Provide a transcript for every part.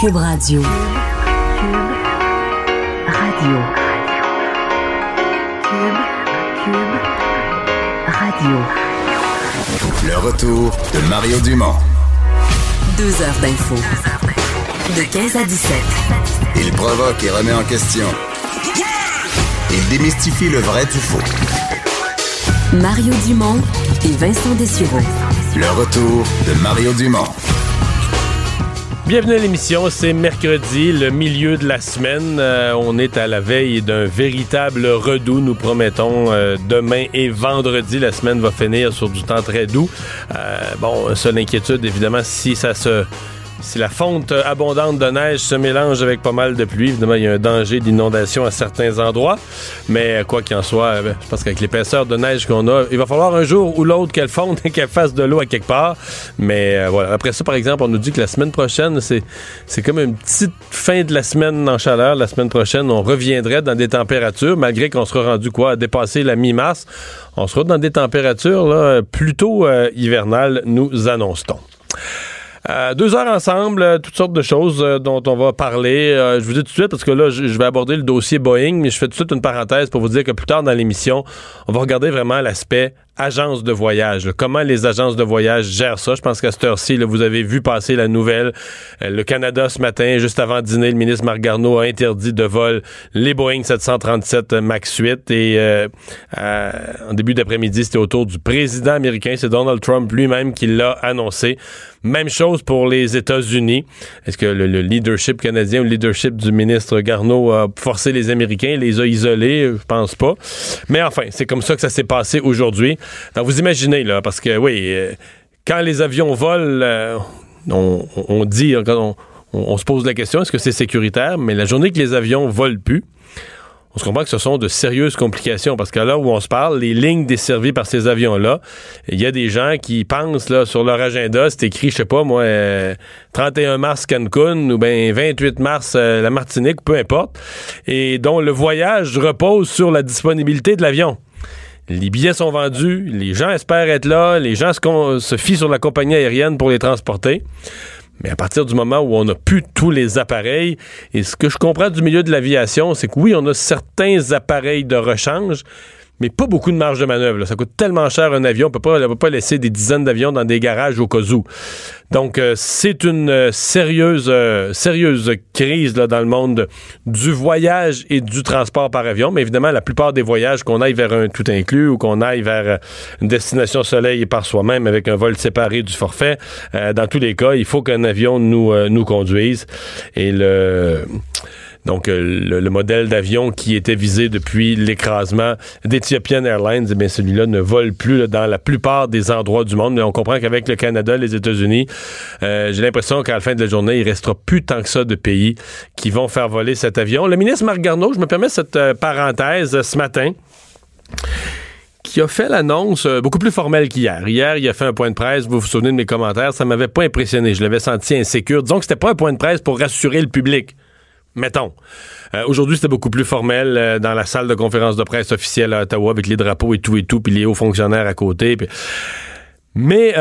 Cube Radio. Cube Radio. Le retour de Mario Dumont. 2 heures d'info. De 15 à 17. Il provoque et remet en question. Il démystifie le vrai du faux. Mario Dumont et Vincent Dessureau. Le retour de Mario Dumont. Bienvenue à l'émission, c'est mercredi, le milieu de la semaine. On est à la veille d'un véritable redout, nous promettons. Demain et vendredi, la semaine va finir sur du temps très doux. Seule inquiétude, évidemment, si la fonte abondante de neige se mélange avec pas mal de pluie, évidemment, il y a un danger d'inondation à certains endroits. Mais quoi qu'il en soit, je pense qu'avec l'épaisseur de neige qu'on a, il va falloir un jour ou l'autre qu'elle fonde et qu'elle fasse de l'eau à quelque part. Mais voilà. Après ça, par exemple, on nous dit que la semaine prochaine, c'est comme une petite fin de la semaine en chaleur. La semaine prochaine, on reviendrait dans des températures, malgré qu'on sera rendu à dépasser la mi-mars. On sera dans des températures là, plutôt hivernales, nous annonce-t-on. 2 heures ensemble, toutes sortes de choses dont on va parler. Je vous dis tout de suite, parce que là, je vais aborder le dossier Boeing, mais je fais tout de suite une parenthèse pour vous dire que plus tard dans l'émission, on va regarder vraiment l'aspect agences de voyage, là. Comment les agences de voyage gèrent ça. Je pense qu'à cette heure-ci, là, vous avez vu passer la nouvelle. Le Canada, ce matin, juste avant dîner, le ministre Marc Garneau a interdit de vol les Boeing 737 MAX 8. Et en début d'après-midi, c'était au tour du président américain. C'est Donald Trump lui-même qui l'a annoncé. Même chose pour les États-Unis. Est-ce que le leadership canadien ou le leadership du ministre Garneau a forcé les Américains, les a isolés? Je pense pas. Mais enfin, c'est comme ça que ça s'est passé aujourd'hui. Alors, vous imaginez, là, parce que, oui, quand les avions volent, on dit, on se pose la question, est-ce que c'est sécuritaire? Mais la journée que les avions volent plus, on se comprend que ce sont de sérieuses complications, parce qu'à l'heure où on se parle, les lignes desservies par ces avions-là, il y a des gens qui pensent, là, sur leur agenda, c'est écrit, je sais pas, moi, 31 mars Cancun, ou bien 28 mars la Martinique, peu importe, et dont le voyage repose sur la disponibilité de l'avion. Les billets sont vendus, les gens espèrent être là, les gens se fient sur la compagnie aérienne pour les transporter. Mais à partir du moment où on n'a plus tous les appareils, et ce que je comprends du milieu de l'aviation, c'est que oui, on a certains appareils de rechange, mais pas beaucoup de marge de manœuvre, là. Ça coûte tellement cher un avion, on ne peut pas laisser des dizaines d'avions dans des garages au cas où. Donc, c'est une sérieuse crise là, dans le monde du voyage et du transport par avion. Mais évidemment, la plupart des voyages, qu'on aille vers un tout inclus ou qu'on aille vers une destination soleil et par soi-même avec un vol séparé du forfait, dans tous les cas, il faut qu'un avion nous conduise. Et le modèle d'avion qui était visé depuis l'écrasement d'Ethiopian Airlines, eh bien, celui-là ne vole plus là, dans la plupart des endroits du monde. Mais on comprend qu'avec le Canada, les États-Unis, j'ai l'impression qu'à la fin de la journée, il restera plus tant que ça de pays qui vont faire voler cet avion. Le ministre Marc Garneau, je me permets cette parenthèse ce matin, qui a fait l'annonce beaucoup plus formelle qu'hier. Hier, il a fait un point de presse. Vous vous souvenez de mes commentaires? Ça m'avait pas impressionné. Je l'avais senti insécure. Disons que c'était pas un point de presse pour rassurer le public. Mettons. Aujourd'hui, c'était beaucoup plus formel dans la salle de conférence de presse officielle à Ottawa avec les drapeaux et tout, puis les hauts fonctionnaires à côté. Puis... Mais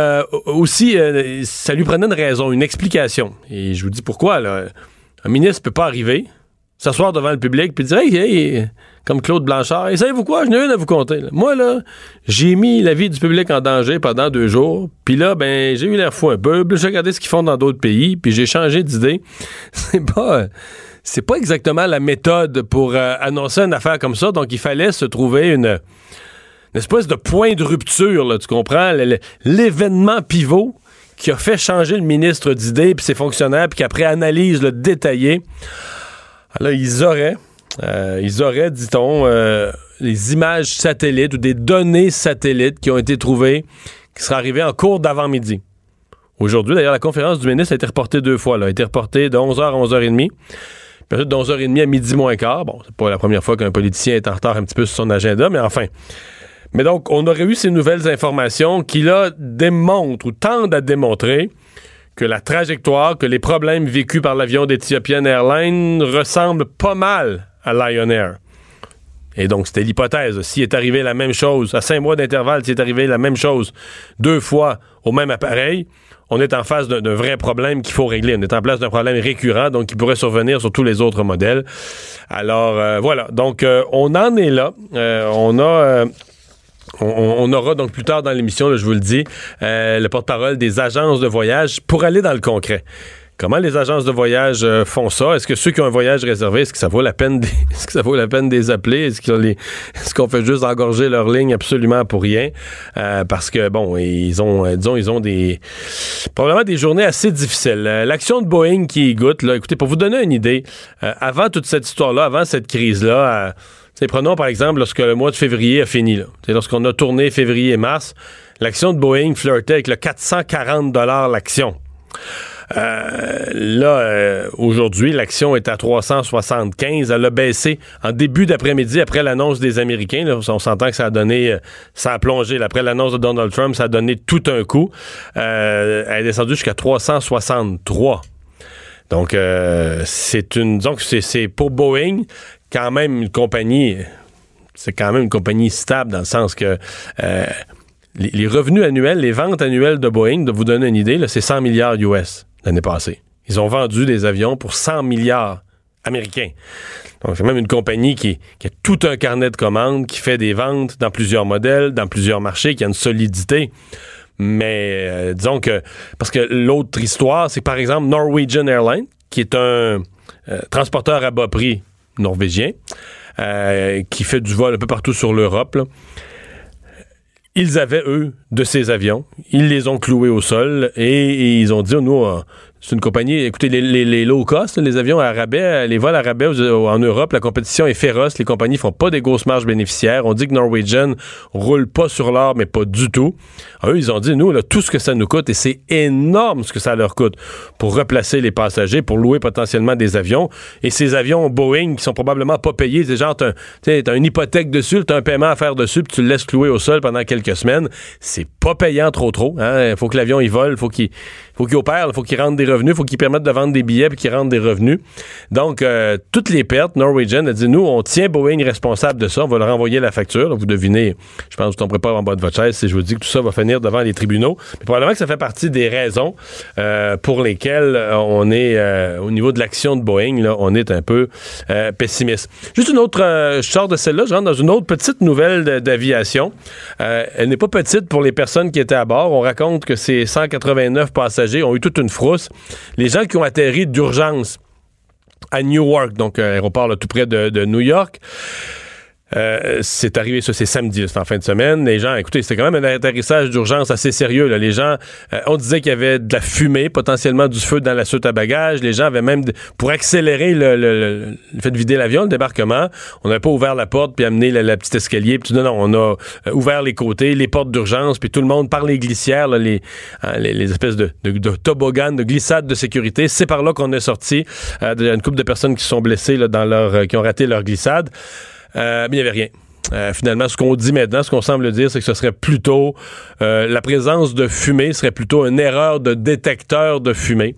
aussi, ça lui prenait une raison, une explication. Et je vous dis pourquoi. Là. Un ministre peut pas arriver, s'asseoir devant le public, puis dire hey, comme Claude Blanchard, et savez-vous quoi? Je n'ai rien à vous conter. Là. Moi, là, j'ai mis la vie du public en danger pendant 2 jours, puis là, ben, j'ai eu l'air fou un peu, puis j'ai regardé ce qu'ils font dans d'autres pays, puis j'ai changé d'idée. C'est pas exactement la méthode pour annoncer une affaire comme ça, donc il fallait se trouver une espèce de point de rupture, là, tu comprends, l'événement pivot qui a fait changer le ministre d'idée puis ses fonctionnaires, puis qu'après analyse le détaillé, alors ils auraient, dit-on, les images satellites ou des données satellites qui ont été trouvées, qui seraient arrivées en cours d'avant-midi. Aujourd'hui, d'ailleurs, la conférence du ministre a été reportée deux fois. Elle a été reportée de 11h à 11h30. Puis ensuite, de 11h30 à midi moins quart. Bon, c'est pas la première fois qu'un politicien est en retard un petit peu sur son agenda, mais enfin. Mais donc, on aurait eu ces nouvelles informations qui, là, démontrent ou tendent à démontrer que la trajectoire, que les problèmes vécus par l'avion d'Ethiopian Airlines ressemblent pas mal à Lion Air. Et donc, c'était l'hypothèse. S'il est arrivé la même chose, à 5 mois d'intervalle, s'il est arrivé la même chose deux fois au même appareil, on est en face d'un vrai problème qu'il faut régler. On est en place d'un problème récurrent, donc qui pourrait survenir sur tous les autres modèles. Alors, voilà. Donc, on en est là. On aura donc plus tard dans l'émission, là, je vous le dis, le porte-parole des agences de voyage pour aller dans le concret. Comment les agences de voyage font ça? Est-ce que ceux qui ont un voyage réservé, est-ce que ça vaut la peine de les appeler? Est-ce qu'on fait juste engorger leur ligne absolument pour rien? Parce que, bon, ils ont des probablement des journées assez difficiles. L'action de Boeing qui y goûte, là, écoutez, pour vous donner une idée, avant toute cette histoire-là, avant cette crise-là, prenons par exemple lorsque le mois de février a fini, là. Lorsqu'on a tourné février et mars, l'action de Boeing flirtait avec le $440 l'action. Aujourd'hui, l'action est à 375. Elle a baissé en début d'après-midi après l'annonce des Américains. Là, on s'entend que ça a donné, ça a plongé. Là, après l'annonce de Donald Trump, ça a donné tout un coup. Elle est descendue jusqu'à 363. Donc, c'est pour Boeing quand même une compagnie. C'est quand même une compagnie stable dans le sens que. Les revenus annuels, les ventes annuelles de Boeing, de vous donner une idée, là, c'est $100 milliards l'année passée. Ils ont vendu des avions pour $100 milliards américains. Donc, c'est même une compagnie qui a tout un carnet de commandes, qui fait des ventes dans plusieurs modèles, dans plusieurs marchés, qui a une solidité. Mais disons que... Parce que l'autre histoire, c'est par exemple Norwegian Airlines, qui est un transporteur à bas prix norvégien, qui fait du vol un peu partout sur l'Europe, là. Ils avaient, eux, de ces avions. Ils les ont cloués au sol et ils ont dit, nous, c'est une compagnie... Écoutez, les low cost, les avions à rabais, les vols à rabais en Europe, la compétition est féroce. Les compagnies font pas des grosses marges bénéficiaires. On dit que Norwegian roule pas sur l'or, mais pas du tout. Alors, eux, ils ont dit, nous, là, tout ce que ça nous coûte, et c'est énorme ce que ça leur coûte pour replacer les passagers, pour louer potentiellement des avions. Et ces avions Boeing qui sont probablement pas payés, c'est genre, t'as une hypothèque dessus, t'as un paiement à faire dessus, puis tu le laisses clouer au sol pendant quelques semaines. C'est pas payant trop. Hein? Faut que l'avion, il vole, faut qu'il opère, faut qu'il rentre des revenus, faut qu'ils permettent de vendre des billets puis qu'ils rendent des revenus. Donc, toutes les pertes, Norwegian a dit, nous, on tient Boeing responsable de ça, on va leur envoyer la facture. Là, vous devinez, je pense que vous ne tomberez pas en bas de votre chaise si je vous dis que tout ça va finir devant les tribunaux. Mais probablement que ça fait partie des raisons pour lesquelles on est, au niveau de l'action de Boeing, là, on est un peu pessimiste. Juste une autre, je sors de celle-là, je rentre dans une autre petite nouvelle d'aviation. Elle n'est pas petite pour les personnes qui étaient à bord. On raconte que ces 189 passagers ont eu toute une frousse. Les gens qui ont atterri d'urgence à Newark, donc aéroport là, tout près de New York, c'est arrivé, ça c'est samedi, là, c'est en fin de semaine. Les gens, écoutez, c'était quand même un atterrissage d'urgence assez sérieux, là. Les gens, on disait qu'il y avait de la fumée, potentiellement du feu dans la soute à bagages. Les gens avaient même, pour accélérer le fait de vider l'avion, le débarquement, on n'avait pas ouvert la porte puis amené la petite escalier. Puis non, on a ouvert les côtés, les portes d'urgence, puis tout le monde par les glissières, là, les espèces de toboggans, de glissades de sécurité. C'est par là qu'on est sorti. Une couple de personnes qui sont blessées là, qui ont raté leur glissade. Mais il n'y avait rien. Finalement, ce qu'on dit maintenant, ce qu'on semble dire, c'est que ce serait plutôt... la présence de fumée serait plutôt une erreur de détecteur de fumée.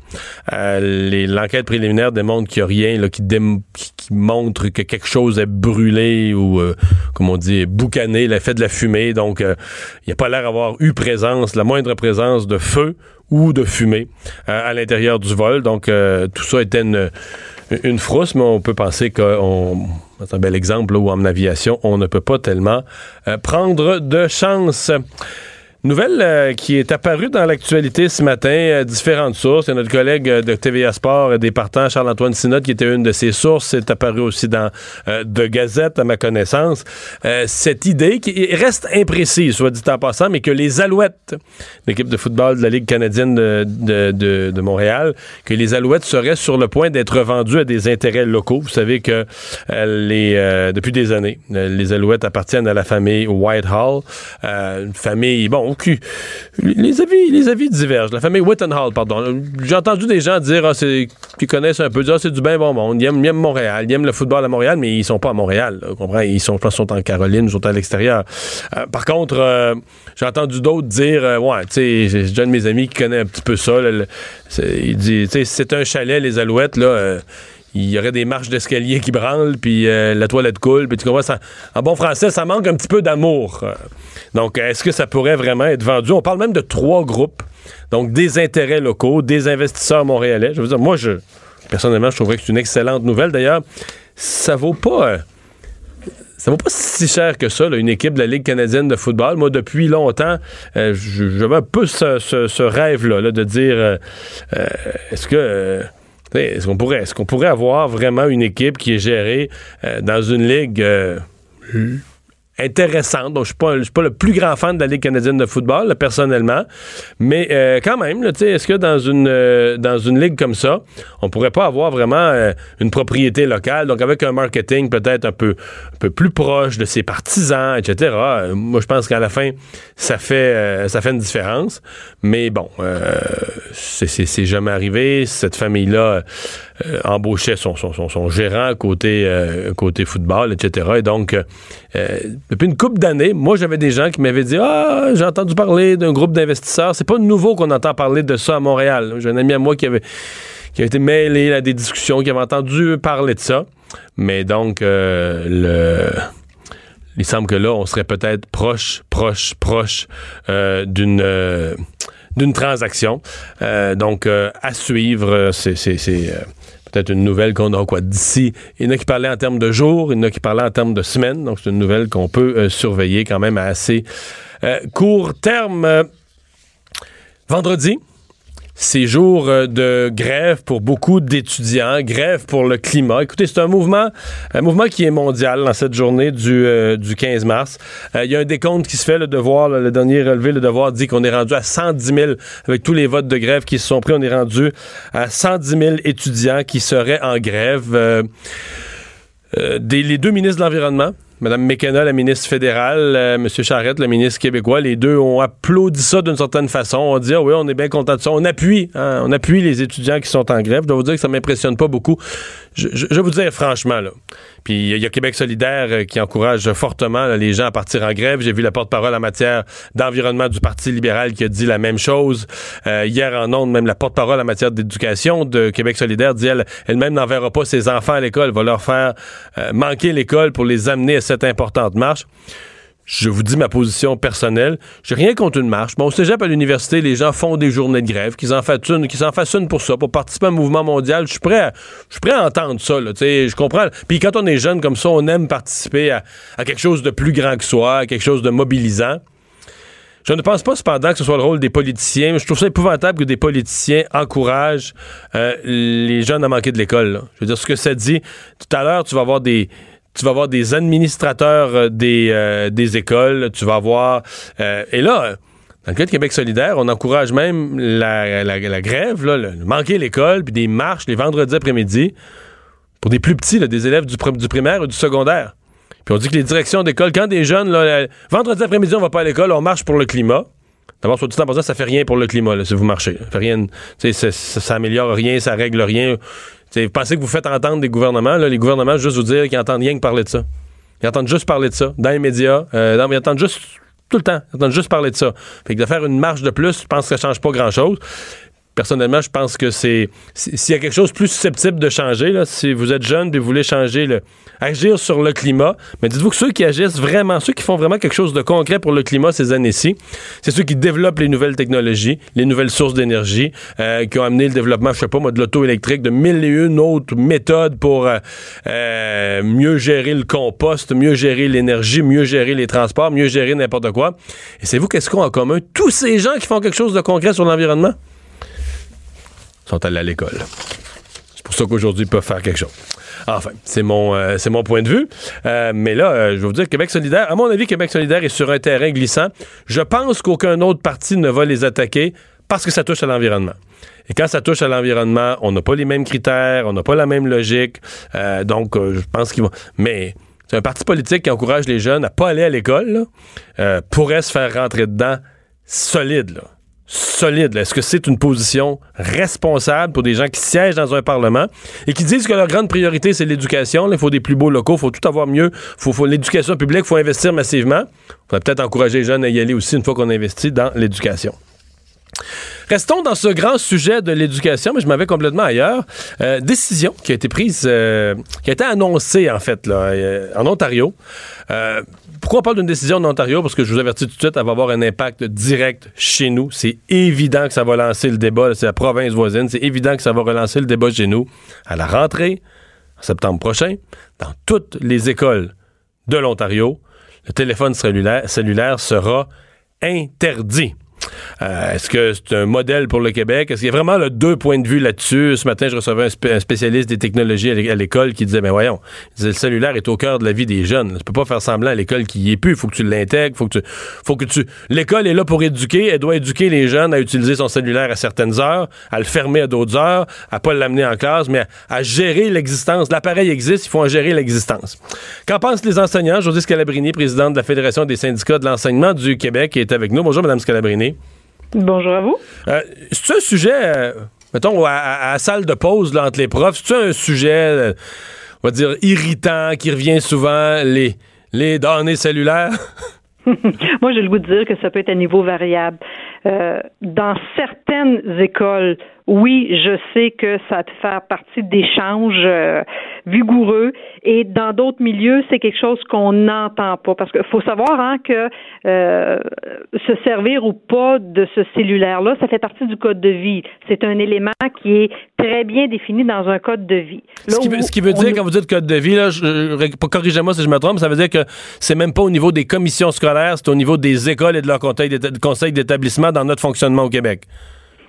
L'enquête préliminaire démontre qu'il n'y a rien là, qui montre que quelque chose est brûlé ou, comme on dit, boucané, l'effet de la fumée. Donc, il n'y a pas l'air d'avoir eu la moindre présence de feu ou de fumée à l'intérieur du vol. Donc, tout ça était une frousse, mais on peut penser qu'on... C'est un bel exemple là, où en aviation, on ne peut pas tellement prendre de chance. Nouvelle qui est apparue dans l'actualité ce matin, différentes sources. Il y a notre collègue de TVA Sport et des partants, Charles-Antoine Sinot, qui était une de ses sources. C'est apparu aussi dans de Gazette, à ma connaissance. Cette idée qui reste imprécise, soit dit en passant, mais que les Alouettes, l'équipe de football de la Ligue canadienne de Montréal, que les Alouettes seraient sur le point d'être vendues à des intérêts locaux. Vous savez que depuis des années, les Alouettes appartiennent à la famille Whitehall. Une famille, bon, son cul. Les avis divergent. La famille Whittenhall, pardon. J'ai entendu des gens dire, qui connaissent un peu, dire, c'est du bien bon monde. Ils aiment Montréal, ils aiment le football à Montréal, mais ils sont pas à Montréal. Là, comprends? Je pense qu'ils sont en Caroline, ils sont à l'extérieur. Par contre, j'ai entendu d'autres dire, ouais, tu sais, j'ai déjà un de mes amis qui connaît un petit peu ça. Là, il dit, tu sais, si c'est un chalet, les Alouettes, là... il y aurait des marches d'escalier qui branlent, puis la toilette coule, puis tu comprends, ça, en bon français, ça manque un petit peu d'amour. Donc, est-ce que ça pourrait vraiment être vendu? On parle même de 3 groupes, donc des intérêts locaux, des investisseurs montréalais. Je veux dire, moi, personnellement, je trouverais que c'est une excellente nouvelle. D'ailleurs, ça vaut pas si cher que ça, là, une équipe de la Ligue canadienne de football. Moi, depuis longtemps, j'avais un peu ce rêve-là, là, de dire, est-ce qu'on pourrait avoir vraiment une équipe qui est gérée dans une ligue intéressante? Donc, je suis pas le plus grand fan de la Ligue canadienne de football, là, personnellement, mais quand même, là, est-ce que dans une ligue comme ça, on pourrait pas avoir vraiment une propriété locale, donc avec un marketing peut-être un peu plus proche de ses partisans, etc. Moi, je pense qu'à la fin, ça fait une différence, mais bon, c'est jamais arrivé. Cette famille-là embauchait son gérant côté football, etc. Et donc, depuis une couple d'années, moi, j'avais des gens qui m'avaient dit « Ah, j'ai entendu parler d'un groupe d'investisseurs. » C'est pas nouveau qu'on entend parler de ça à Montréal. J'ai un ami à moi qui avait été mêlé à des discussions, qui avait entendu parler de ça. Mais donc, il semble que là, on serait peut-être proche d'une transaction. Donc, à suivre, c'est peut-être une nouvelle qu'on a quoi d'ici. Il y en a qui parlaient en termes de jours, il y en a qui parlaient en termes de semaines. Donc, c'est une nouvelle qu'on peut surveiller quand même à assez court terme. Vendredi, c'est jour de grève pour beaucoup d'étudiants, grève pour le climat. Écoutez, c'est un mouvement qui est mondial dans cette journée du 15 mars. Il y a un décompte qui se fait, le dernier relevé, le Devoir dit qu'on est rendu à 110 000, avec tous les votes de grève qui se sont pris, on est rendu à 110 000 étudiants qui seraient en grève. Les deux ministres de l'Environnement, Mme McKenna, la ministre fédérale, M. Charette, le ministre québécois, les deux ont applaudi ça d'une certaine façon. On dit, ah oui, on est bien content de ça. On appuie les étudiants qui sont en grève. Je dois vous dire que ça ne m'impressionne pas beaucoup. Je vais vous dire franchement, là. Puis il y a Québec solidaire qui encourage fortement là, les gens à partir en grève. J'ai vu la porte-parole en matière d'environnement du Parti libéral qui a dit la même chose. Hier en ondes, même la porte-parole en matière d'éducation de Québec solidaire dit elle-même n'enverra pas ses enfants à l'école, va leur faire manquer l'école pour les amener à cette importante marche. Je vous dis ma position personnelle. J'ai rien contre une marche. Bon, au cégep à l'université, les gens font des journées de grève, qu'ils s'en fassent une pour ça, pour participer à un mouvement mondial. Je suis prêt à entendre ça, là. Tu sais, je comprends. Puis quand on est jeune comme ça, on aime participer à quelque chose de plus grand que soi, à quelque chose de mobilisant. Je ne pense pas cependant que ce soit le rôle des politiciens. Je trouve ça épouvantable que des politiciens encouragent les jeunes à manquer de l'école, là. Je veux dire, ce que ça dit, tout à l'heure, tu vas avoir des administrateurs des écoles, tu vas avoir... et là, dans le cas de Québec solidaire, on encourage même la grève, là, manquer l'école, puis des marches les vendredis après-midi pour des plus petits, là, des élèves du primaire ou du secondaire. Puis on dit que les directions d'école, quand des jeunes, là, vendredi après-midi, on va pas à l'école, on marche pour le climat. D'abord, soit du temps, ça fait rien pour le climat, là, si vous marchez. Ça fait rien, ça améliore rien, ça règle rien... Vous pensez que vous faites entendre des gouvernements, là, les gouvernements juste vous dire qu'ils entendent rien que parler de ça. Ils entendent juste parler de ça, dans les médias, ils entendent juste, tout le temps, ils entendent juste parler de ça. Fait que de faire une marche de plus, je pense que ça change pas grand-chose. Personnellement, je pense que s'il y a quelque chose de plus susceptible de changer, là, si vous êtes jeune et vous voulez changer, agir sur le climat, mais dites-vous que ceux qui agissent vraiment, ceux qui font vraiment quelque chose de concret pour le climat ces années-ci, c'est ceux qui développent les nouvelles technologies, les nouvelles sources d'énergie, qui ont amené le développement, je sais pas moi, de l'auto électrique, de 1001 autres méthodes pour mieux gérer le compost, mieux gérer l'énergie, mieux gérer les transports, mieux gérer n'importe quoi. Et c'est vous, qu'est-ce qu'on a en commun? Tous ces gens qui font quelque chose de concret sur l'environnement sont allés à l'école. C'est pour ça qu'aujourd'hui, ils peuvent faire quelque chose. Enfin, c'est mon point de vue. Mais là, je vais vous dire, Québec solidaire, à mon avis, Québec solidaire est sur un terrain glissant. Je pense qu'aucun autre parti ne va les attaquer parce que ça touche à l'environnement. Et quand ça touche à l'environnement, on n'a pas les mêmes critères, on n'a pas la même logique. Donc, je pense qu'ils vont... Mais c'est un parti politique qui encourage les jeunes à pas aller à l'école, là, pourrait se faire rentrer dedans solide, là. Solide. Là. Est-ce que c'est une position responsable pour des gens qui siègent dans un parlement et qui disent que leur grande priorité, c'est l'éducation? Il faut des plus beaux locaux, il faut tout avoir mieux, faut l'éducation publique, il faut investir massivement. Il faudrait peut-être encourager les jeunes à y aller aussi une fois qu'on investit dans l'éducation. Restons dans ce grand sujet de l'éducation, mais je m'en vais complètement ailleurs. Décision qui a été prise, qui a été annoncée en fait là, en Ontario. Pourquoi on parle d'une décision en Ontario? Parce que je vous avertis tout de suite, elle va avoir un impact direct chez nous. C'est évident que ça va lancer le débat. C'est la province voisine. C'est évident que ça va relancer le débat chez nous à la rentrée, en septembre prochain, dans toutes les écoles de l'Ontario. Le téléphone cellulaire sera interdit. Est-ce que c'est un modèle pour le Québec? Est-ce qu'il y a vraiment deux points de vue là-dessus? Ce matin, je recevais un spécialiste des technologies à l'école qui disait, ben voyons, le cellulaire est au cœur de la vie des jeunes. Tu peux pas faire semblant à l'école qu'il n'y est plus. Il faut que tu l'intègres. Faut que tu... L'école est là pour éduquer. Elle doit éduquer les jeunes à utiliser son cellulaire à certaines heures, à le fermer à d'autres heures, à pas l'amener en classe, mais à gérer l'existence. L'appareil existe, il faut en gérer l'existence. Qu'en pensent les enseignants? Josée Scalabrini, présidente de la Fédération des syndicats de l'enseignement du Québec, qui est avec nous. Bonjour, Mme Scalabrini. Bonjour à vous. C'est-tu un sujet, mettons, à la salle de pause là, entre les profs, c'est-tu un sujet, on va dire, irritant, qui revient souvent, les données cellulaires? Moi, j'ai le goût de dire que ça peut être à niveau variable. Dans certaines écoles, oui, je sais que ça peut faire partie d'échanges vigoureux, et dans d'autres milieux, c'est quelque chose qu'on n'entend pas, parce qu'il faut savoir que se servir ou pas de ce cellulaire-là, ça fait partie du code de vie. C'est un élément qui est très bien défini dans un code de vie. Là, ce qui veut dire, quand vous dites code de vie, là, corrigez-moi si je me trompe, ça veut dire que c'est même pas au niveau des commissions scolaires, c'est au niveau des écoles et de leur conseil d'établissement dans notre fonctionnement au Québec.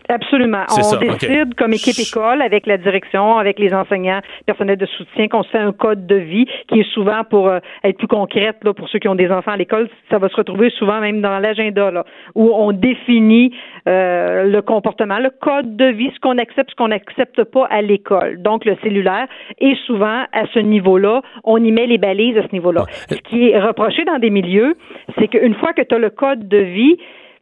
Absolument. On décide comme équipe école, avec la direction, avec les enseignants, personnel de soutien, qu'on se fait un code de vie qui est souvent, pour être plus concrète, là, pour ceux qui ont des enfants à l'école, ça va se retrouver souvent même dans l'agenda, là, où on définit le comportement, le code de vie, ce qu'on n'accepte pas à l'école. Donc, le cellulaire est souvent à ce niveau-là. On y met les balises à ce niveau-là. Ce qui est reproché dans des milieux, c'est qu'une fois que tu as le code de vie,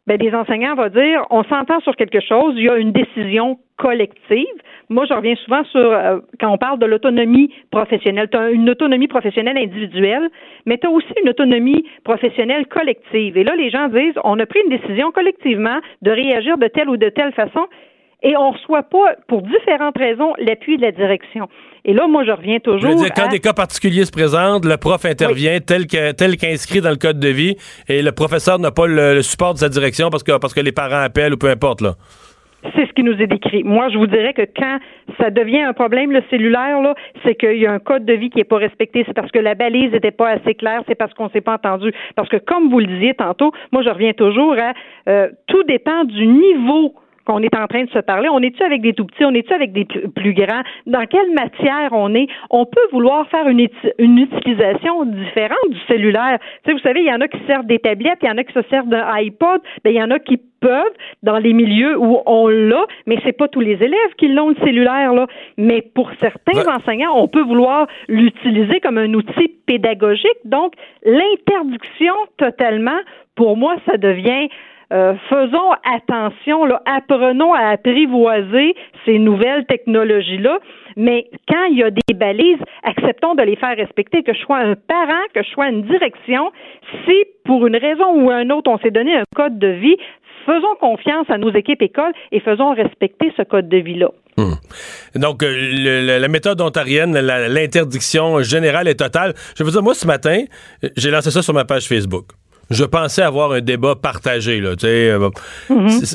ben, des enseignants vont dire, on s'entend sur quelque chose, il y a une décision collective. Moi, je reviens souvent sur, quand on parle de l'autonomie professionnelle, tu as une autonomie professionnelle individuelle, mais tu as aussi une autonomie professionnelle collective. Et là, les gens disent, on a pris une décision collectivement de réagir de telle ou de telle façon, et on ne reçoit pas, pour différentes raisons, l'appui de la direction. Et là, moi, je reviens toujours quand des cas particuliers se présentent, le prof intervient, oui, tel qu'inscrit dans le code de vie, et le professeur n'a pas le support de sa direction parce que les parents appellent ou peu importe, là. C'est ce qui nous est décrit. Moi, je vous dirais que quand ça devient un problème, le cellulaire, là, c'est qu'il y a un code de vie qui n'est pas respecté. C'est parce que la balise n'était pas assez claire. C'est parce qu'on ne s'est pas entendu. Parce que, comme vous le disiez tantôt, moi, je reviens toujours à tout dépend du niveau qu'on est en train de se parler. On est-tu avec des tout petits? On est-tu avec des plus grands? Dans quelle matière on est? On peut vouloir faire une utilisation différente du cellulaire. Tu sais, vous savez, il y en a qui servent des tablettes, il y en a qui se servent d'un iPod, ben, il y en a qui peuvent, dans les milieux où on l'a, mais c'est pas tous les élèves qui l'ont, le cellulaire, là. Mais pour certains enseignants, on peut vouloir l'utiliser comme un outil pédagogique. Donc, l'interdiction totalement, pour moi, ça devient... faisons attention, là, apprenons à apprivoiser ces nouvelles technologies-là, mais quand il y a des balises, acceptons de les faire respecter, que je sois un parent, que je sois une direction. Si pour une raison ou une autre, on s'est donné un code de vie, faisons confiance à nos équipes écoles et faisons respecter ce code de vie-là. Donc, la méthode ontarienne, l'interdiction générale et totale. Je veux dire, moi, ce matin, j'ai lancé ça sur ma page Facebook. Je pensais avoir un débat partagé, là, tu sais,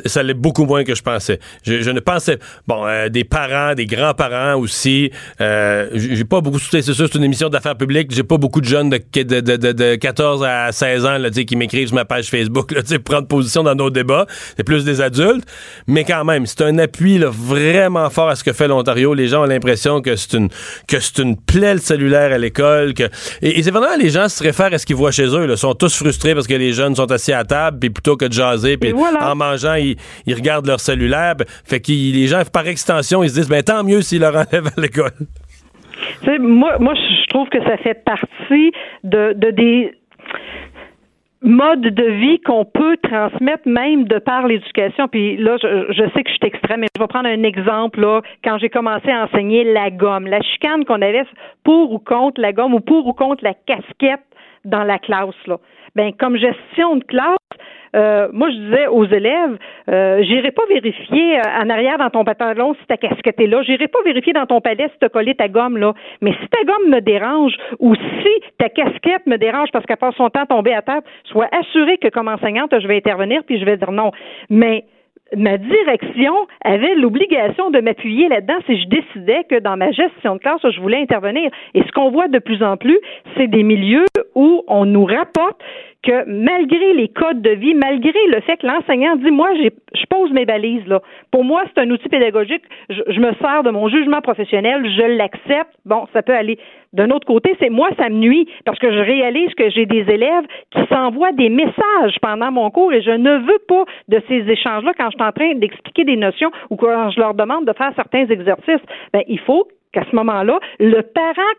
ça allait beaucoup moins que je pensais. Je ne pensais... Bon, des parents, des grands-parents aussi, j'ai pas beaucoup... C'est sûr, c'est une émission d'affaires publiques, j'ai pas beaucoup de jeunes de 14 à 16 ans, là, tu sais, qui m'écrivent sur ma page Facebook, là, tu sais, pour prendre position dans nos débats. C'est plus des adultes, mais quand même, c'est un appui, là, vraiment fort à ce que fait l'Ontario. Les gens ont l'impression que c'est une plaie, le cellulaire à l'école, et c'est vraiment, les gens se réfèrent à ce qu'ils voient chez eux, là, sont tous frustrés parce que les jeunes sont assis à table, puis plutôt que de jaser, puis voilà, en mangeant, ils regardent leur cellulaire. Fait que les gens, par extension, ils se disent, ben tant mieux s'ils leur enlèvent à l'école. Tu sais, moi, je trouve que ça fait partie de des... mode de vie qu'on peut transmettre même de par l'éducation. Puis là, je sais que je suis extrême, mais je vais prendre un exemple. Là, quand j'ai commencé à enseigner la gomme, la chicane qu'on avait pour ou contre la gomme ou pour ou contre la casquette dans la classe, là. Ben, comme gestion de classe, moi, je disais aux élèves, j'irai pas vérifier en arrière dans ton pantalon si ta casquette est là, j'irai pas vérifier dans ton palais si t'as collé ta gomme, là. Mais si ta gomme me dérange ou si ta casquette me dérange parce qu'elle passe son temps à tomber à terre, sois assurée que comme enseignante, je vais intervenir puis je vais dire non. Mais ma direction avait l'obligation de m'appuyer là-dedans si je décidais que dans ma gestion de classe, je voulais intervenir. Et ce qu'on voit de plus en plus, c'est des milieux où on nous rapporte que malgré les codes de vie, malgré le fait que l'enseignant dit « moi, je pose mes balises, là. Pour moi, c'est un outil pédagogique, je me sers de mon jugement professionnel, je l'accepte, bon, ça peut aller. » D'un autre côté, c'est moi, ça me nuit, parce que je réalise que j'ai des élèves qui s'envoient des messages pendant mon cours et je ne veux pas de ces échanges-là quand je suis en train d'expliquer des notions ou quand je leur demande de faire certains exercices. Bien, il faut qu'à ce moment-là, le parent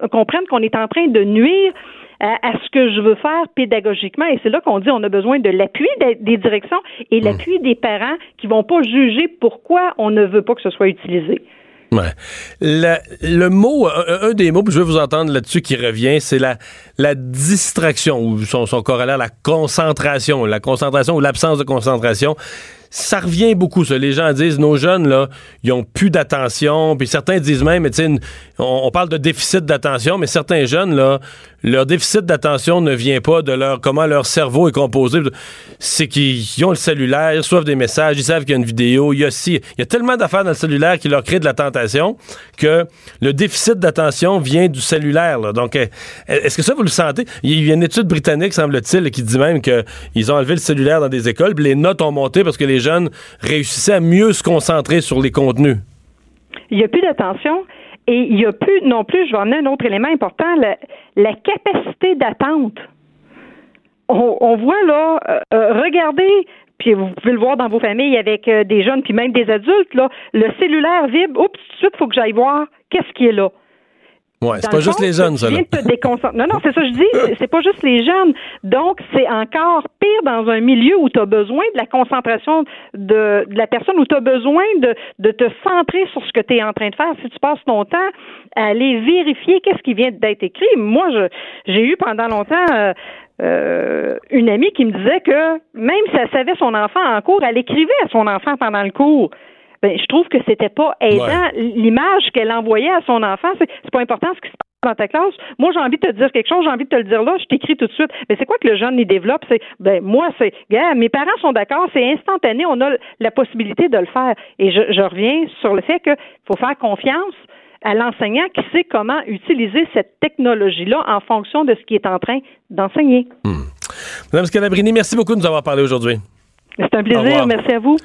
comprenne qu'on est en train de nuire à ce que je veux faire pédagogiquement. Et c'est là qu'on dit on a besoin de l'appui des directions et l'appui des parents qui vont pas juger pourquoi on ne veut pas que ce soit utilisé. Ouais. Le mot, un des mots, puis je veux vous entendre là-dessus, qui revient, c'est la distraction, ou son corollaire, la concentration ou l'absence de concentration. Ça revient beaucoup, ça. Les gens disent, nos jeunes, là, ils ont plus d'attention. Puis certains disent même, tu sais, on parle de déficit d'attention, mais certains jeunes, là, leur déficit d'attention ne vient pas de comment leur cerveau est composé. C'est qu'ils ont le cellulaire, ils reçoivent des messages, ils savent qu'il y a une vidéo, il y a tellement d'affaires dans le cellulaire qui leur créent de la tentation que le déficit d'attention vient du cellulaire, là. Donc, est-ce que ça, vous le sentez? Il y a une étude britannique, semble-t-il, qui dit même qu'ils ont enlevé le cellulaire dans des écoles, puis les notes ont monté parce que les jeunes réussissaient à mieux se concentrer sur les contenus. Il n'y a plus d'attention et il n'y a plus non plus, je vais emmener un autre élément important, la capacité d'attente. On voit là, regardez, puis vous pouvez le voir dans vos familles avec des jeunes puis même des adultes, là, le cellulaire vibre, oups, tout de suite, il faut que j'aille voir qu'est-ce qui est là. Ouais, c'est pas juste les jeunes, ça. Non, c'est ça que je dis, c'est pas juste les jeunes. Donc, c'est encore pire dans un milieu où tu as besoin de la concentration de la personne, où tu as besoin de te centrer sur ce que tu es en train de faire. Si tu passes ton temps à aller vérifier qu'est-ce qui vient d'être écrit. Moi, j'ai eu pendant longtemps une amie qui me disait que même si elle savait son enfant en cours, elle écrivait à son enfant pendant le cours. Ben, je trouve que c'était pas aidant. Ouais. L'image qu'elle envoyait à son enfant, c'est pas important ce qui se passe dans ta classe. Moi, j'ai envie de te dire quelque chose, j'ai envie de te le dire là, je t'écris tout de suite. Mais c'est quoi que le jeune, il développe? Mes parents sont d'accord, c'est instantané, on a la possibilité de le faire. Et je reviens sur le fait qu'il faut faire confiance à l'enseignant qui sait comment utiliser cette technologie-là en fonction de ce qu'il est en train d'enseigner. Madame Scalabrini, merci beaucoup de nous avoir parlé aujourd'hui. C'est un plaisir, merci à vous.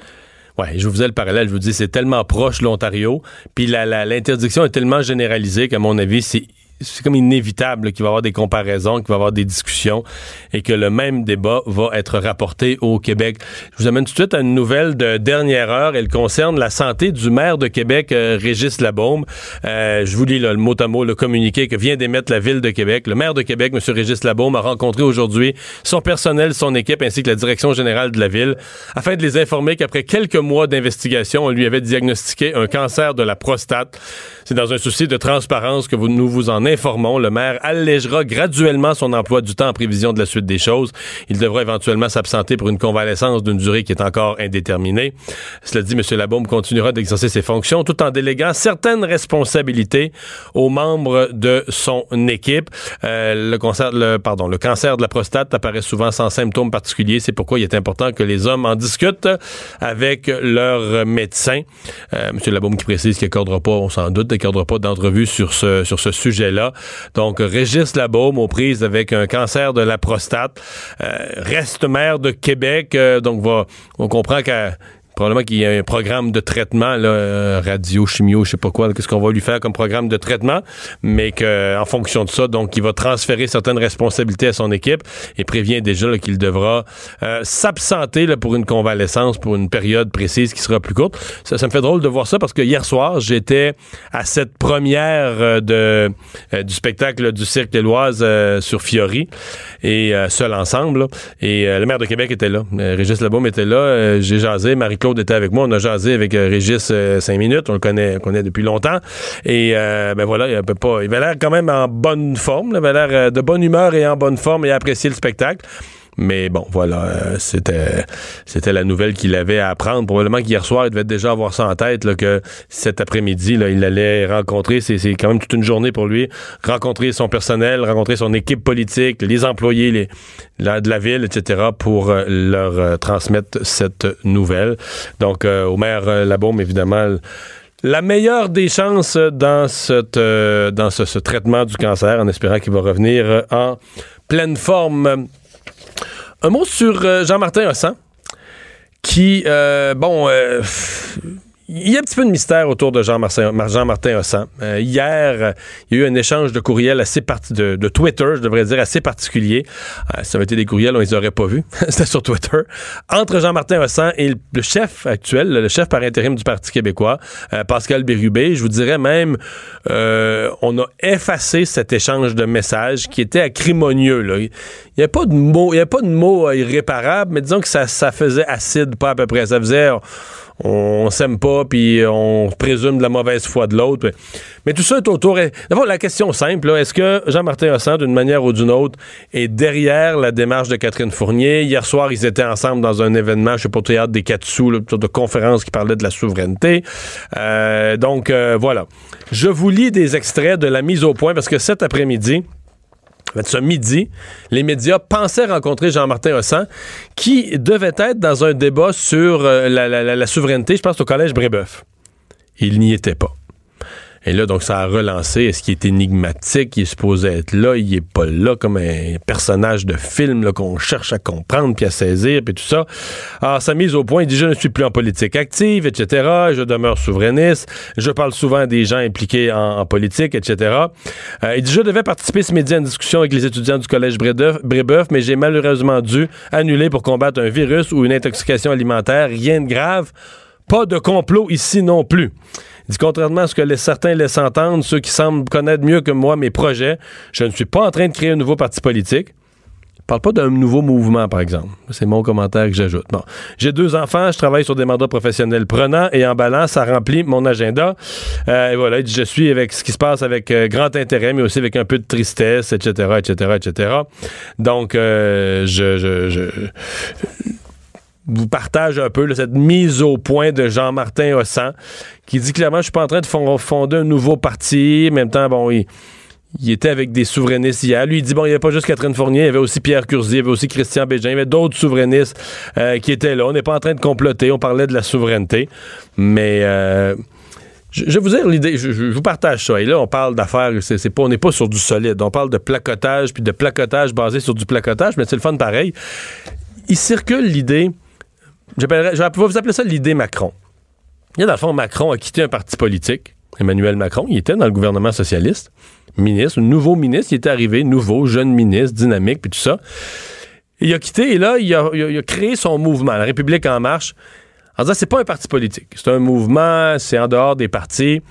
Ouais, je vous faisais le parallèle, je vous dis, c'est tellement proche l'Ontario, puis l'interdiction est tellement généralisée qu'à mon avis, c'est comme inévitable là, qu'il va y avoir des comparaisons, qu'il va y avoir des discussions et que le même débat va être rapporté au Québec. Je vous amène tout de suite à une nouvelle de dernière heure. Elle concerne la santé du maire de Québec, Régis Labaume. Je vous lis là, le mot à mot, le communiqué que vient d'émettre la Ville de Québec. Le maire de Québec, M. Régis Labaume, a rencontré aujourd'hui son personnel, son équipe ainsi que la direction générale de la Ville afin de les informer qu'après quelques mois d'investigation, on lui avait diagnostiqué un cancer de la prostate. C'est dans un souci de transparence que nous vous en informons. Le maire allégera graduellement son emploi du temps en prévision de la suite des choses. Il devra éventuellement s'absenter pour une convalescence d'une durée qui est encore indéterminée. Cela dit, M. Labaume continuera d'exercer ses fonctions tout en déléguant certaines responsabilités aux membres de son équipe. Le cancer de la prostate apparaît souvent sans symptômes particuliers. C'est pourquoi il est important que les hommes en discutent avec leur médecin. M. Labaume qui précise qu'il n'accordera pas, on s'en doute, d'entrevue sur ce sujet-là. Donc, Régis Labaume aux prises avec un cancer de la prostate, reste maire de Québec, donc on comprend qu'à Probablement qu'il y a un programme de traitement, là, radio, chimio, je sais pas quoi, qu'est-ce qu'on va lui faire comme programme de traitement, mais qu'en fonction de ça, donc, il va transférer certaines responsabilités à son équipe et prévient déjà là, qu'il devra s'absenter là, pour une convalescence, pour une période précise qui sera plus courte. Ça me fait drôle de voir ça parce que hier soir, j'étais à cette première du spectacle là, du Cirque des Loises sur Fiori et Seul ensemble, là, et le maire de Québec était là, Régis Labaume était là, j'ai jasé, Marie-Claude était avec moi, on a jasé avec Régis 5 minutes, on le connaît depuis longtemps, et ben voilà, il avait l'air quand même en bonne forme, il avait l'air de bonne humeur et en bonne forme et apprécier le spectacle. Mais bon, voilà, c'était la nouvelle qu'il avait à apprendre. Probablement qu'hier soir, il devait déjà avoir ça en tête, là, que cet après-midi, là, il allait rencontrer, c'est quand même toute une journée pour lui, rencontrer son personnel, rencontrer son équipe politique, les employés de la ville, etc., pour leur transmettre cette nouvelle. Donc, au maire Labaume, évidemment, la meilleure des chances dans ce traitement du cancer, en espérant qu'il va revenir en pleine forme. Un mot sur Jean-Martin Hossan, qui, il y a un petit peu de mystère autour de Jean-Martin Hossan. Hier, il y a eu un échange de courriels assez de Twitter, je devrais dire, assez particulier. Ça avait été des courriels, on les aurait pas vus. C'était sur Twitter. Entre Jean-Martin Hossan et le chef actuel, le chef par intérim du Parti québécois, Pascal Bérubé. Je vous dirais même, on a effacé cet échange de messages qui était acrimonieux, là. Il n'y a pas de mots, irréparables, mais disons que ça faisait acide, pas à peu près. Ça faisait... on s'aime pas, puis on présume de la mauvaise foi de l'autre. Mais tout ça est autour... D'abord, la question simple, là, est-ce que Jean-Martin Hossan, d'une manière ou d'une autre, est derrière la démarche de Catherine Fournier? Hier soir, ils étaient ensemble dans un événement, je sais pas, au théâtre des 4 sous, là, de conférence qui parlait de la souveraineté. Donc, voilà. Je vous lis des extraits de la mise au point, parce que cet après-midi... ce midi, les médias pensaient rencontrer Jean-Martin Hossan, qui devait être dans un débat sur la souveraineté, je pense, au Collège Brébeuf. Il n'y était pas. Et là, donc, ça a relancé. Est-ce qu'il est énigmatique? Il est supposé être là. Il n'est pas là, comme un personnage de film là, qu'on cherche à comprendre puis à saisir, puis tout ça. Alors, sa mise au point, il dit « Je ne suis plus en politique active, etc. Je demeure souverainiste. Je parle souvent des gens impliqués en politique, etc. » Il dit « Je devais participer ce midi à une discussion avec les étudiants du Collège Brébeuf, mais j'ai malheureusement dû annuler pour combattre un virus ou une intoxication alimentaire. Rien de grave. Pas de complot ici non plus. » Il dit, contrairement à ce que certains laissent entendre, ceux qui semblent connaître mieux que moi mes projets, je ne suis pas en train de créer un nouveau parti politique. Je ne parle pas d'un nouveau mouvement, par exemple. C'est mon commentaire que j'ajoute. Bon. J'ai 2 enfants, je travaille sur des mandats professionnels prenants et en balance, ça remplit mon agenda. Et voilà, il dit, je suis avec ce qui se passe avec grand intérêt, mais aussi avec un peu de tristesse, etc., etc., etc. Donc, je vous partage un peu là, cette mise au point de Jean-Martin Hossan, qui dit clairement, je suis pas en train de fonder un nouveau parti. En même temps, bon, il était avec des souverainistes hier. Lui, il dit, bon, il n'y avait pas juste Catherine Fournier, il y avait aussi Pierre Curzi, il y avait aussi Christian Bégin, il y avait d'autres souverainistes qui étaient là. On n'est pas en train de comploter, on parlait de la souveraineté. Mais... je vais vous dire l'idée, je vous partage ça. Et là, on parle d'affaires, on n'est pas sur du solide. On parle de placotage, puis de placotage basé sur du placotage, mais c'est le fun pareil. Il circule l'idée... je vais vous appeler ça l'idée Macron. Là, dans le fond, Macron a quitté un parti politique. Emmanuel Macron, il était dans le gouvernement socialiste, ministre, nouveau ministre, il était arrivé, nouveau, jeune ministre, dynamique, puis tout ça. Il a quitté, et là, il a créé son mouvement, La République en marche, en disant, c'est pas un parti politique, c'est un mouvement, c'est en dehors des partis.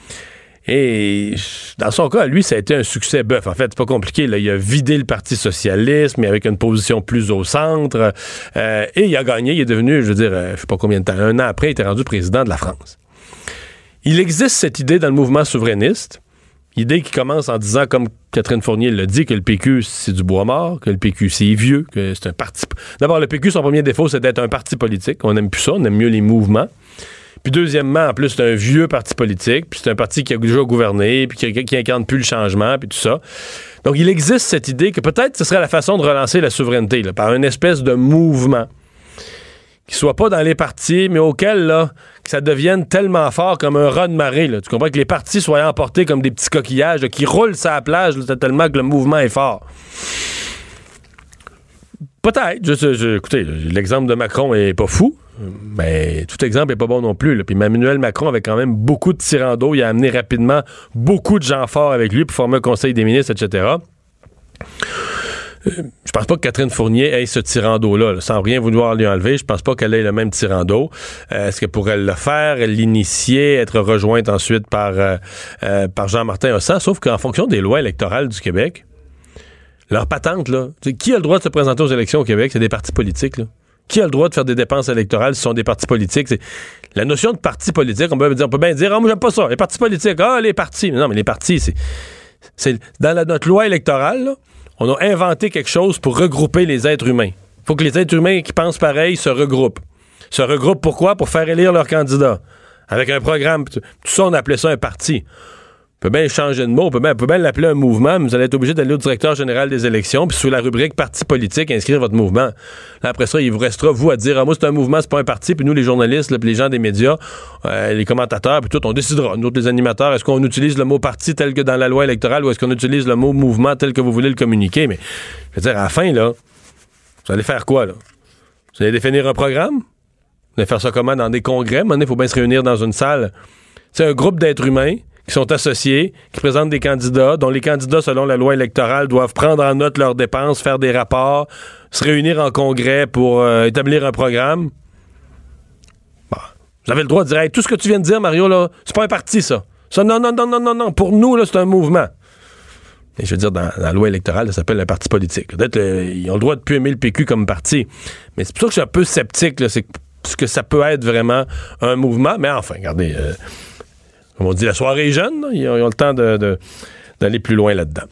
Et dans son cas, lui, ça a été un succès bœuf. En fait, c'est pas compliqué. Là. Il a vidé le Parti socialiste, mais avec une position plus au centre. Et il a gagné. Il est devenu, je veux dire, je sais pas combien de temps, 1 an après, il était rendu président de la France. Il existe cette idée dans le mouvement souverainiste. Idée qui commence en disant, comme Catherine Fournier le dit, que le PQ, c'est du bois mort, que le PQ, c'est vieux, que c'est un parti... D'abord, le PQ, son premier défaut, c'est d'être un parti politique. On n'aime plus ça. On aime mieux les mouvements. Puis deuxièmement, en plus, c'est un vieux parti politique, puis c'est un parti qui a déjà gouverné, puis qui incarne plus le changement, puis tout ça. Donc, il existe cette idée que peut-être ce serait la façon de relancer la souveraineté, là, par une espèce de mouvement qui soit pas dans les partis, mais auquel, là, que ça devienne tellement fort comme un raz de marée, là. Tu comprends? Que les partis soient emportés comme des petits coquillages, là, qui roulent sur la plage, là, tellement que le mouvement est fort. Peut-être. Écoutez, l'exemple de Macron est pas fou, mais tout exemple est pas bon non plus, là. Puis Emmanuel Macron avait quand même beaucoup de tirants d'eau. Il a amené rapidement beaucoup de gens forts avec lui pour former un conseil des ministres, etc. Je pense pas que Catherine Fournier ait ce tirant d'eau-là, là, sans rien vouloir lui enlever. Je pense pas qu'elle ait le même tirant d'eau. Est-ce que pourrait le faire, l'initier, être rejointe ensuite par Jean-Martin Hossa? Sauf qu'en fonction des lois électorales du Québec, leur patente, là, qui a le droit de se présenter aux élections au Québec? C'est des partis politiques, là. Qui a le droit de faire des dépenses électorales si ce sont des partis politiques? C'est la notion de parti politique. On peut bien dire, moi, j'aime pas ça. Les partis politiques, les partis. Non, mais les partis, c'est dans notre loi électorale, là, on a inventé quelque chose pour regrouper les êtres humains. Il faut que les êtres humains qui pensent pareil se regroupent. Se regroupent pourquoi? Pour faire élire leur candidat. Avec un programme. Tout ça, on appelait ça un parti. On peut bien changer de mot, on peut bien l'appeler un mouvement, mais vous allez être obligé d'aller au directeur général des élections, puis sous la rubrique parti politique, inscrire votre mouvement. Là, après ça, il vous restera, vous, à dire, moi, c'est un mouvement, c'est pas un parti, puis nous, les journalistes, là, puis les gens des médias, les commentateurs, puis tout, on décidera, nous autres, les animateurs, est-ce qu'on utilise le mot parti tel que dans la loi électorale, ou est-ce qu'on utilise le mot mouvement tel que vous voulez le communiquer? Mais, je veux dire, à la fin, là, vous allez faire quoi, là? Vous allez définir un programme? Vous allez faire ça comment? Dans des congrès? Maintenant, il faut bien se réunir dans une salle. C'est un groupe d'êtres humains qui sont associés, qui présentent des candidats, dont les candidats, selon la loi électorale, doivent prendre en note leurs dépenses, faire des rapports, se réunir en congrès pour établir un programme. Bon. Vous avez le droit de dire, hey, tout ce que tu viens de dire, Mario, là, c'est pas un parti, ça. Ça, non. Pour nous, là, c'est un mouvement. Et je veux dire, dans la loi électorale, ça s'appelle un parti politique. Peut-être ils ont le droit de plus aimer le PQ comme parti. Mais c'est pour ça que je suis un peu sceptique, là, c'est que ça peut être vraiment un mouvement. Mais enfin, regardez... Comme on dit, la soirée est jeune. Ils ont le temps d'aller plus loin là-dedans.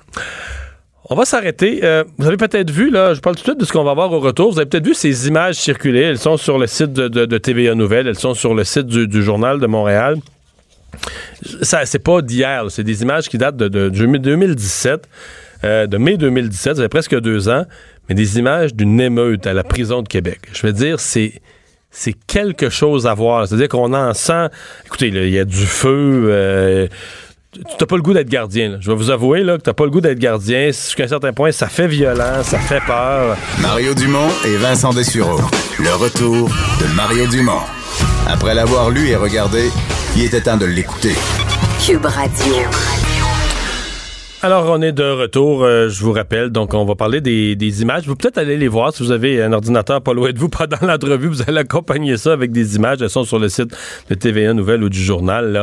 On va s'arrêter. Vous avez peut-être vu, là, je parle tout de suite de ce qu'on va voir au retour. Vous avez peut-être vu ces images circuler. Elles sont sur le site de TVA Nouvelles. Elles sont sur le site du Journal de Montréal. Ça, c'est pas d'hier. Là. C'est des images qui datent de 2017, de mai 2017. Ça fait presque 2 ans. Mais des images d'une émeute à la prison de Québec. Je veux dire, c'est quelque chose à voir. C'est-à-dire qu'on en sent... Écoutez, il y a du feu. T'as pas le goût d'être gardien. Là. Je vais vous avouer là, que t'as pas le goût d'être gardien. Jusqu'à un certain point, ça fait violent, ça fait peur. Mario Dumont et Vincent Dessureau. Le retour de Mario Dumont. Après l'avoir lu et regardé, il était temps de l'écouter. Cube Radio. Alors, on est de retour, je vous rappelle. Donc, on va parler des images. Vous pouvez peut-être aller les voir si vous avez un ordinateur pas loin de vous pendant l'entrevue. Vous allez accompagner ça avec des images. Elles sont sur le site de TVA Nouvelles ou du Journal.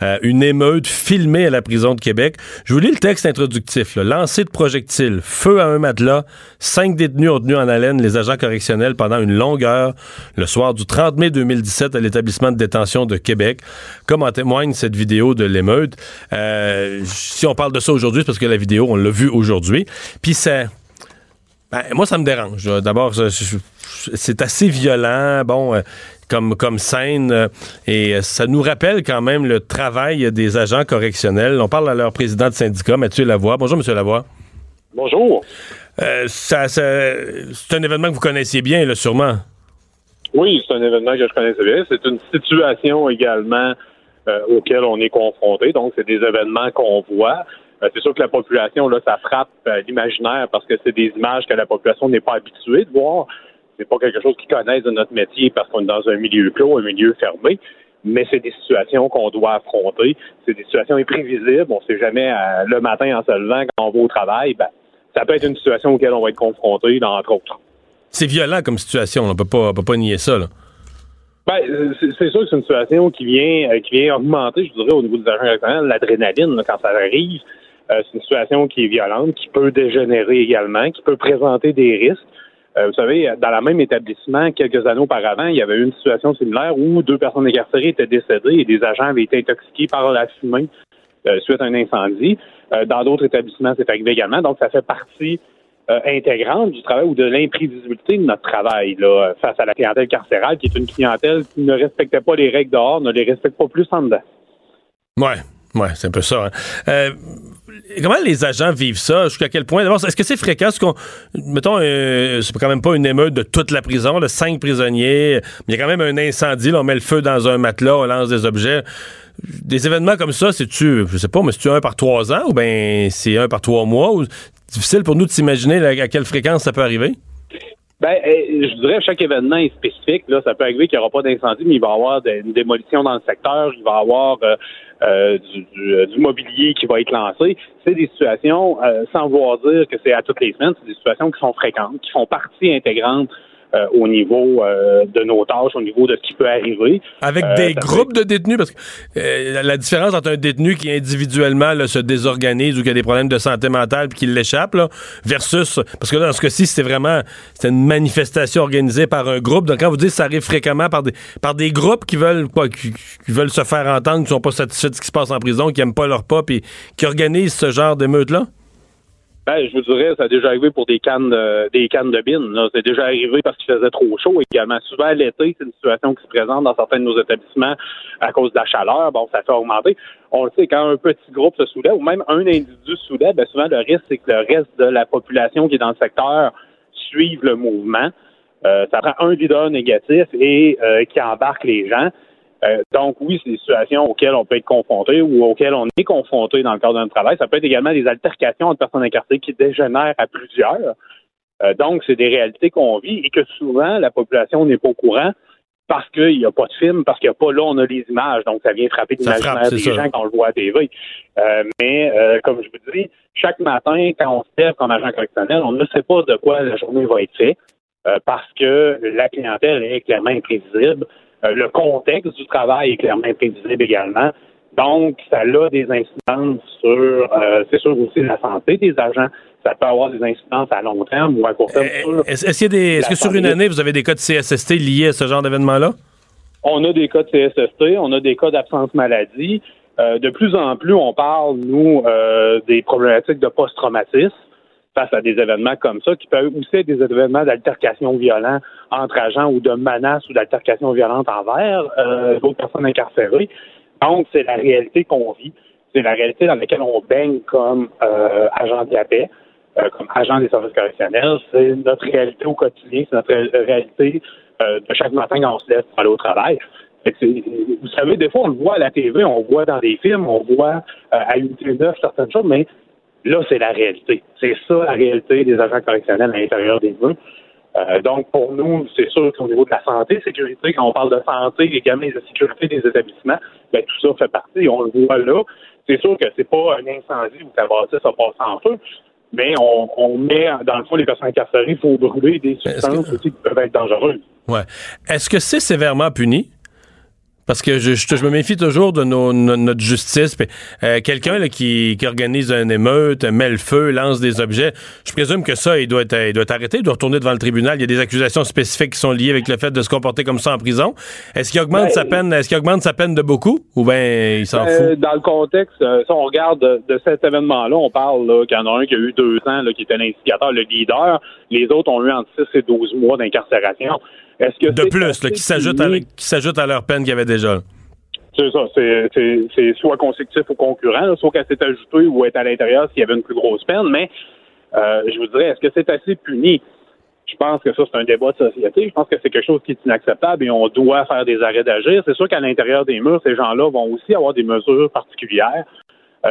Là. Une émeute filmée à la prison de Québec. Je vous lis le texte introductif. Là. Lancer de projectiles, feu à un matelas, 5 détenus ont tenu en haleine les agents correctionnels pendant une longue heure le soir du 30 mai 2017 à l'établissement de détention de Québec. Comme en témoigne cette vidéo de l'émeute. Si on parle de ça aujourd'hui, parce que la vidéo, on l'a vue aujourd'hui. Puis ça... Ben, moi, ça me dérange. D'abord, c'est assez violent, bon, comme scène. Et ça nous rappelle quand même le travail des agents correctionnels. On parle à leur président de syndicat, Mathieu Lavoie. Bonjour, Monsieur Lavoie. Bonjour. C'est un événement que vous connaissiez bien, là, sûrement. Oui, c'est un événement que je connaissais bien. C'est une situation également auquel on est confronté. Donc, c'est des événements qu'on voit. C'est sûr que la population, là, ça frappe l'imaginaire parce que c'est des images que la population n'est pas habituée de voir. C'est pas quelque chose qu'ils connaissent de notre métier parce qu'on est dans un milieu clos, un milieu fermé. Mais c'est des situations qu'on doit affronter. C'est des situations imprévisibles. On sait jamais, le matin en se levant, quand on va au travail, ben, ça peut être une situation auquel on va être confronté, entre autres. C'est violent comme situation. On peut pas nier ça, là. Ben, c'est sûr que c'est une situation qui vient augmenter, je dirais, au niveau des agents, l'adrénaline, là, quand ça arrive. C'est une situation qui est violente, qui peut dégénérer également, qui peut présenter des risques. Vous savez, dans le même établissement, quelques années auparavant, il y avait eu une situation similaire où 2 personnes incarcérées étaient décédées et des agents avaient été intoxiqués par la fumée suite à un incendie. Dans d'autres établissements, c'est arrivé également. Donc, ça fait partie intégrante du travail ou de l'imprévisibilité de notre travail là, face à la clientèle carcérale, qui est une clientèle qui ne respectait pas les règles dehors, ne les respecte pas plus en dedans. Oui, c'est un peu ça. Hein. Comment les agents vivent ça? Jusqu'à quel point? D'abord, est-ce que c'est fréquent? Mettons, c'est quand même pas une émeute de toute la prison, de 5 prisonniers. Il y a quand même un incendie, là, on met le feu dans un matelas, on lance des objets. Des événements comme ça, c'est-tu, je sais pas, mais c'est-tu 1 par 3 ans ou bien c'est 1 par 3 mois? Difficile pour nous de s'imaginer à quelle fréquence ça peut arriver? Ben, je dirais que chaque événement est spécifique. Là, ça peut arriver qu'il n'y aura pas d'incendie, mais il va y avoir une démolition dans le secteur, il va y avoir du mobilier qui va être lancé. C'est des situations, sans vouloir dire que c'est à toutes les semaines, c'est des situations qui sont fréquentes, qui font partie intégrante au niveau de nos tâches, au niveau de ce qui peut arriver. Avec des groupes de détenus, parce que la différence entre un détenu qui individuellement là, se désorganise ou qui a des problèmes de santé mentale puis qui l'échappe, là, versus, parce que là, dans ce cas-ci, c'était une manifestation organisée par un groupe. Donc, quand vous dites que ça arrive fréquemment par des groupes qui veulent se faire entendre, qui sont pas satisfaits de ce qui se passe en prison, qui n'aiment pas leur pas, puis qui organisent ce genre d'émeutes-là? Ben, je vous dirais, ça a déjà arrivé pour des cannes de bine. Là. C'est déjà arrivé parce qu'il faisait trop chaud également. Souvent, l'été, c'est une situation qui se présente dans certains de nos établissements à cause de la chaleur. Bon, ça fait augmenter. On le sait, quand un petit groupe se soulève ou même un individu se soulève, ben, souvent, le risque, c'est que le reste de la population qui est dans le secteur suive le mouvement. Ça prend un leader négatif et qui embarque les gens. Donc, oui, c'est des situations auxquelles on peut être confronté ou auxquelles on est confronté dans le cadre de notre travail. Ça peut être également des altercations entre personnes incarcérées qui dégénèrent à plusieurs. Donc, c'est des réalités qu'on vit et que souvent, la population n'est pas au courant parce qu'il n'y a pas de film, parce qu'il n'y a pas, là, on a les images. Donc, ça vient frapper l'imaginaire des gens quand on le voit à TV. Mais, comme je vous dis, chaque matin, quand on se lève comme agent correctionnel, on ne sait pas de quoi la journée va être faite parce que la clientèle est clairement imprévisible. Le contexte du travail est clairement imprévisible également. Donc, ça a des incidences sur, c'est sûr aussi, la santé des agents. Ça peut avoir des incidences à long terme ou à court terme. Est-ce que sur une année, vous avez des cas de CSST liés à ce genre d'événement-là? On a des cas de CSST, on a des cas d'absence maladie. De plus en plus, on parle, nous, des problématiques de post-traumatisme face à des événements comme ça, qui peuvent aussi être des événements d'altercation violente entre agents ou de menaces ou d'altercation violente envers d'autres personnes incarcérées. Donc, c'est la réalité qu'on vit. C'est la réalité dans laquelle on baigne comme agent de la paix, comme agent des services correctionnels. C'est notre réalité au quotidien. C'est notre réalité de chaque matin quand on se lève pour aller au travail. Vous savez, des fois, on le voit à la TV, on le voit dans des films, on voit à UT9 certaines choses, mais là, c'est la réalité. C'est ça, la réalité des agents correctionnels à l'intérieur des murs. Donc, pour nous, c'est sûr qu'au niveau de la santé, sécurité, quand on parle de santé et également de sécurité des établissements, bien, tout ça fait partie. On le voit là. C'est sûr que c'est pas un incendie où ta bâtisse a passé en feu, mais on met, dans le fond, les personnes incarcérées, il faut brûler des substances aussi qui peuvent être dangereuses. Ouais. Est-ce que c'est sévèrement puni? Parce que je me méfie toujours de notre justice. Quelqu'un là, qui organise une émeute, met le feu, lance des objets, je présume que ça, il doit être arrêté, il doit retourner devant le tribunal. Il y a des accusations spécifiques qui sont liées avec le fait de se comporter comme ça en prison. Est-ce qu'il augmente sa peine de beaucoup? Ou bien il s'en fout? Dans le contexte, si on regarde de cet événement-là, on parle là, qu'il y en a un qui a eu 2 ans, là, qui était l'instigateur, le leader. Les autres ont eu entre 6 et 12 mois d'incarcération. Est-ce que de plus, là, qui s'ajoute à leur peine qu'il y avait déjà. C'est ça, c'est soit consécutif ou concurrent, là, soit qu'elle s'est ajoutée ou est à l'intérieur s'il y avait une plus grosse peine, mais je vous dirais, est-ce que c'est assez puni? Je pense que ça, c'est un débat de société. Je pense que c'est quelque chose qui est inacceptable et on doit faire des arrêts d'agir. C'est sûr qu'à l'intérieur des murs, ces gens-là vont aussi avoir des mesures particulières,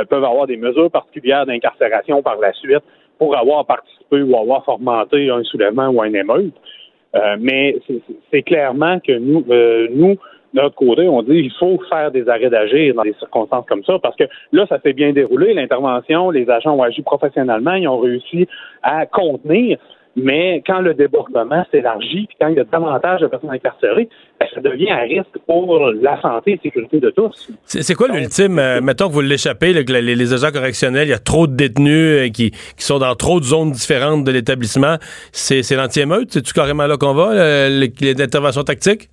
peuvent avoir des mesures particulières d'incarcération par la suite pour avoir participé ou avoir fomenté un soulèvement ou une émeute. Mais c'est clairement que nous, de notre côté, on dit il faut faire des arrêts d'agir dans des circonstances comme ça, parce que là, ça s'est bien déroulé, l'intervention, les agents ont agi professionnellement, ils ont réussi à contenir, mais quand le débordement s'élargit, puis quand il y a davantage de personnes incarcérées, ben, ça devient un risque pour la santé et la sécurité de tous. C'est quoi l'ultime? Mettons que vous l'échappez, là, que les agents correctionnels, il y a trop de détenus qui sont dans trop de zones différentes de l'établissement. C'est l'anti-émeute? C'est-tu carrément là qu'on va, les interventions tactiques?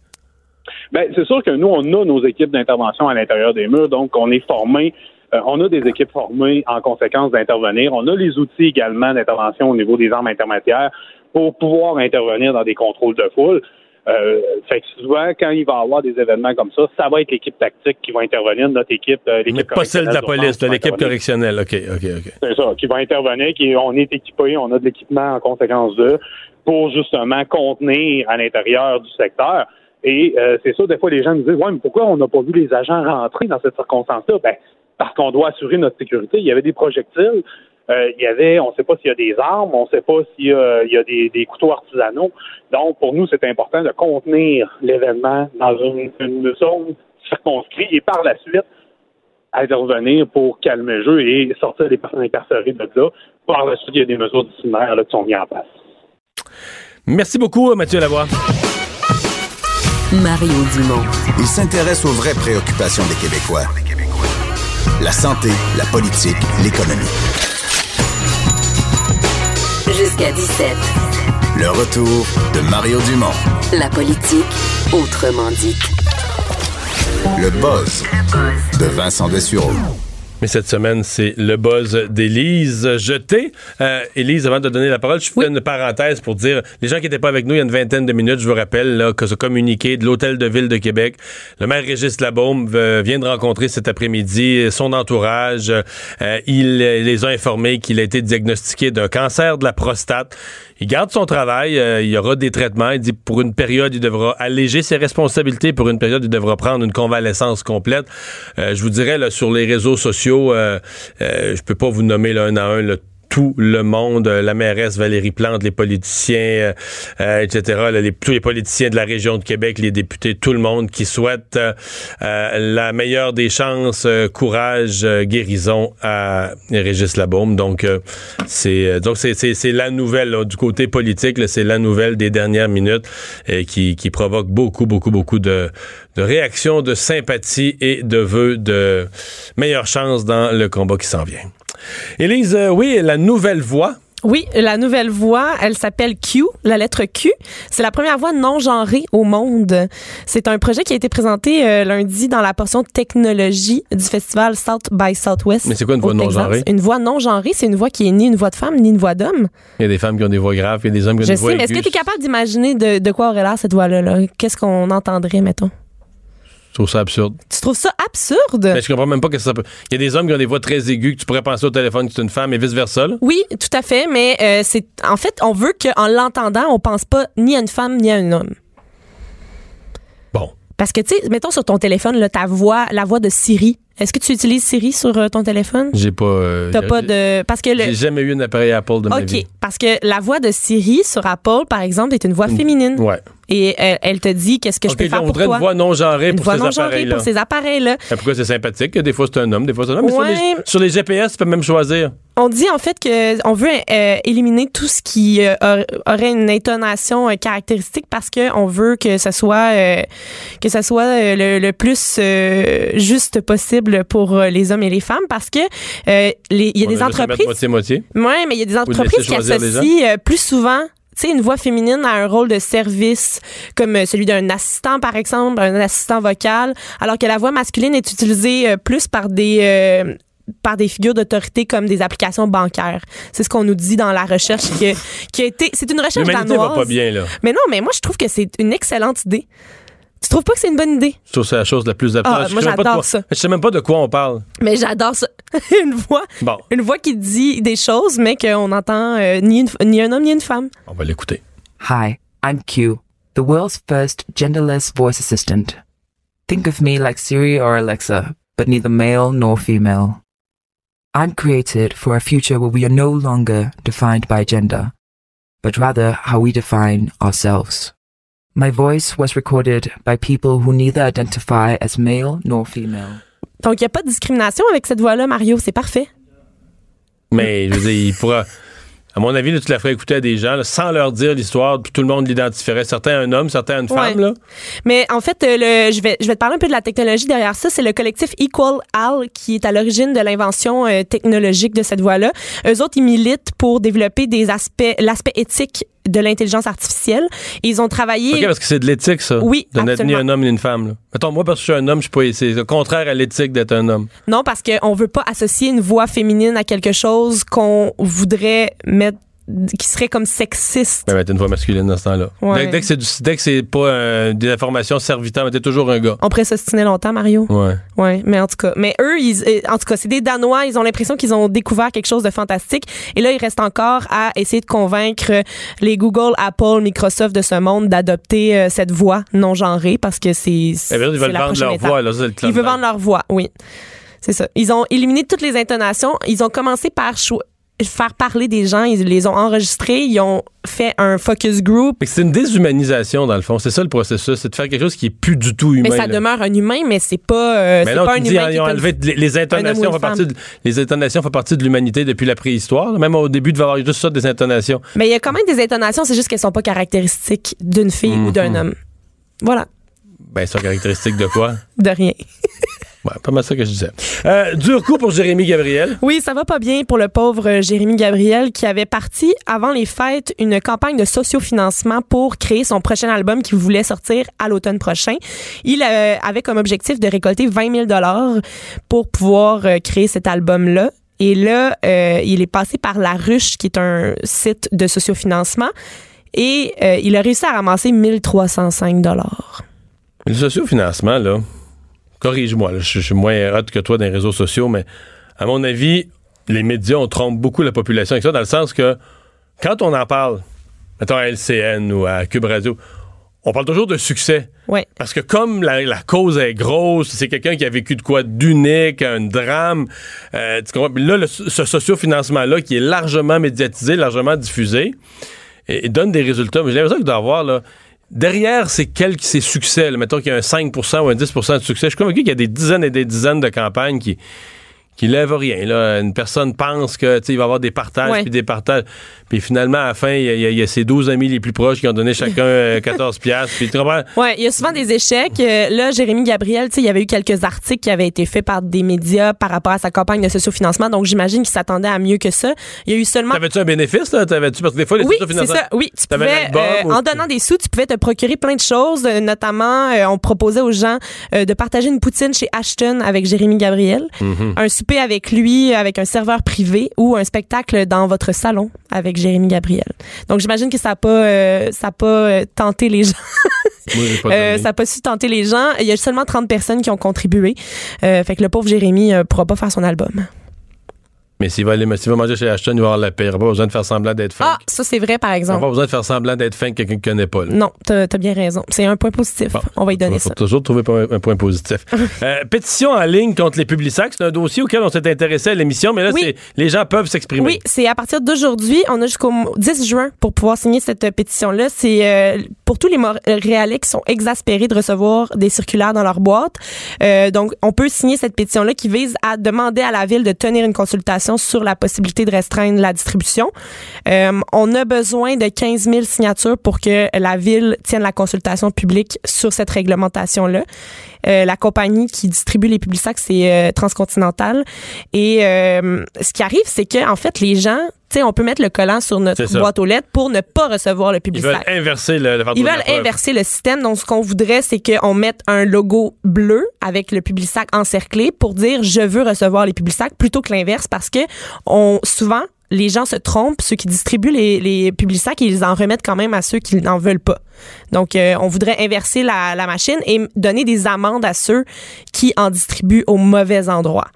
Bien, c'est sûr que nous, on a nos équipes d'intervention à l'intérieur des murs, donc on est formés. On a des équipes formées en conséquence d'intervenir. On a les outils également d'intervention au niveau des armes intermédiaires pour pouvoir intervenir dans des contrôles de foule. Fait que souvent, quand il va y avoir des événements comme ça, ça va être l'équipe tactique qui va intervenir, notre équipe, l'équipe correctionnelle. Mais pas celle de la police, de l'équipe correctionnelle. OK. C'est ça, qui va intervenir, on est équipé, on a de l'équipement en conséquence d'eux pour justement contenir à l'intérieur du secteur. Et c'est sûr, des fois, les gens nous disent « Ouais, mais pourquoi on n'a pas vu les agents rentrer dans cette circonstance-là? » Ben, parce qu'on doit assurer notre sécurité. Il y avait des projectiles, il y avait, on ne sait pas s'il y a des armes, on ne sait pas s'il y a, des couteaux artisanaux. Donc, pour nous, c'est important de contenir l'événement dans une zone circonscrite et par la suite, intervenir pour calmer le jeu et sortir les personnes incarcérées de là. Par la suite, il y a des mesures disciplinaires qui sont mises en place. Merci beaucoup, Mathieu Lavoie. Mario Dumont. Il s'intéresse aux vraies préoccupations des Québécois. La santé, la politique, l'économie. Jusqu'à 17. Le retour de Mario Dumont. La politique, autrement dite. Le buzz de Vincent Dessureau. Mais cette semaine, c'est le buzz d'Élise Jeté. Élise, avant de donner la parole, je fais une parenthèse pour dire, les gens qui n'étaient pas avec nous il y a une vingtaine de minutes, je vous rappelle là, que ce communiqué de l'Hôtel de Ville de Québec, le maire Régis Labaume vient de rencontrer cet après-midi son entourage. Il les a informés qu'il a été diagnostiqué d'un cancer de la prostate. Il garde son travail, il y aura des traitements. Il dit pour une période, il devra alléger ses responsabilités. Pour une période, il devra prendre une convalescence complète. Je vous dirais, là, sur les réseaux sociaux, je peux pas vous nommer là, un à un là, tout le monde, la mairesse Valérie Plante, les politiciens, etc., là, tous les politiciens de la région de Québec, les députés, tout le monde qui souhaite la meilleure des chances, courage, guérison à Régis Labaume. Donc, c'est la nouvelle là, du côté politique, là, c'est la nouvelle des dernières minutes qui provoque beaucoup de réactions, de sympathie et de vœux de meilleure chance dans le combat qui s'en vient. Élise, oui, la nouvelle voix. Oui, la nouvelle voix, elle s'appelle Q, la lettre Q. C'est la première voix non genrée au monde. C'est un projet qui a été présenté lundi dans la portion technologie du festival South by Southwest. Mais c'est quoi une voix non genrée? Une voix non genrée, c'est une voix qui est ni une voix de femme, ni une voix d'homme. Il y a des femmes qui ont des voix graves, il y a des hommes qui ont des voix aiguës. Est-ce que tu es capable d'imaginer de quoi aurait l'air cette voix-là? Là? Qu'est-ce qu'on entendrait, mettons? Je trouve ça absurde. Tu trouves ça absurde? Mais je comprends même pas que ça peut. Il y a des hommes qui ont des voix très aiguës que tu pourrais penser au téléphone que c'est une femme et vice-versa. Là. Oui, tout à fait, mais c'est en fait, on veut qu'en l'entendant, on pense pas ni à une femme ni à un homme. Bon. Parce que, tu sais, mettons sur ton téléphone, là, ta voix, la voix de Siri. Est-ce que tu utilises Siri sur ton téléphone? J'ai pas... T'as pas de... Parce que j'ai jamais eu un appareil Apple de ma vie. OK, parce que la voix de Siri sur Apple, par exemple, est une voix féminine. Ouais. Et elle te dit qu'est-ce que je peux faire pour toi. On voudrait une voix non genrée pour ces appareils-là. Pourquoi c'est sympathique? Des fois, c'est un homme, des fois, c'est un homme. Ouais. Mais sur les GPS, tu peux même choisir. On dit, en fait, qu'on veut éliminer tout ce qui aurait une intonation caractéristique parce qu'on veut que ça soit, le plus juste possible pour les hommes et les femmes parce que il y a des entreprises... moitié-moitié. Oui, mais il y a des entreprises qui associent plus souvent... une voix féminine a un rôle de service, comme celui d'un assistant, par exemple, un assistant vocal, alors que la voix masculine est utilisée plus par des figures d'autorité comme des applications bancaires. C'est ce qu'on nous dit dans la recherche qui a été... C'est une recherche danoise. L'humanité va pas bien, là. Mais non, mais moi, je trouve que c'est une excellente idée. Tu trouves pas que c'est une bonne idée? Je trouve que c'est la chose la plus absurde. Ah, moi, j'adore ça. Je sais même pas de quoi on parle. Mais j'adore ça. Une voix qui dit des choses, mais qu'on n'entend ni un homme ni une femme. On va l'écouter. Hi, I'm Q, the world's first genderless voice assistant. Think of me like Siri or Alexa, but neither male nor female. I'm created for a future where we are no longer defined by gender, but rather how we define ourselves. My voice was recorded by people who neither identify as male nor female. Donc, il n'y a pas de discrimination avec cette voix-là, Mario. C'est parfait. Mais, je veux dire, il pourra... À mon avis, là, tu la ferais écouter à des gens là, sans leur dire l'histoire, puis tout le monde l'identifierait. Certains un homme, certains une femme. Ouais. Là. Mais en fait, je vais te parler un peu de la technologie derrière ça. C'est le collectif EqualAL qui est à l'origine de l'invention technologique de cette voix-là. Eux autres, ils militent pour développer l'aspect éthique de l'intelligence artificielle. Et ils ont travaillé... OK, parce que c'est de l'éthique, ça. Oui, de n'être ni un homme ni une femme. Là. Mettons, moi, parce que je suis un homme, c'est le contraire à l'éthique d'être un homme. Non, parce qu'on veut pas associer une voix féminine à quelque chose qu'on voudrait mettre qui serait comme sexiste. Ben, mettre une voix masculine dans ce temps-là. Ouais. Dès que c'est pas des informations servitant, mais t'es toujours un gars. On pourrait s'ostiner longtemps, Mario. Ouais. Ouais, mais en tout cas. Mais eux, c'est des Danois, ils ont l'impression qu'ils ont découvert quelque chose de fantastique. Et là, il reste encore à essayer de convaincre les Google, Apple, Microsoft de ce monde d'adopter cette voix non genrée parce que c'est bien, ils veulent vendre leur voix. Là, ils veulent vendre leur voix, oui. C'est ça. Ils ont éliminé toutes les intonations. Ils ont commencé par faire parler des gens, ils les ont enregistrés, ils ont fait un focus group. Mais c'est une déshumanisation dans le fond, c'est ça le processus, c'est de faire quelque chose qui est plus du tout humain. Mais ça demeure un humain, mais c'est pas, mais non, c'est pas un humain. Ils ont enlevé les intonations, les intonations font partie de l'humanité depuis la préhistoire. Même au début, il devait y avoir juste ça, des intonations. Mais il y a quand même des intonations, c'est juste qu'elles sont pas caractéristiques d'une fille ou d'un homme. Voilà. Ben, ça, caractéristique de quoi? De rien. Ouais, pas mal ça que je disais. Dur coup pour Jérémy Gabriel. Oui, ça va pas bien pour le pauvre Jérémy Gabriel qui avait parti avant les fêtes une campagne de sociofinancement pour créer son prochain album qu'il voulait sortir à l'automne prochain. Il avait comme objectif de récolter 20 000 $ pour pouvoir créer cet album-là. Et là, il est passé par La Ruche, qui est un site de sociofinancement, et il a réussi à ramasser 1305 $. Le sociofinancement, là, corrige-moi, là, je suis moins hot que toi dans les réseaux sociaux, mais à mon avis, les médias, on trompe beaucoup la population avec ça, dans le sens que quand on en parle, mettons à LCN ou à Cube Radio, on parle toujours de succès. Ouais. Parce que comme la cause est grosse, c'est quelqu'un qui a vécu de quoi d'unique, un drame, tu comprends? Là, ce sociofinancement-là, qui est largement médiatisé, largement diffusé, et donne des résultats. Mais j'ai l'impression que d'avoir, là, derrière ces succès, là, mettons qu'il y a un 5% ou un 10% de succès, je suis convaincu qu'il y a des dizaines et des dizaines de campagnes qui lèvent rien. Là. Une personne pense que il va y avoir des partages, puis des partages. Puis finalement, à la fin, il y a ses 12 amis les plus proches qui ont donné chacun 14 piastres. Puis tu comprends? Oui, il y a souvent des échecs. Là, Jérémy Gabriel, il y avait eu quelques articles qui avaient été faits par des médias par rapport à sa campagne de sociofinancement. Donc, j'imagine qu'il s'attendait à mieux que ça. Il y a eu seulement... T'avais-tu un bénéfice? Là? T'avais-tu? Parce que des fois, les sociofinancements... Oui, c'est ça. Oui, tu pouvais, en donnant des sous, tu pouvais te procurer plein de choses. Notamment, on proposait aux gens de partager une poutine chez Ashton avec Jérémy Gabriel. Mm-hmm. Un souper avec lui, avec un serveur privé, ou un spectacle dans votre salon avec Jérémy Gabriel. Donc, j'imagine que ça a pas tenté les gens. Moi, j'ai pas ça a pas su tenter les gens. Il y a seulement 30 personnes qui ont contribué. Fait que le pauvre Jérémy pourra pas faire son album. Mais s'il va manger chez Ashton, il va avoir la pire. Il n'a pas besoin de faire semblant d'être funk. Ah, ça, c'est vrai, par exemple. Il n'a pas besoin de faire semblant d'être funk quelqu'un qui ne connaît pas. Là. Non, t'as bien raison. C'est un point positif. Bon, on va y donner ça. Il faut toujours trouver un point positif. Pétition en ligne contre les Publisacs. C'est un dossier auquel on s'est intéressé à l'émission, mais là, les gens peuvent s'exprimer. Oui, c'est à partir d'aujourd'hui. On a jusqu'au 10 juin pour pouvoir signer cette pétition-là. C'est pour tous les Montréalais qui sont exaspérés de recevoir des circulaires dans leur boîte. Donc, on peut signer cette pétition-là qui vise à demander à la Ville de tenir une consultation sur la possibilité de restreindre la distribution. On a besoin de 15 000 signatures pour que la Ville tienne la consultation publique sur cette réglementation-là. La compagnie qui distribue les Publisacs, c'est Transcontinental. Et ce qui arrive, c'est que en fait, les gens... T'sais, on peut mettre le collant sur notre boîte aux lettres pour ne pas recevoir le Publisac. Ils veulent inverser le système. Donc, ce qu'on voudrait, c'est qu'on mette un logo bleu avec le Publisac encerclé pour dire « Je veux recevoir les Publisacs » plutôt que l'inverse parce que souvent, les gens se trompent. Ceux qui distribuent les Publisacs, ils en remettent quand même à ceux qui n'en veulent pas. Donc, on voudrait inverser la machine et donner des amendes à ceux qui en distribuent au mauvais endroit.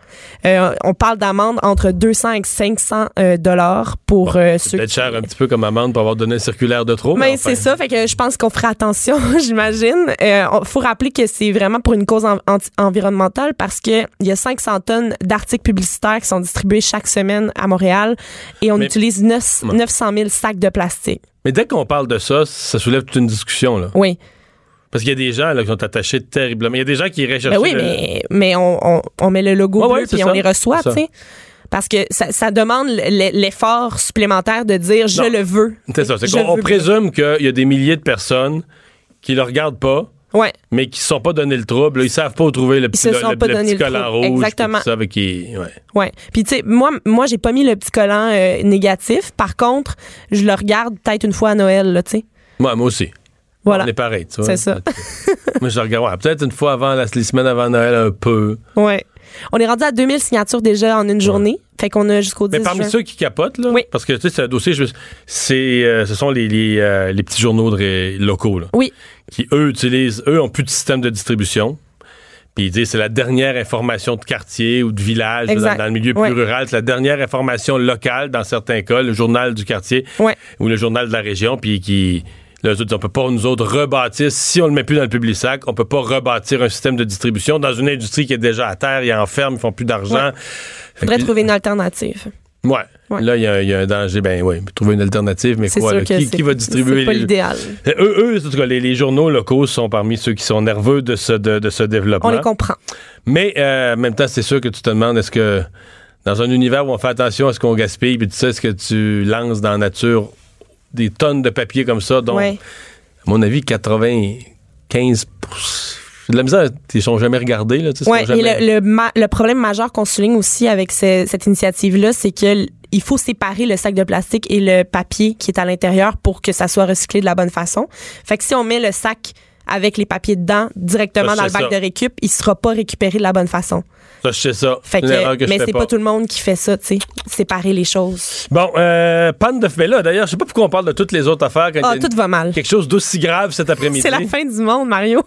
On parle d'amendes entre 200 et 500 $ pour ceux peut-être qui... cher un petit peu comme amende pour avoir donné un circulaire de trop. Mais enfin... c'est ça, fait que je pense qu'on fera attention, j'imagine. Faut rappeler que c'est vraiment pour une cause environnementale parce qu'il y a 500 tonnes d'articles publicitaires qui sont distribués chaque semaine à Montréal et on utilise 900 000 sacs de plastique. Mais dès qu'on parle de ça, ça soulève toute une discussion, là. Oui. Parce qu'il y a des gens là, qui sont attachés terriblement. Il y a des gens qui iraient chercher... Ben oui, mais on met le logo bleu puis on les reçoit, tu sais. Parce que ça demande l'effort supplémentaire de dire « je le veux ». C'est ça. On présume qu'il y a des milliers de personnes qui le regardent pas, mais qui ne se sont pas donné le trouble. Là, ils ne savent pas où trouver le petit collant rouge. Exactement. Ça, avec qui, Puis, tu sais, moi j'ai pas mis le petit collant négatif. Par contre, je le regarde peut-être une fois à Noël, tu sais. Moi aussi. Voilà. On est pareil, tu vois. C'est ça. Moi, je le regarde. Ouais, peut-être une fois avant, les semaines avant Noël, un peu. Ouais. On est rendu à 2000 signatures déjà en une journée. Fait qu'on a jusqu'au 10 juin. Mais parmi ceux qui capotent, là, parce que tu sais, c'est un dossier, ce sont les petits journaux locaux, là, qui, eux, ont plus de système de distribution. Puis ils disent, c'est la dernière information de quartier ou de village, dans le milieu plus rural, c'est la dernière information locale, dans certains cas, le journal du quartier ou le journal de la région, puis qui... Là, on peut pas, nous autres, rebâtir, si on le met plus dans le Publisac, on peut pas rebâtir un système de distribution dans une industrie qui est déjà à terre, ils en ferment, ils font plus d'argent. Faudrait trouver une alternative. Ouais. Là, il y a un danger. Ben oui, trouver une alternative, mais c'est quoi? Là, qui va distribuer? C'est pas l'idéal. Eux, en tout cas, les journaux locaux sont parmi ceux qui sont nerveux de ce développement. On les comprend. Mais en même temps, c'est sûr que tu te demandes, est-ce que dans un univers où on fait attention à ce qu'on gaspille, puis tu sais, est-ce que tu lances dans la nature des tonnes de papier comme ça, dont, à mon avis, 95%. De la misère, ils sont jamais regardés. Là, ouais, jamais... Et le problème majeur qu'on souligne aussi avec cette initiative-là, c'est que il faut séparer le sac de plastique et le papier qui est à l'intérieur pour que ça soit recyclé de la bonne façon. Fait que si on met le sac avec les papiers dedans directement dans le bac de récup, il sera pas récupéré de la bonne façon. Ça, je sais ça. Fait que mais c'est pas tout le monde qui fait ça, tu sais. Séparer les choses. Bon, panne de fumée là. D'ailleurs, je sais pas pourquoi on parle de toutes les autres affaires. Ah, tout va mal. Quelque chose d'aussi grave cet après-midi. C'est la fin du monde, Mario.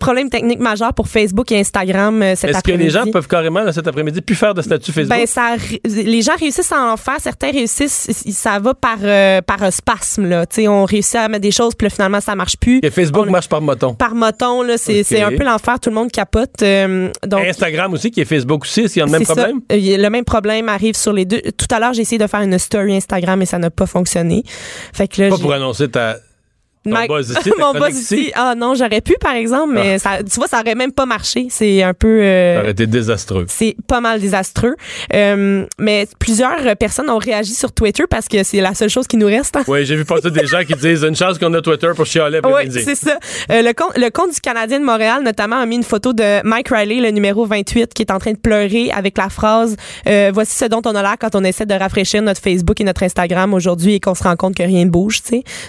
Problème technique majeur pour Facebook et Instagram cet Est-ce après-midi. Est-ce que les gens peuvent carrément là, cet après-midi plus faire de statut Facebook? Ben, les gens réussissent à en faire. Certains réussissent, ça va par spasme là. T'sais, on réussit à mettre des choses puis là, finalement ça marche plus. Et Facebook marche par moton. Par moton là, c'est un peu l'enfer. Tout le monde capote. Donc, Instagram aussi qui est Facebook aussi. Est-ce qu'il y a le même problème? Le même problème arrive sur les deux. Tout à l'heure j'ai essayé de faire une story Instagram et ça n'a pas fonctionné. Fait que là, pas pour annoncer ta mon boss ici. Ah non, j'aurais pu, par exemple, mais ça, tu vois, ça aurait même pas marché. C'est un peu... ça aurait été désastreux. C'est pas mal désastreux. Mais plusieurs personnes ont réagi sur Twitter parce que c'est la seule chose qui nous reste. Oui, j'ai vu passer des gens qui disent une chance qu'on a Twitter pour chialer. Oui, c'est ça. Le compte du Canadien de Montréal, notamment, a mis une photo de Mike Riley, le numéro 28, qui est en train de pleurer avec la phrase « Voici ce dont on a l'air quand on essaie de rafraîchir notre Facebook et notre Instagram aujourd'hui et qu'on se rend compte que rien ne bouge. »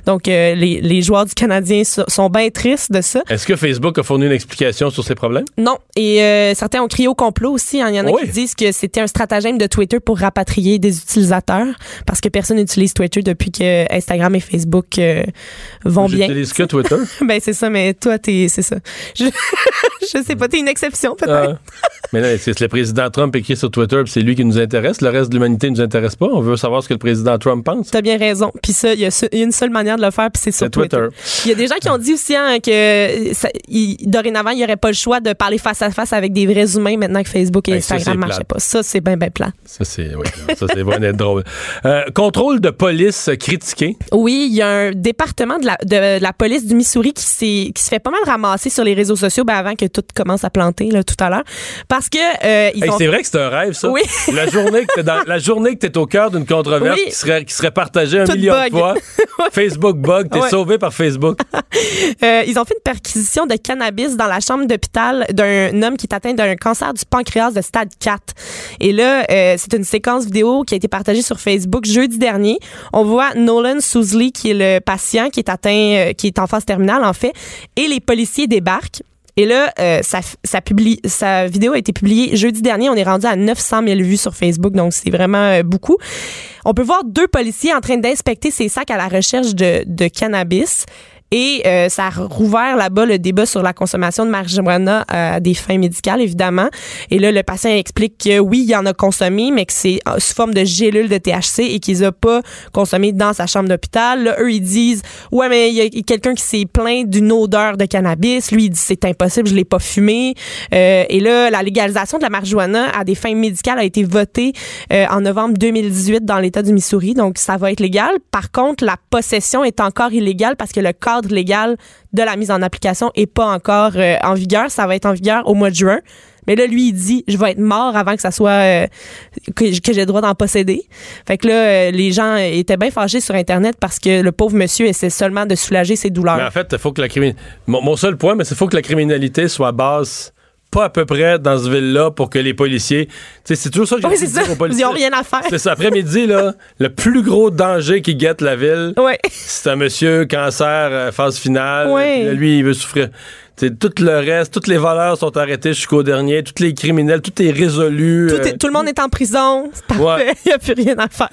Donc, les joueurs du Canadien sont bien tristes de ça. Est-ce que Facebook a fourni une explication sur ces problèmes? Non. Et certains ont crié au complot aussi. Il y en a qui disent que c'était un stratagème de Twitter pour rapatrier des utilisateurs parce que personne n'utilise Twitter depuis que Instagram et Facebook vont bien. J'utilise que Twitter? Ben c'est ça, mais toi, c'est ça. Je sais pas, t'es une exception peut-être. Mais là, c'est le président Trump écrit sur Twitter puis c'est lui qui nous intéresse. Le reste de l'humanité ne nous intéresse pas. On veut savoir ce que le président Trump pense. T'as bien raison. Puis ça, il y a une seule manière de le faire puis c'est sur Twitter. Il y a des gens qui ont dit aussi que dorénavant, il n'y aurait pas le choix de parler face à face avec des vrais humains maintenant que Facebook et Instagram ne marchaient pas. Ça, c'est bien, bien plat. Ça, c'est vraiment drôle. Contrôle de police critiqué. Oui, il y a un département de la police du Missouri qui se fait pas mal ramasser sur les réseaux sociaux avant que tout commence à planter là, tout à l'heure. Parce que... c'est vrai que c'est un rêve, ça. Oui. La journée que tu es au cœur d'une controverse qui serait partagée un million de fois, Facebook bug, t'es sauvé par Facebook. Ils ont fait une perquisition de cannabis dans la chambre d'hôpital d'un homme qui est atteint d'un cancer du pancréas de stade 4. Et là, c'est une séquence vidéo qui a été partagée sur Facebook jeudi dernier. On voit Nolan Sousley, qui est le patient qui est atteint, qui est en phase terminale, en fait, et les policiers débarquent. Et là, sa vidéo a été publiée jeudi dernier. On est rendu à 900 000 vues sur Facebook, donc c'est vraiment beaucoup. On peut voir deux policiers en train d'inspecter ces sacs à la recherche de cannabis. Et ça a rouvert là-bas le débat sur la consommation de marijuana à des fins médicales, évidemment. Et là, le patient explique que oui, il en a consommé, mais que c'est sous forme de gélules de THC et qu'ils n'ont pas consommé dans sa chambre d'hôpital. Là, eux, ils disent « Ouais, mais il y a quelqu'un qui s'est plaint d'une odeur de cannabis. Lui, il dit « C'est impossible, je ne l'ai pas fumé. » Et là, la légalisation de la marijuana à des fins médicales a été votée en novembre 2018 dans l'État du Missouri. Donc, ça va être légal. Par contre, la possession est encore illégale parce que le corps légal de la mise en application n'est pas encore en vigueur. Ça va être en vigueur au mois de juin. Mais là, lui, il dit « Je vais être mort avant que ça soit... que j'ai le droit d'en posséder. » Fait que là, les gens étaient bien fâchés sur Internet parce que le pauvre monsieur essaie seulement de soulager ses douleurs. Mais en fait, il faut que la mon seul point, mais c'est faut que la criminalité soit basse pas à peu près dans ce ville-là pour que les policiers... T'sais, c'est toujours ça que j'ai dit aux policiers. Ils n'ont rien à faire. C'est ça. Après-midi, là, le plus gros danger qui guette la ville, c'est un monsieur cancer, phase finale. Là, lui, il veut souffrir. T'sais, tout le reste, toutes les voleurs sont arrêtés jusqu'au dernier, tous les criminels, tout est résolu. Tout le monde est en prison. C'est parfait. Il n'y a plus rien à faire.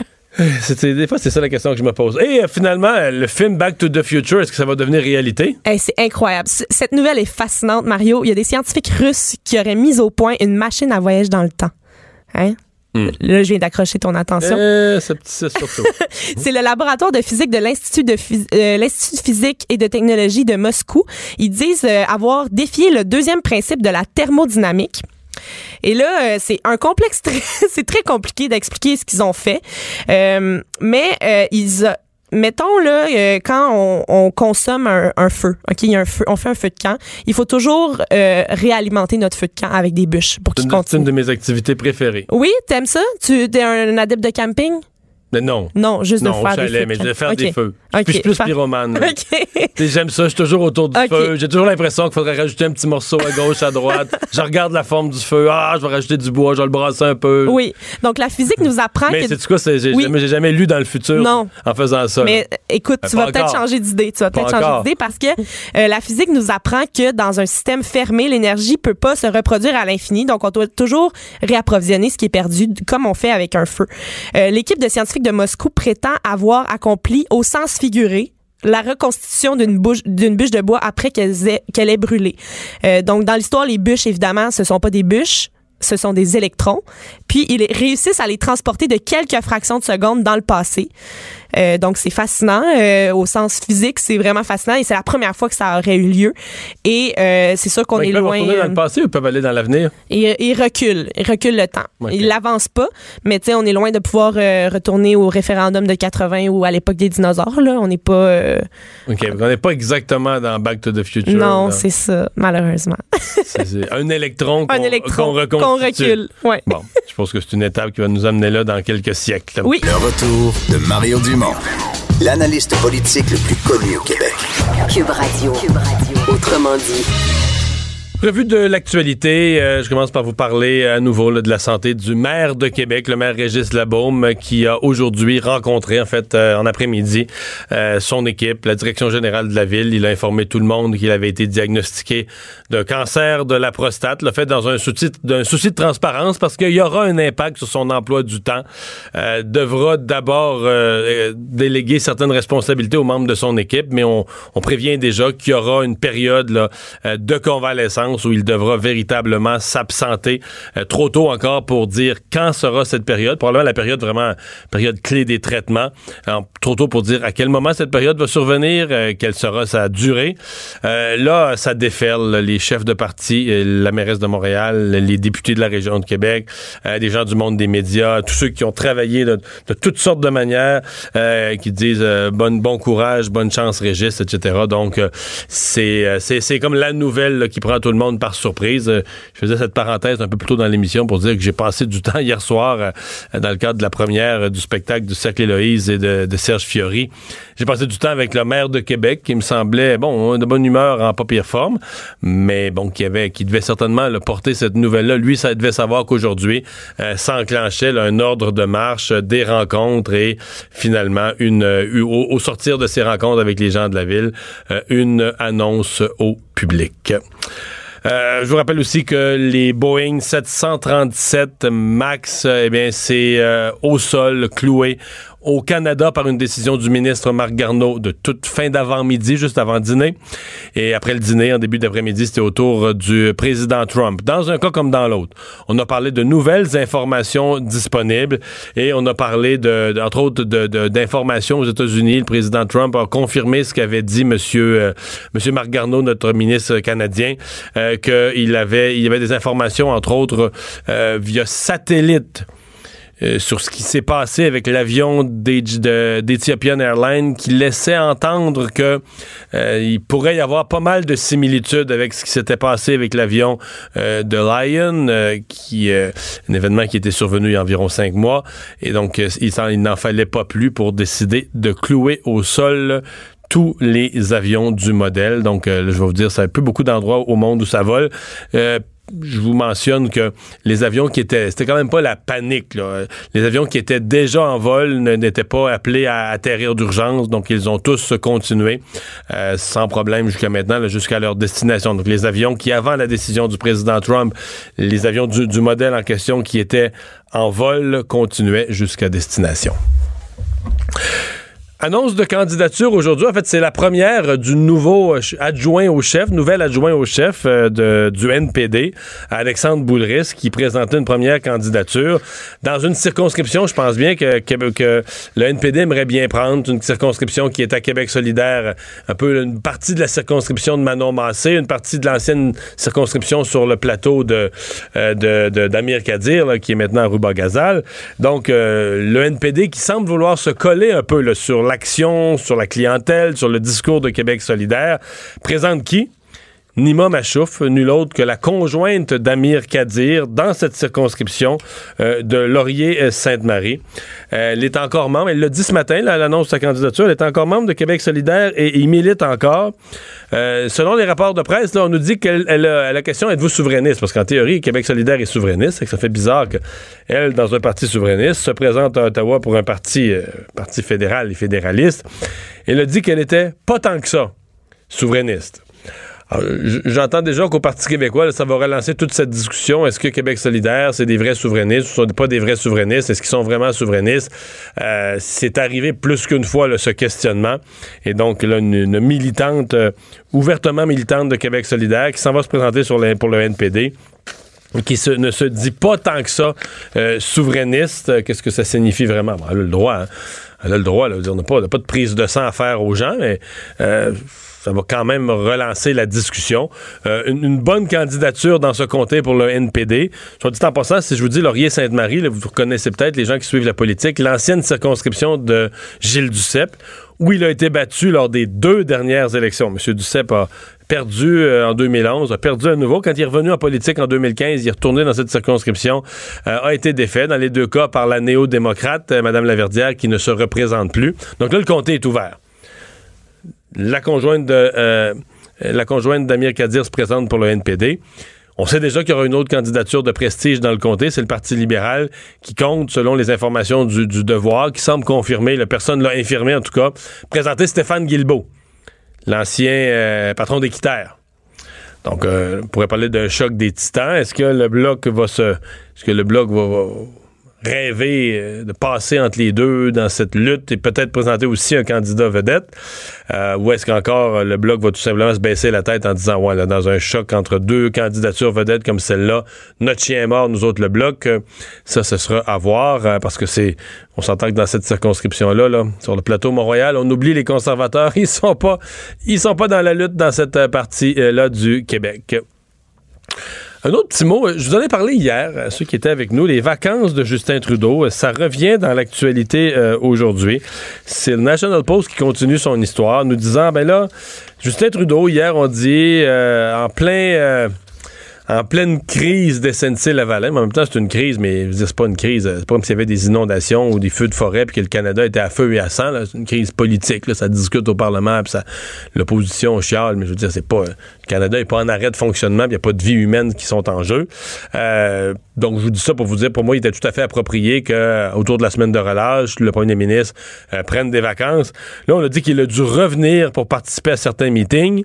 Des fois, c'est ça la question que je me pose. Et finalement, le film Back to the Future, est-ce que ça va devenir réalité? C'est incroyable. Cette nouvelle est fascinante, Mario. Il y a des scientifiques russes qui auraient mis au point une machine à voyage dans le temps. Hein? Là, je viens d'accrocher ton attention. C'est le laboratoire de physique de l'Institut de physique et de technologie de Moscou. Ils disent avoir défié le deuxième principe de la thermodynamique. Et là, c'est un complexe, c'est très compliqué d'expliquer ce qu'ils ont fait. Mettons là, quand on consomme un feu, ok, il y a un feu, on fait un feu de camp. Il faut toujours réalimenter notre feu de camp avec des bûches pour qu'il continue. C'est une de mes activités préférées. Oui, t'aimes ça? Tu es un adepte de camping? Non. Non, juste non, de faire des feux. Mais de faire des feux. Je suis plus pyromane. J'aime ça, je suis toujours autour du feu. J'ai toujours l'impression qu'il faudrait rajouter un petit morceau à gauche, à droite. Je regarde la forme du feu. Ah, je vais rajouter du bois, je vais le brasser un peu. Oui. Donc, la physique nous apprend mais que... Mais c'est-tu quoi? J'ai jamais lu dans le futur en faisant ça. Mais écoute, tu vas peut-être changer d'idée. Tu vas peut-être changer d'idée parce que la physique nous apprend que dans un système fermé, l'énergie peut pas se reproduire à l'infini. Donc, on doit toujours réapprovisionner ce qui est perdu, comme on fait avec un feu. L'équipe de scientifiques de Moscou prétend avoir accompli au sens figuré la reconstitution d'une bûche de bois après qu'elle ait brûlé. Donc, dans l'histoire, les bûches, évidemment, ce ne sont pas des bûches, ce sont des électrons. Puis, ils réussissent à les transporter de quelques fractions de secondes dans le passé. Donc, c'est fascinant. Au sens physique, c'est vraiment fascinant et c'est la première fois que ça aurait eu lieu. Et c'est sûr qu'on est loin... Ils peuvent retourner dans le passé ou ils peuvent aller dans l'avenir? Ils reculent. Ils reculent le temps. Okay. Ils n'avancent pas, mais tu sais, on est loin de pouvoir retourner au référendum de 80 ou à l'époque des dinosaures. Là. On n'est pas... OK, on n'est pas exactement dans Back to the Future. Non, c'est ça, malheureusement. c'est un électron qu'on reconstitue. On recule, ouais. Bon, je pense que c'est une étape qui va nous amener là dans quelques siècles. Oui. Le retour de Mario Dumont, l'analyste politique le plus connu au Québec. Cube Radio. Autrement dit. Revue de l'actualité, je commence par vous parler à nouveau là, de la santé du maire de Québec, le maire Régis Labaume, qui a aujourd'hui rencontré, en fait, en après-midi, son équipe, la direction générale de la ville. Il a informé tout le monde qu'il avait été diagnostiqué d'un cancer de la prostate, le fait dans un souci de transparence, parce qu'il y aura un impact sur son emploi du temps. Devra d'abord déléguer certaines responsabilités aux membres de son équipe, mais on prévient déjà qu'il y aura une période là, de convalescence où il devra véritablement s'absenter trop tôt encore pour dire quand sera cette période, probablement la période vraiment période clé des traitements. Alors, trop tôt pour dire à quel moment cette période va survenir, quelle sera sa durée. Là, ça déferle les chefs de parti, la mairesse de Montréal, les députés de la région de Québec, des gens du monde des médias, tous ceux qui ont travaillé de toutes sortes de manières, qui disent bon courage, bonne chance Régis, etc. Donc, c'est comme la nouvelle là, qui prend tout le monde par surprise. Je faisais cette parenthèse un peu plus tôt dans l'émission pour dire que j'ai passé du temps hier soir dans le cadre de la première du spectacle du Cercle Héloïse et de Serge Fiori. J'ai passé du temps avec le maire de Québec qui me semblait, de bonne humeur en pas pire forme, mais bon, qui devait certainement porter cette nouvelle-là. Lui, ça devait savoir qu'aujourd'hui s'enclenchait un ordre de marche, des rencontres et finalement au sortir de ces rencontres avec les gens de la ville, une annonce au public. Je vous rappelle aussi que les Boeing 737 MAX, c'est au sol, cloué au Canada par une décision du ministre Marc Garneau de toute fin d'avant-midi, juste avant dîner. Et après le dîner, en début d'après-midi, c'était au tour du président Trump. Dans un cas comme dans l'autre, on a parlé de nouvelles informations disponibles et on a parlé, entre autres, d'informations aux États-Unis. Le président Trump a confirmé ce qu'avait dit monsieur Marc Garneau, notre ministre canadien, qu'il y avait des informations, entre autres, via satellite, sur ce qui s'est passé avec l'avion d'Ethiopian Airlines qui laissait entendre que il pourrait y avoir pas mal de similitudes avec ce qui s'était passé avec l'avion de Lion, un événement qui était survenu il y a environ 5 mois. Et donc, il n'en fallait pas plus pour décider de clouer au sol tous les avions du modèle. Donc, je vais vous dire, ça a plus beaucoup d'endroits au monde où ça vole. Je vous mentionne que les avions qui étaient... C'était quand même pas la panique, là. Les avions qui étaient déjà en vol n'étaient pas appelés à atterrir d'urgence, donc ils ont tous continué sans problème jusqu'à maintenant, là, jusqu'à leur destination. Donc les avions qui, avant la décision du président Trump, les avions du modèle en question qui étaient en vol continuaient jusqu'à destination. Annonce de candidature aujourd'hui. En fait, c'est la première du nouveau adjoint au chef, nouvel adjoint au chef du NPD, Alexandre Boulris, qui présentait une première candidature dans une circonscription, je pense bien, que le NPD aimerait bien prendre. Une circonscription qui est à Québec solidaire, un peu une partie de la circonscription de Manon Massé, une partie de l'ancienne circonscription sur le plateau d'Amir Kadir, là, qui est maintenant à Rouba-Gazal. Donc, le NPD qui semble vouloir se coller un peu là, sur l'action, sur la clientèle, sur le discours de Québec solidaire, présente qui? Nima Mashouf, nul autre que la conjointe d'Amir Kadir dans cette circonscription de Laurier-Sainte-Marie. Elle est encore membre, elle l'a dit ce matin, là, elle annonce sa candidature, elle est encore membre de Québec solidaire et il milite encore. Selon les rapports de presse, là, on nous dit qu'elle a la question, êtes-vous souverainiste? Parce qu'en théorie, Québec solidaire est souverainiste, ça fait bizarre qu'elle, dans un parti souverainiste, se présente à Ottawa pour un parti fédéral et fédéraliste. Elle a dit qu'elle n'était pas tant que ça souverainiste. Alors, j'entends déjà qu'au Parti québécois, là, ça va relancer toute cette discussion. Est-ce que Québec solidaire, c'est des vrais souverainistes? Ce ne sont pas des vrais souverainistes. Est-ce qu'ils sont vraiment souverainistes? C'est arrivé plus qu'une fois, là, ce questionnement. Et donc, là, une militante, ouvertement militante de Québec solidaire, qui s'en va se présenter pour le NPD, qui ne se dit pas tant que ça souverainiste. Qu'est-ce que ça signifie vraiment? Bon, elle a le droit, hein? Elle a le droit. Là, on n'a pas de prise de sang à faire aux gens, mais... ça va quand même relancer la discussion. Une bonne candidature dans ce comté pour le NPD. Soit dit en passant, si je vous dis Laurier-Sainte-Marie, là, vous reconnaissez peut-être les gens qui suivent la politique, l'ancienne circonscription de Gilles Duceppe, où il a été battu lors des deux dernières élections. Monsieur Duceppe a perdu en 2011, a perdu à nouveau. Quand il est revenu en politique en 2015, il est retourné dans cette circonscription, a été défait, dans les deux cas, par la néo-démocrate, Mme Laverdière, qui ne se représente plus. Donc là, le comté est ouvert. La conjointe d'Amir Kadir se présente pour le NPD. On sait déjà qu'il y aura une autre candidature de prestige dans le comté. C'est le Parti libéral qui compte, selon les informations du Devoir, qui semble confirmer, la personne l'a infirmé en tout cas, présenter Stéphane Guilbeault, l'ancien patron d'Équiterre. Donc, on pourrait parler d'un choc des titans. Est-ce que le Bloc va rêver de passer entre les deux dans cette lutte et peut-être présenter aussi un candidat vedette? Ou est-ce qu'encore le Bloc va tout simplement se baisser la tête en disant, ouais, là, dans un choc entre deux candidatures vedettes comme celle-là, notre chien est mort, nous autres le Bloc? Ça, ce sera à voir, parce que on s'entend que dans cette circonscription-là, là, sur le plateau Mont-Royal, on oublie les conservateurs, ils sont pas dans la lutte dans cette partie-là du Québec. Un autre petit mot, je vous en ai parlé hier, à ceux qui étaient avec nous, les vacances de Justin Trudeau, ça revient dans l'actualité aujourd'hui. C'est le National Post qui continue son histoire, nous disant, ben là, Justin Trudeau, hier, on dit, en pleine crise d'SNC-Lavalin, mais en même temps, c'est une crise, mais je veux dire, c'est pas une crise, c'est pas comme s'il y avait des inondations ou des feux de forêt, puis que le Canada était à feu et à sang, là. C'est une crise politique, là. Ça discute au Parlement, puis l'opposition chiale, mais je veux dire, c'est pas... Le Canada n'est pas en arrêt de fonctionnement, il n'y a pas de vie humaine qui sont en jeu. Donc, je vous dis ça pour vous dire, pour moi, il était tout à fait approprié qu'autour de la semaine de relâche, le premier ministre prenne des vacances. Là, on a dit qu'il a dû revenir pour participer à certains meetings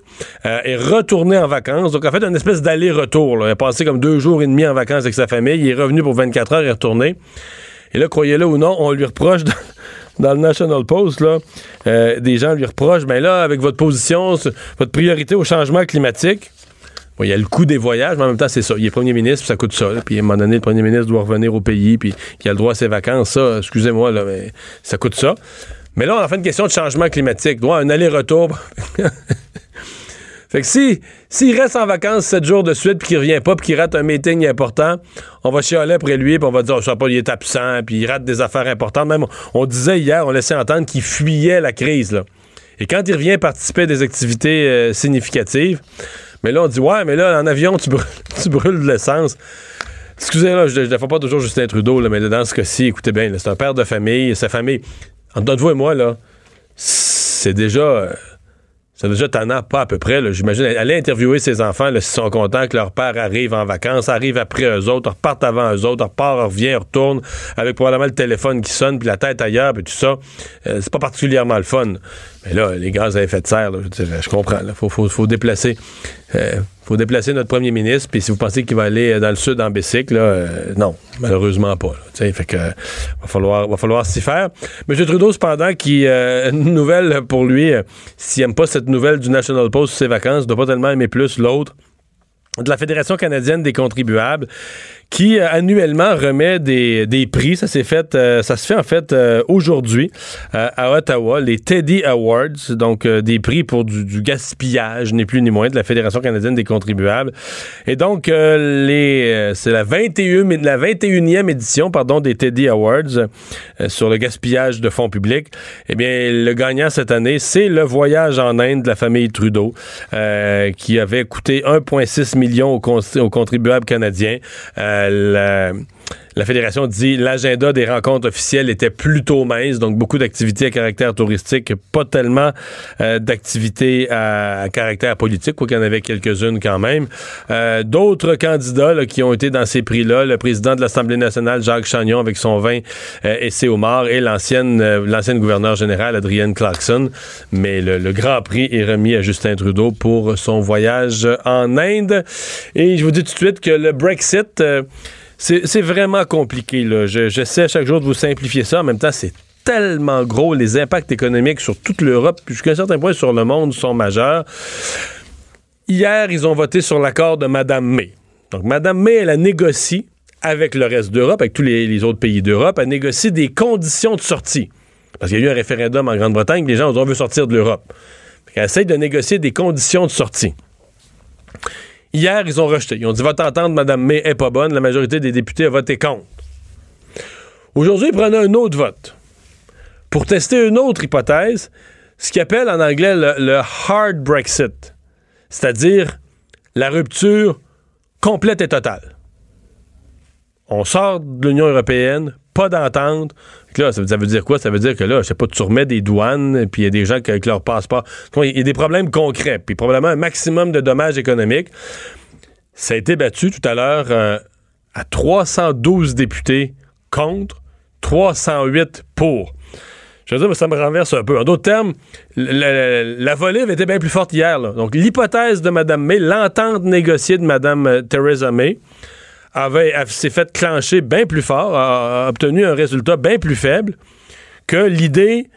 et retourner en vacances. Donc, en fait, une espèce d'aller-retour. Là. Il a passé comme 2 jours et demi en vacances avec sa famille. Il est revenu pour 24 heures et retourné. Et là, croyez-le ou non, on lui reproche... Dans le National Post, là, des gens lui reprochent, ben là, avec votre position, votre priorité au changement climatique, bon, il y a le coût des voyages, mais en même temps, c'est ça. Il est premier ministre, puis ça coûte ça. Là. Puis à un moment donné, le premier ministre doit revenir au pays, puis il a le droit à ses vacances, ça, excusez-moi, là, mais ça coûte ça. Mais là, on a fait une question de changement climatique. Droit à un aller-retour. Fait que s'il reste en vacances 7 jours de suite puis qu'il revient pas puis qu'il rate un meeting important, on va chialer après lui puis on va dire, oh, je sais pas, il est absent puis il rate des affaires importantes. Même, on disait hier, on laissait entendre qu'il fuyait la crise, là. Et quand il revient participer à des activités significatives, mais là, on dit, ouais, mais là, en avion, tu brûles de l'essence. Excusez-moi, je ne défends pas toujours Justin Trudeau, là, mais là, dans ce cas-ci, écoutez bien, là, c'est un père de famille, sa famille, entre vous et moi, là, c'est déjà... C'est déjà tannant, pas à peu près, là, j'imagine. Aller interviewer ses enfants, là, s'ils sont contents que leur père arrive en vacances, arrive après eux autres, repartent avant eux autres, repart, revient, retourne, avec probablement le téléphone qui sonne, puis la tête ailleurs, puis tout ça. C'est pas particulièrement le fun. Mais là, les gaz à effet de serre, là, je comprends. Il faut déplacer. faut déplacer notre premier ministre, puis si vous pensez qu'il va aller dans le sud en bicycle, là, non, malheureusement pas. Fait que va falloir s'y faire. M. Trudeau, cependant, qui une nouvelle pour lui, s'il n'aime pas cette nouvelle du National Post sur ses vacances, il ne doit pas tellement aimer plus l'autre, de la Fédération canadienne des contribuables, qui annuellement remet des prix. Ça se fait en fait aujourd'hui à Ottawa, les Teddy Awards, donc des prix pour du gaspillage, ni plus ni moins, de la Fédération canadienne des contribuables. Et donc c'est la 21e édition, des Teddy Awards sur le gaspillage de fonds publics. Eh bien, le gagnant cette année, c'est le voyage en Inde de la famille Trudeau, qui avait coûté 1,6 million aux contribuables canadiens. La Fédération dit que l'agenda des rencontres officielles était plutôt mince, donc beaucoup d'activités à caractère touristique, pas tellement d'activités à caractère politique, quoi qu'il y en avait quelques-unes quand même. D'autres candidats là, qui ont été dans ces prix-là, le président de l'Assemblée nationale, Jacques Chagnon, avec son vin et ses homards, et l'ancienne gouverneure générale, Adrienne Clarkson. Mais le grand prix est remis à Justin Trudeau pour son voyage en Inde. Et je vous dis tout de suite que le Brexit... C'est vraiment compliqué, là. J'essaie chaque jour de vous simplifier ça. En même temps, c'est tellement gros. Les impacts économiques sur toute l'Europe, puis jusqu'à un certain point sur le monde, sont majeurs. Hier, ils ont voté sur l'accord de Mme May. Donc, Mme May, elle a négocié avec le reste d'Europe, avec tous les autres pays d'Europe, elle négocie des conditions de sortie. Parce qu'il y a eu un référendum en Grande-Bretagne, les gens ont dit « on veut sortir de l'Europe ». Elle essaie de négocier des conditions de sortie. Hier, ils ont rejeté. Ils ont dit « votre entente, Mme May, est pas bonne. La majorité des députés a voté contre. » Aujourd'hui, ils prenaient un autre vote pour tester une autre hypothèse, ce qu'ils appellent en anglais le « hard Brexit », c'est-à-dire la rupture complète et totale. On sort de l'Union européenne, pas d'entente. Là, ça veut dire quoi? Ça veut dire que là, je sais pas, tu remets des douanes, puis il y a des gens avec leur passeport. Il y a des problèmes concrets, puis probablement un maximum de dommages économiques. Ça a été battu tout à l'heure à 312 députés contre, 308 pour. Je veux dire, ça me renverse un peu. En d'autres termes, la volée était bien plus forte hier. Là. Donc, l'hypothèse de Mme May, l'entente négociée de Mme Theresa May, s'est fait clencher bien plus fort, a obtenu un résultat bien plus faible que l'idée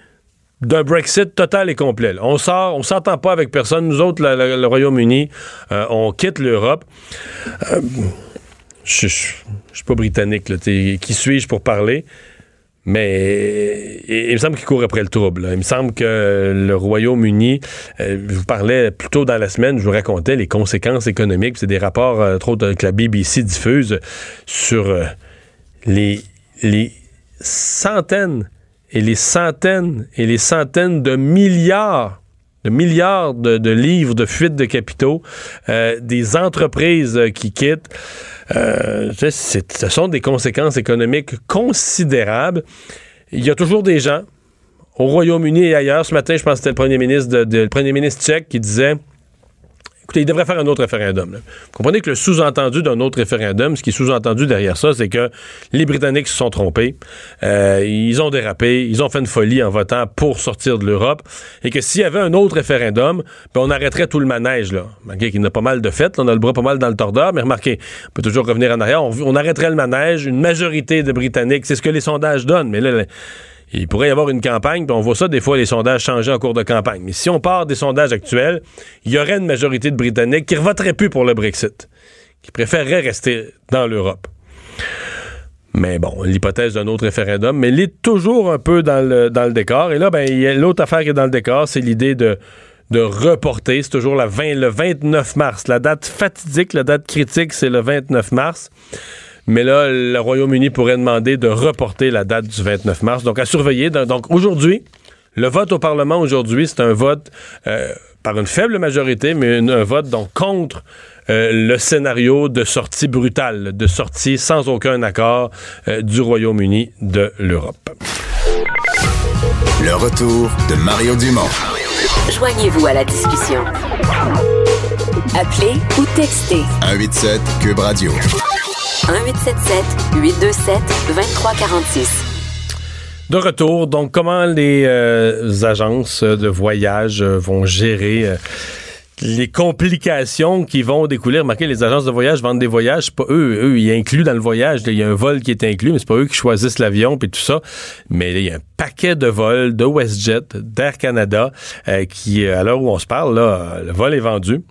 d'un Brexit total et complet. Là. On s'entend pas avec personne. Nous autres, le Royaume-Uni, on quitte l'Europe. Je suis pas britannique. Là, qui suis-je pour parler? Mais il me semble qu'il court après le trouble. Là. Il me semble que le Royaume-Uni, je vous parlais plus tôt dans la semaine, je vous racontais les conséquences économiques, c'est des rapports trop que la BBC diffuse sur les centaines et les centaines et les centaines de milliards de livres de fuite de capitaux, des entreprises qui quittent. Ce sont des conséquences économiques considérables. Il y a toujours des gens, au Royaume-Uni et ailleurs, ce matin, je pense que c'était le premier ministre tchèque qui disait, écoutez, il devrait faire un autre référendum. Là. Vous comprenez que le sous-entendu d'un autre référendum, ce qui est sous-entendu derrière ça, c'est que les Britanniques se sont trompés, ils ont dérapé, ils ont fait une folie en votant pour sortir de l'Europe, et que s'il y avait un autre référendum, ben on arrêterait tout le manège. Là. Remarquez qu'il y en a pas mal de fêtes, on a le bras pas mal dans le tordeur, mais remarquez, on peut toujours revenir en arrière, on arrêterait le manège, une majorité de Britanniques, c'est ce que les sondages donnent, mais là... il pourrait y avoir une campagne, puis on voit ça des fois, les sondages changer en cours de campagne. Mais si on part des sondages actuels, il y aurait une majorité de Britanniques qui ne voteraient plus pour le Brexit, qui préféreraient rester dans l'Europe. Mais bon, l'hypothèse d'un autre référendum, mais elle est toujours un peu dans le décor. Et là, ben, l'autre affaire qui est dans le décor, c'est l'idée de reporter. C'est toujours le 29 mars. La date fatidique, la date critique, c'est le 29 mars. Mais là, le Royaume-Uni pourrait demander de reporter la date du 29 mars. Donc, à surveiller. Donc, aujourd'hui, le vote au Parlement, aujourd'hui, c'est un vote par une faible majorité, mais un vote donc contre le scénario de sortie brutale, de sortie sans aucun accord du Royaume-Uni de l'Europe. Le retour de Mario Dumont. Joignez-vous à la discussion. Appelez ou textez. 187-Cube Radio. 1-877-827-2346. De retour, donc comment les agences de voyage vont gérer les complications qui vont découler. Remarquez, les agences de voyage vendent des voyages, c'est pas eux. Eux, ils incluent dans le voyage. Il y a un vol qui est inclus, mais c'est pas eux qui choisissent l'avion puis tout ça. Mais il y a un paquet de vols de WestJet, d'Air Canada, qui, à l'heure où on se parle, là, le vol est vendu.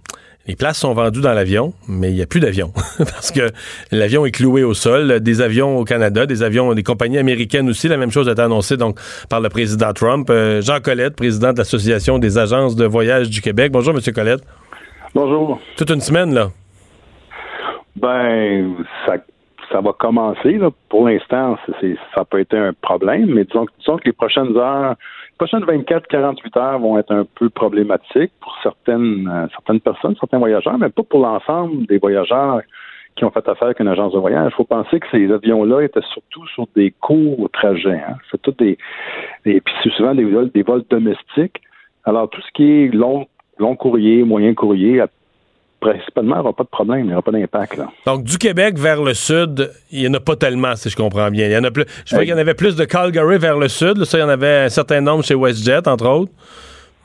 Les places sont vendues dans l'avion, mais il n'y a plus d'avion parce que l'avion est cloué au sol. Des avions au Canada, des avions des compagnies américaines aussi. La même chose a été annoncée donc par le président Trump. Jean Colette, président de l'Association des agences de voyage du Québec. Bonjour, M. Colette. Bonjour. Toute une semaine, là. Ben, ça va commencer, là. Pour l'instant, ça peut être un problème, mais disons que les prochaines heures... Les prochaines 24-48 heures vont être un peu problématiques pour certaines personnes, certains voyageurs, mais pas pour l'ensemble des voyageurs qui ont fait affaire avec une agence de voyage. Il faut penser que ces avions-là étaient surtout sur des courts trajets. Hein. C'est tout puis c'est souvent des vols domestiques. Alors, tout ce qui est long courrier, moyen courrier, principalement, il n'y aura pas de problème, il n'y aura pas d'impact. Là. Donc, du Québec vers le sud, il n'y en a pas tellement, si je comprends bien. Il y en a plus. Je vois qu'il y en avait plus de Calgary vers le sud. Là, ça, il y en avait un certain nombre chez WestJet, entre autres.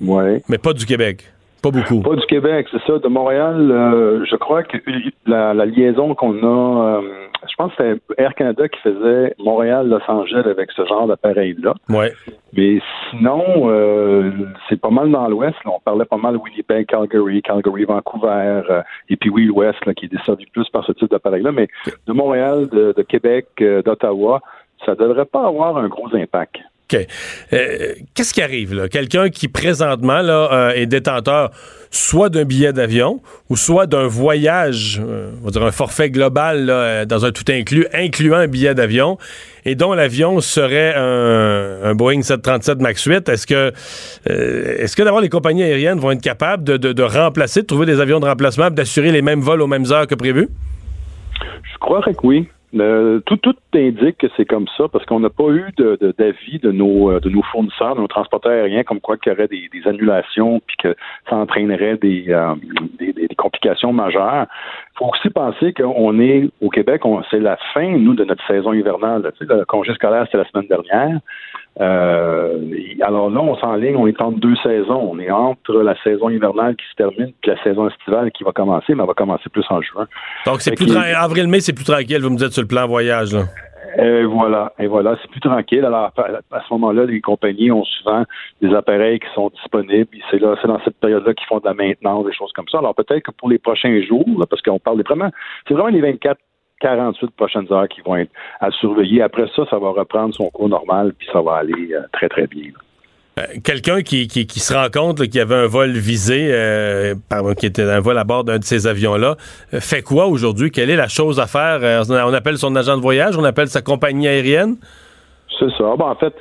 Oui. Mais pas du Québec. Pas beaucoup. Pas du Québec, c'est ça. De Montréal, je crois que la liaison qu'on a... je pense que c'était Air Canada qui faisait Montréal-Los Angeles avec ce genre d'appareil-là. Ouais. Mais sinon, c'est pas mal dans l'Ouest. Là. On parlait pas mal Winnipeg-Calgary, Calgary-Vancouver, et puis oui, l'Ouest là, qui est desservi plus par ce type d'appareil-là. Mais de Montréal, de Québec, d'Ottawa, ça ne devrait pas avoir un gros impact. OK. Qu'est-ce qui arrive, là? Quelqu'un qui, présentement, là, est détenteur soit d'un billet d'avion ou soit d'un voyage, on va dire un forfait global, là, dans un tout inclus, incluant un billet d'avion, et dont l'avion serait un Boeing 737 MAX 8, est-ce que d'abord les compagnies aériennes vont être capables de remplacer, de trouver des avions de remplacement, d'assurer les mêmes vols aux mêmes heures que prévu? Je croirais que oui. Tout indique que c'est comme ça parce qu'on n'a pas eu d'avis de nos fournisseurs, de nos transporteurs aériens comme quoi qu'il y aurait des annulations puis que ça entraînerait des complications majeures. Il faut aussi penser qu'on est au Québec, c'est la fin, nous, de notre saison hivernale. Tu sais, le congé scolaire, c'était la semaine dernière. Alors là, on s'enligne, on est entre deux saisons. On est entre la saison hivernale qui se termine et la saison estivale qui va commencer, mais elle va commencer plus en juin. Donc, c'est plus avril-mai, c'est plus tranquille, vous me dites, sur le plan voyage, là. Et voilà, c'est plus tranquille. Alors, à ce moment-là, les compagnies ont souvent des appareils qui sont disponibles. C'est dans cette période-là qu'ils font de la maintenance, des choses comme ça. Alors, peut-être que pour les prochains jours, là, parce qu'on parle vraiment, c'est vraiment les 48 prochaines heures qui vont être à surveiller. Après ça, ça va reprendre son cours normal, puis ça va aller très, très bien. Quelqu'un qui se rend compte là, qu'il y avait un vol visé, qui était un vol à bord d'un de ces avions-là, fait quoi aujourd'hui? Quelle est la chose à faire? On appelle son agent de voyage, on appelle sa compagnie aérienne? C'est ça. Bon, en fait,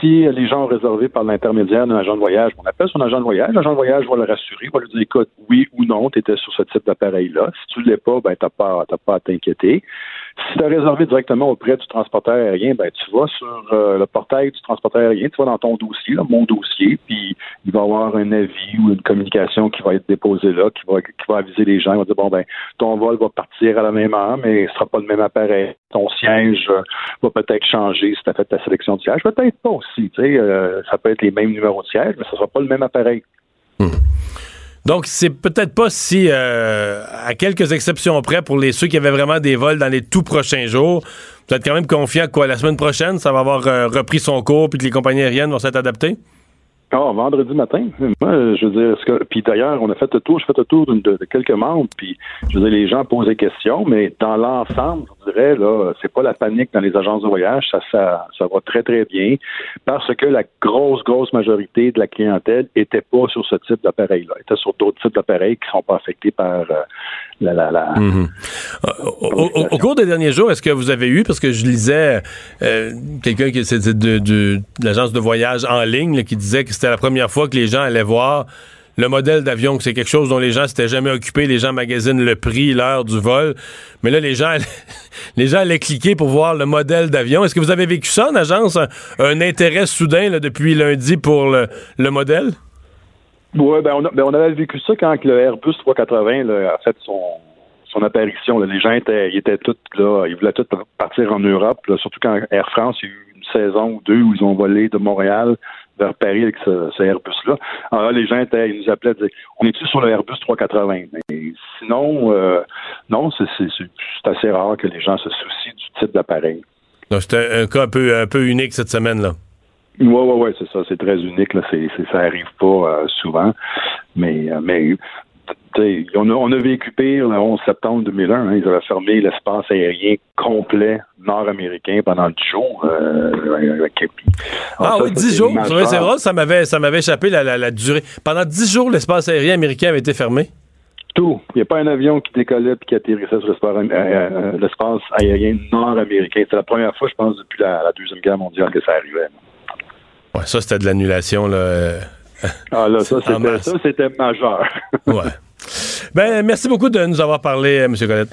si les gens ont réservé par l'intermédiaire d'un agent de voyage, on appelle son agent de voyage. L'agent de voyage va le rassurer, va lui dire, écoute, oui ou non, tu étais sur ce type d'appareil-là. Si tu ne l'es pas, ben, t'as pas à t'inquiéter. Si tu as réservé directement auprès du transporteur aérien, ben, tu vas sur le portail du transporteur aérien, tu vas dans ton dossier, là, mon dossier, puis il va y avoir un avis ou une communication qui va être déposée là, qui va aviser les gens, il va dire, bon, ben, ton vol va partir à la même heure, mais ce sera pas le même appareil. Ton siège va peut-être changer si tu as fait ta sélection de siège. Peut-être pas aussi, tu sais, ça peut être les mêmes numéros de siège, mais ça sera pas le même appareil. Donc, c'est peut-être pas si, à quelques exceptions près, pour ceux qui avaient vraiment des vols dans les tout prochains jours, vous êtes quand même confiant que la semaine prochaine, ça va avoir repris son cours puis que les compagnies aériennes vont s'être adaptées? Vendredi matin. Moi, je veux dire, puis d'ailleurs, j'ai fait le tour de quelques membres, puis je veux dire, les gens posent des questions, mais dans l'ensemble, je dirais, là, c'est pas la panique dans les agences de voyage, ça va très, très bien, parce que la grosse majorité de la clientèle était pas sur ce type d'appareil-là, était sur d'autres types d'appareils qui sont pas affectés par Au cours des derniers jours, est-ce que vous avez eu, parce que je lisais quelqu'un qui était de l'agence de voyage en ligne, là, qui disait que c'était la première fois que les gens allaient voir le modèle d'avion, que c'est quelque chose dont les gens s'étaient jamais occupés, les gens magasinent le prix, l'heure du vol, mais là, les gens allaient cliquer pour voir le modèle d'avion. Est-ce que vous avez vécu ça en agence, un intérêt soudain là, depuis lundi pour le modèle? Oui, on avait vécu ça quand le Airbus 380 là, a fait son apparition. Là. Les gens étaient tous là, ils voulaient tous partir en Europe, là, surtout quand Air France a eu une saison ou deux où ils ont volé de Montréal vers Paris avec ce Airbus-là. Alors les gens ils nous appelaient, disaient, on est-tu sur le Airbus 380? Mais sinon, non, c'est assez rare que les gens se soucient du type d'appareil. Donc c'est un cas un peu unique cette semaine-là. Oui, c'est ça, c'est très unique, là, ça arrive pas souvent, mais on a vécu pire le 11 septembre 2001, hein, ils avaient fermé l'espace aérien complet nord-américain pendant 10 jours. Oui, 10 jours, c'est vrai, ça m'avait échappé la durée. Pendant 10 jours, l'espace aérien américain avait été fermé? Tout. Il n'y a pas un avion qui décollait et qui atterrissait sur l'espace aérien nord-américain. C'était la première fois, je pense, depuis la Deuxième Guerre mondiale que ça arrivait. Ouais, ça, c'était de l'annulation, là. Ah là, ça, c'était majeur. Ouais. Ben, merci beaucoup de nous avoir parlé, M. Colette.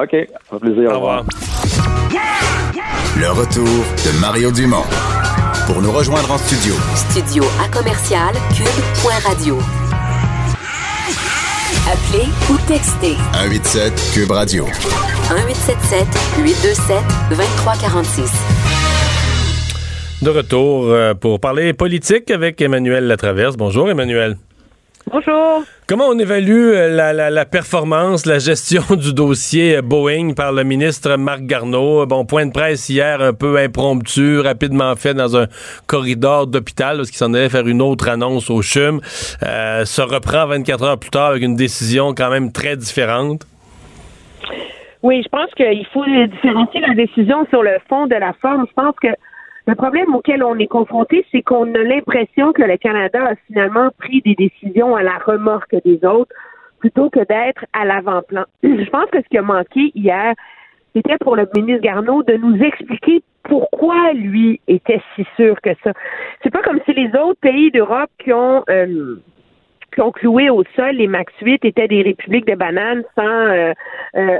OK. Un plaisir. Au revoir. Le retour de Mario Dumont. Pour nous rejoindre en studio. Studio à commercial cube.radio. Appelez ou textez. 187 Cube Radio. 1877 827 2346. De retour pour parler politique avec Emmanuel Latraverse. Bonjour Emmanuel. Bonjour. Comment on évalue la performance, la gestion du dossier Boeing par le ministre Marc Garneau? Bon, point de presse hier un peu impromptu, rapidement fait dans un corridor d'hôpital parce qu'il s'en allait faire une autre annonce au CHUM. Se reprend 24 heures plus tard avec une décision quand même très différente. Oui, je pense qu'il faut différencier la décision sur le fond de la forme. Je pense que le problème auquel on est confronté, c'est qu'on a l'impression que le Canada a finalement pris des décisions à la remorque des autres plutôt que d'être à l'avant-plan. Je pense que ce qui a manqué hier, c'était pour le ministre Garneau de nous expliquer pourquoi lui était si sûr que ça. C'est pas comme si les autres pays d'Europe qui ont cloué au sol les Max 8 étaient des républiques de bananes sans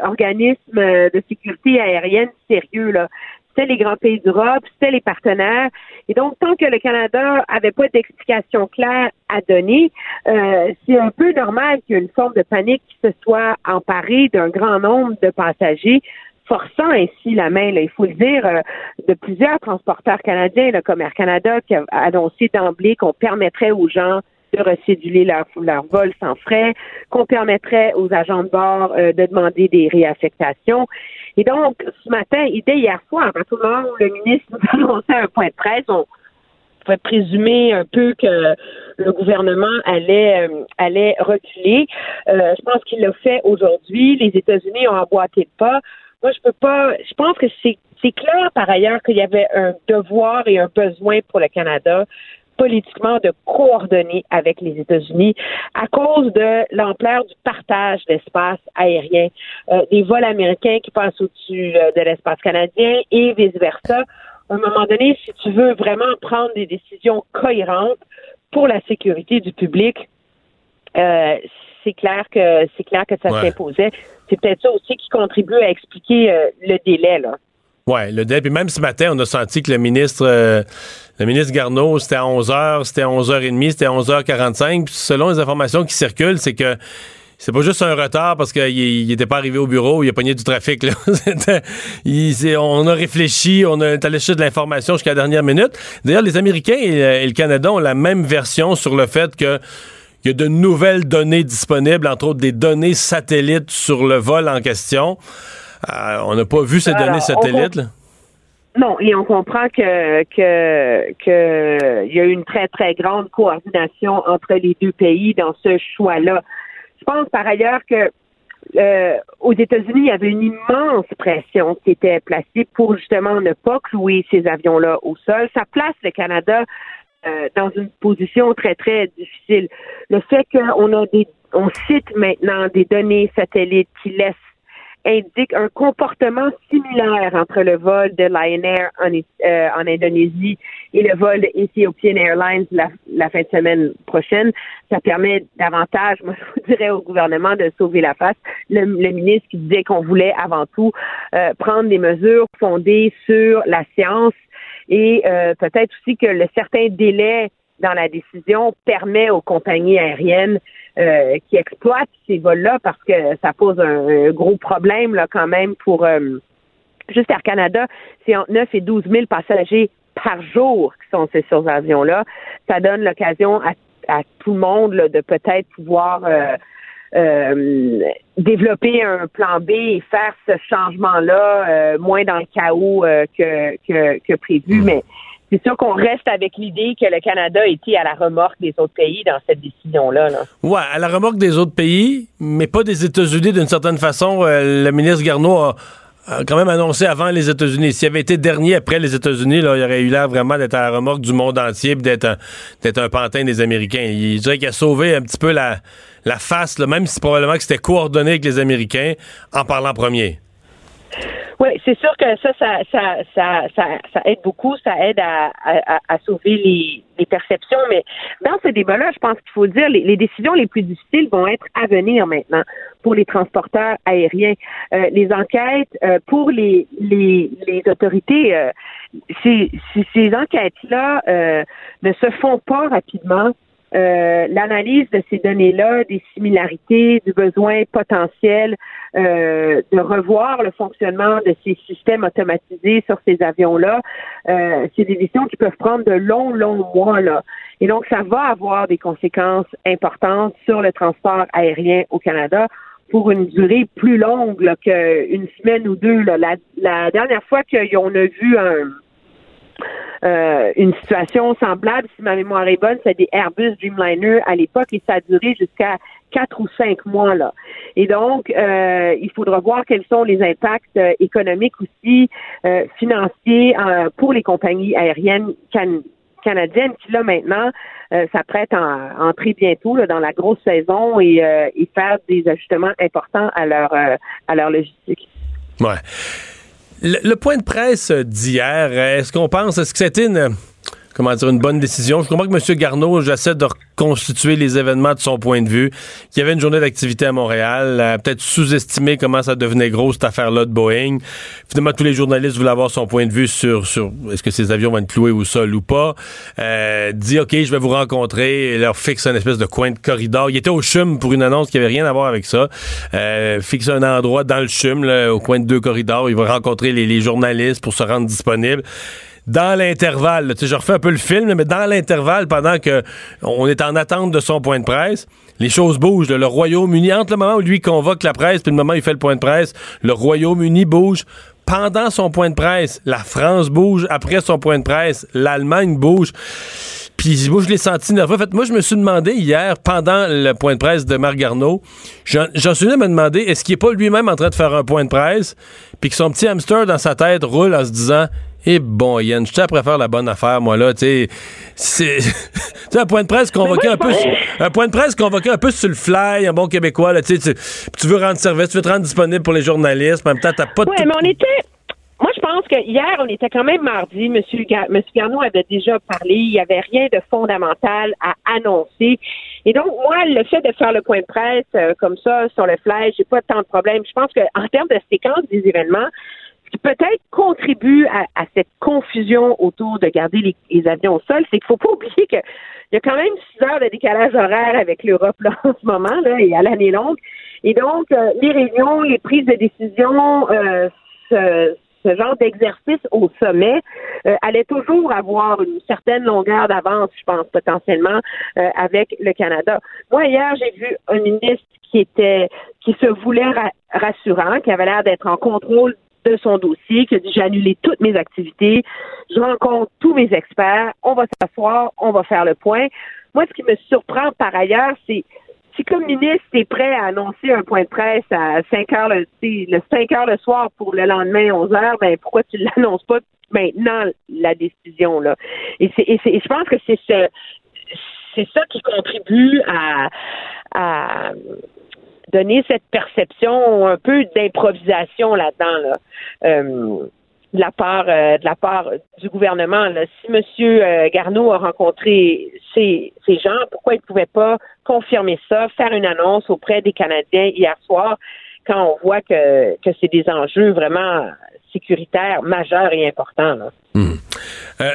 organisme de sécurité aérienne sérieux, là. C'était les grands pays d'Europe, c'était les partenaires. Et donc, tant que le Canada avait pas d'explication claire à donner, c'est un peu normal qu'il y ait une forme de panique qui se soit emparée d'un grand nombre de passagers, forçant ainsi la main, là, il faut le dire, de plusieurs transporteurs canadiens, là, comme Air Canada, qui a annoncé d'emblée qu'on permettrait aux gens de recéduler leur vol sans frais, qu'on permettrait aux agents de bord de demander des réaffectations. Et donc, ce matin, et dès hier soir, à tout le moment où le ministre nous a annoncé un point de presse, on pouvait présumer un peu que le gouvernement allait reculer. Je pense qu'il l'a fait aujourd'hui. Les États-Unis ont emboîté le pas. Moi, je peux pas. Je pense que c'est clair, par ailleurs, qu'il y avait un devoir et un besoin pour le Canada politiquement de coordonner avec les États-Unis à cause de l'ampleur du partage d'espace aérien, des vols américains qui passent au-dessus de l'espace canadien et vice-versa. À un moment donné, si tu veux vraiment prendre des décisions cohérentes pour la sécurité du public, c'est clair que ça s'imposait. C'est peut-être ça aussi qui contribue à expliquer le délai, là. Oui, le délai. Puis même ce matin, on a senti que le ministre Garneau, c'était à 11h, c'était à 11h30, c'était à 11h45. Puis selon les informations qui circulent, c'est que c'est pas juste un retard parce qu'il n'était pas arrivé au bureau, il a pogné du trafic. Là. On a réfléchi, on est allé chercher de l'information jusqu'à la dernière minute. D'ailleurs, les Américains et le Canada ont la même version sur le fait que il y a de nouvelles données disponibles, entre autres des données satellites sur le vol en question. On n'a pas vu ces données satellites, là? Non, et on comprend que il y a eu une très, très grande coordination entre les deux pays dans ce choix-là. Je pense par ailleurs que aux États-Unis, il y avait une immense pression qui était placée pour justement ne pas clouer ces avions-là au sol. Ça place le Canada dans une position très, très difficile. Le fait qu'on a on cite maintenant des données satellites qui laissent indique un comportement similaire entre le vol de Lion Air en Indonésie et le vol d'Ethiopian Airlines la fin de semaine prochaine. Ça permet davantage, moi je vous dirais, au gouvernement de sauver la face. Le ministre qui disait qu'on voulait avant tout prendre des mesures fondées sur la science et peut-être aussi que le certain délai dans la décision permet aux compagnies aériennes qui exploitent ces vols-là parce que ça pose un gros problème là quand même pour juste Air Canada, c'est entre 9 et 12 000 passagers par jour qui sont ces surversions-là. Ça donne l'occasion à tout le monde là, de peut-être pouvoir développer un plan B et faire ce changement-là moins dans le chaos que prévu. Mais c'est sûr qu'on reste avec l'idée que le Canada était à la remorque des autres pays dans cette décision-là. Là. Ouais, à la remorque des autres pays, mais pas des États-Unis d'une certaine façon. Le ministre Garneau a quand même annoncé avant les États-Unis. S'il avait été dernier après les États-Unis, là, il aurait eu l'air vraiment d'être à la remorque du monde entier et d'être un pantin des Américains. Je dirais qu'il a sauvé un petit peu la face, là, même si probablement que c'était coordonné avec les Américains en parlant premier. Oui, c'est sûr que ça aide beaucoup, ça aide à sauver les perceptions, mais dans ce débat-là, je pense qu'il faut dire, les décisions les plus difficiles vont être à venir maintenant pour les transporteurs aériens. Les enquêtes pour les autorités, ces enquêtes-là ne se font pas rapidement. L'analyse de ces données-là, des similarités, du besoin potentiel de revoir le fonctionnement de ces systèmes automatisés sur ces avions-là, c'est des décisions qui peuvent prendre de longs mois, là. Et donc, ça va avoir des conséquences importantes sur le transport aérien au Canada pour une durée plus longue là, qu'une semaine ou deux. Là. La dernière fois qu'on a vu une situation semblable, si ma mémoire est bonne, c'est des Airbus Dreamliner à l'époque et ça a duré jusqu'à 4 ou 5 mois là. Et donc, il faudra voir quels sont les impacts économiques aussi, financiers pour les compagnies aériennes canadiennes qui là maintenant s'apprêtent à entrer bientôt là, dans la grosse saison et faire des ajustements importants à leur logistique. Ouais. Le point de presse d'hier, est-ce que c'était une bonne décision? Je comprends que M. Garneau, j'essaie de reconstituer les événements de son point de vue. Il y avait une journée d'activité à Montréal, peut-être sous-estimé comment ça devenait gros cette affaire-là de Boeing. Finalement, tous les journalistes voulaient avoir son point de vue sur est-ce que ces avions vont être cloués au sol ou pas. Dit, OK, je vais vous rencontrer, et leur fixe un espèce de coin de corridor. Il était au CHUM pour une annonce qui avait rien à voir avec ça. Fixe un endroit dans le CHUM, là, au coin de 2 corridors. Il va rencontrer les journalistes pour se rendre disponible. Dans l'intervalle, là, je refais un peu le film, mais dans l'intervalle, pendant qu'on est en attente de son point de presse, les choses bougent. Là, le Royaume-Uni, entre le moment où lui convoque la presse puis le moment où il fait le point de presse, le Royaume-Uni bouge. Pendant son point de presse, la France bouge. Après son point de presse, l'Allemagne bouge. Puis moi, je l'ai senti nerveux. En fait, moi, je me suis demandé hier, pendant le point de presse de Marc Garneau, j'en suis venu à me demander, est-ce qu'il n'est pas lui-même en train de faire un point de presse puis que son petit hamster dans sa tête roule en se disant... Eh bon, Yann, je t'apprends à faire la bonne affaire, moi, là, tu sais, c'est un point de presse convoqué un peu sur le fly, un bon Québécois, là, tu sais, tu veux rendre service, tu veux te rendre disponible pour les journalistes, en même temps, t'as pas de... Oui, mais moi, je pense que hier, on était quand même mardi, M. Garneau avait déjà parlé, il n'y avait rien de fondamental à annoncer, et donc, moi, le fait de faire le point de presse comme ça, sur le fly, j'ai pas tant de problèmes. Je pense qu'en termes de séquence des événements, qui peut-être contribue à cette confusion autour de garder les avions au sol, c'est qu'il faut pas oublier qu'il y a quand même 6 heures de décalage horaire avec l'Europe là, en ce moment, là, et à l'année longue. Et donc, les réunions, les prises de décision, ce genre d'exercice au sommet allait toujours avoir une certaine longueur d'avance, je pense, potentiellement, avec le Canada. Moi, hier, j'ai vu un ministre qui se voulait rassurant, qui avait l'air d'être en contrôle de son dossier, qui a dit j'ai annulé toutes mes activités, je rencontre tous mes experts, on va s'asseoir, on va faire le point. Moi, ce qui me surprend par ailleurs, c'est si comme ministre, t'es prêt à annoncer un point de presse à 5 heures le soir pour le lendemain 11 heures, ben pourquoi tu l'annonces pas maintenant la décision là? Et je pense que c'est ça qui contribue à donner cette perception un peu d'improvisation là-dedans, là, de la part du gouvernement. Là. Si M. Garneau a rencontré ces gens, pourquoi il ne pouvait pas confirmer ça, faire une annonce auprès des Canadiens hier soir, quand on voit que c'est des enjeux vraiment sécuritaire majeur et important. Là.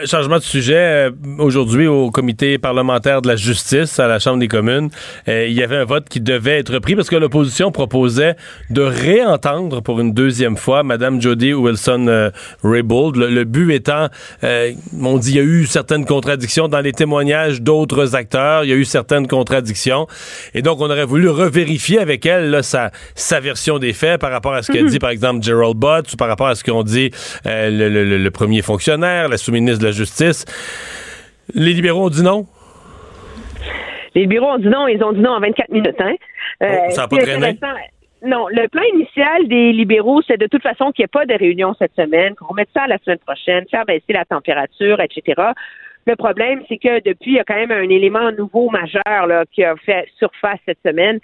Changement de sujet, aujourd'hui au comité parlementaire de la justice à la Chambre des communes, il y avait un vote qui devait être pris parce que l'opposition proposait de réentendre pour une deuxième fois Mme Jody Wilson-Raybould, le but étant, on dit il y a eu certaines contradictions dans les témoignages d'autres acteurs, il y a eu certaines contradictions et donc on aurait voulu revérifier avec elle là, sa version des faits par rapport à ce qu'a dit par exemple Gerald Butts ou par rapport à ce qu'ont dit le premier fonctionnaire, la sous-ministre de la Justice. Les libéraux ont dit non? Les libéraux ont dit non, ils ont dit non en 24 minutes. Hein? Ça n'a pas traîné? Non, le plan initial des libéraux, c'est de toute façon qu'il n'y ait pas de réunion cette semaine, qu'on remette ça à la semaine prochaine, faire baisser la température, etc. Le problème, c'est que depuis, il y a quand même un élément nouveau majeur là, qui a fait surface cette semaine.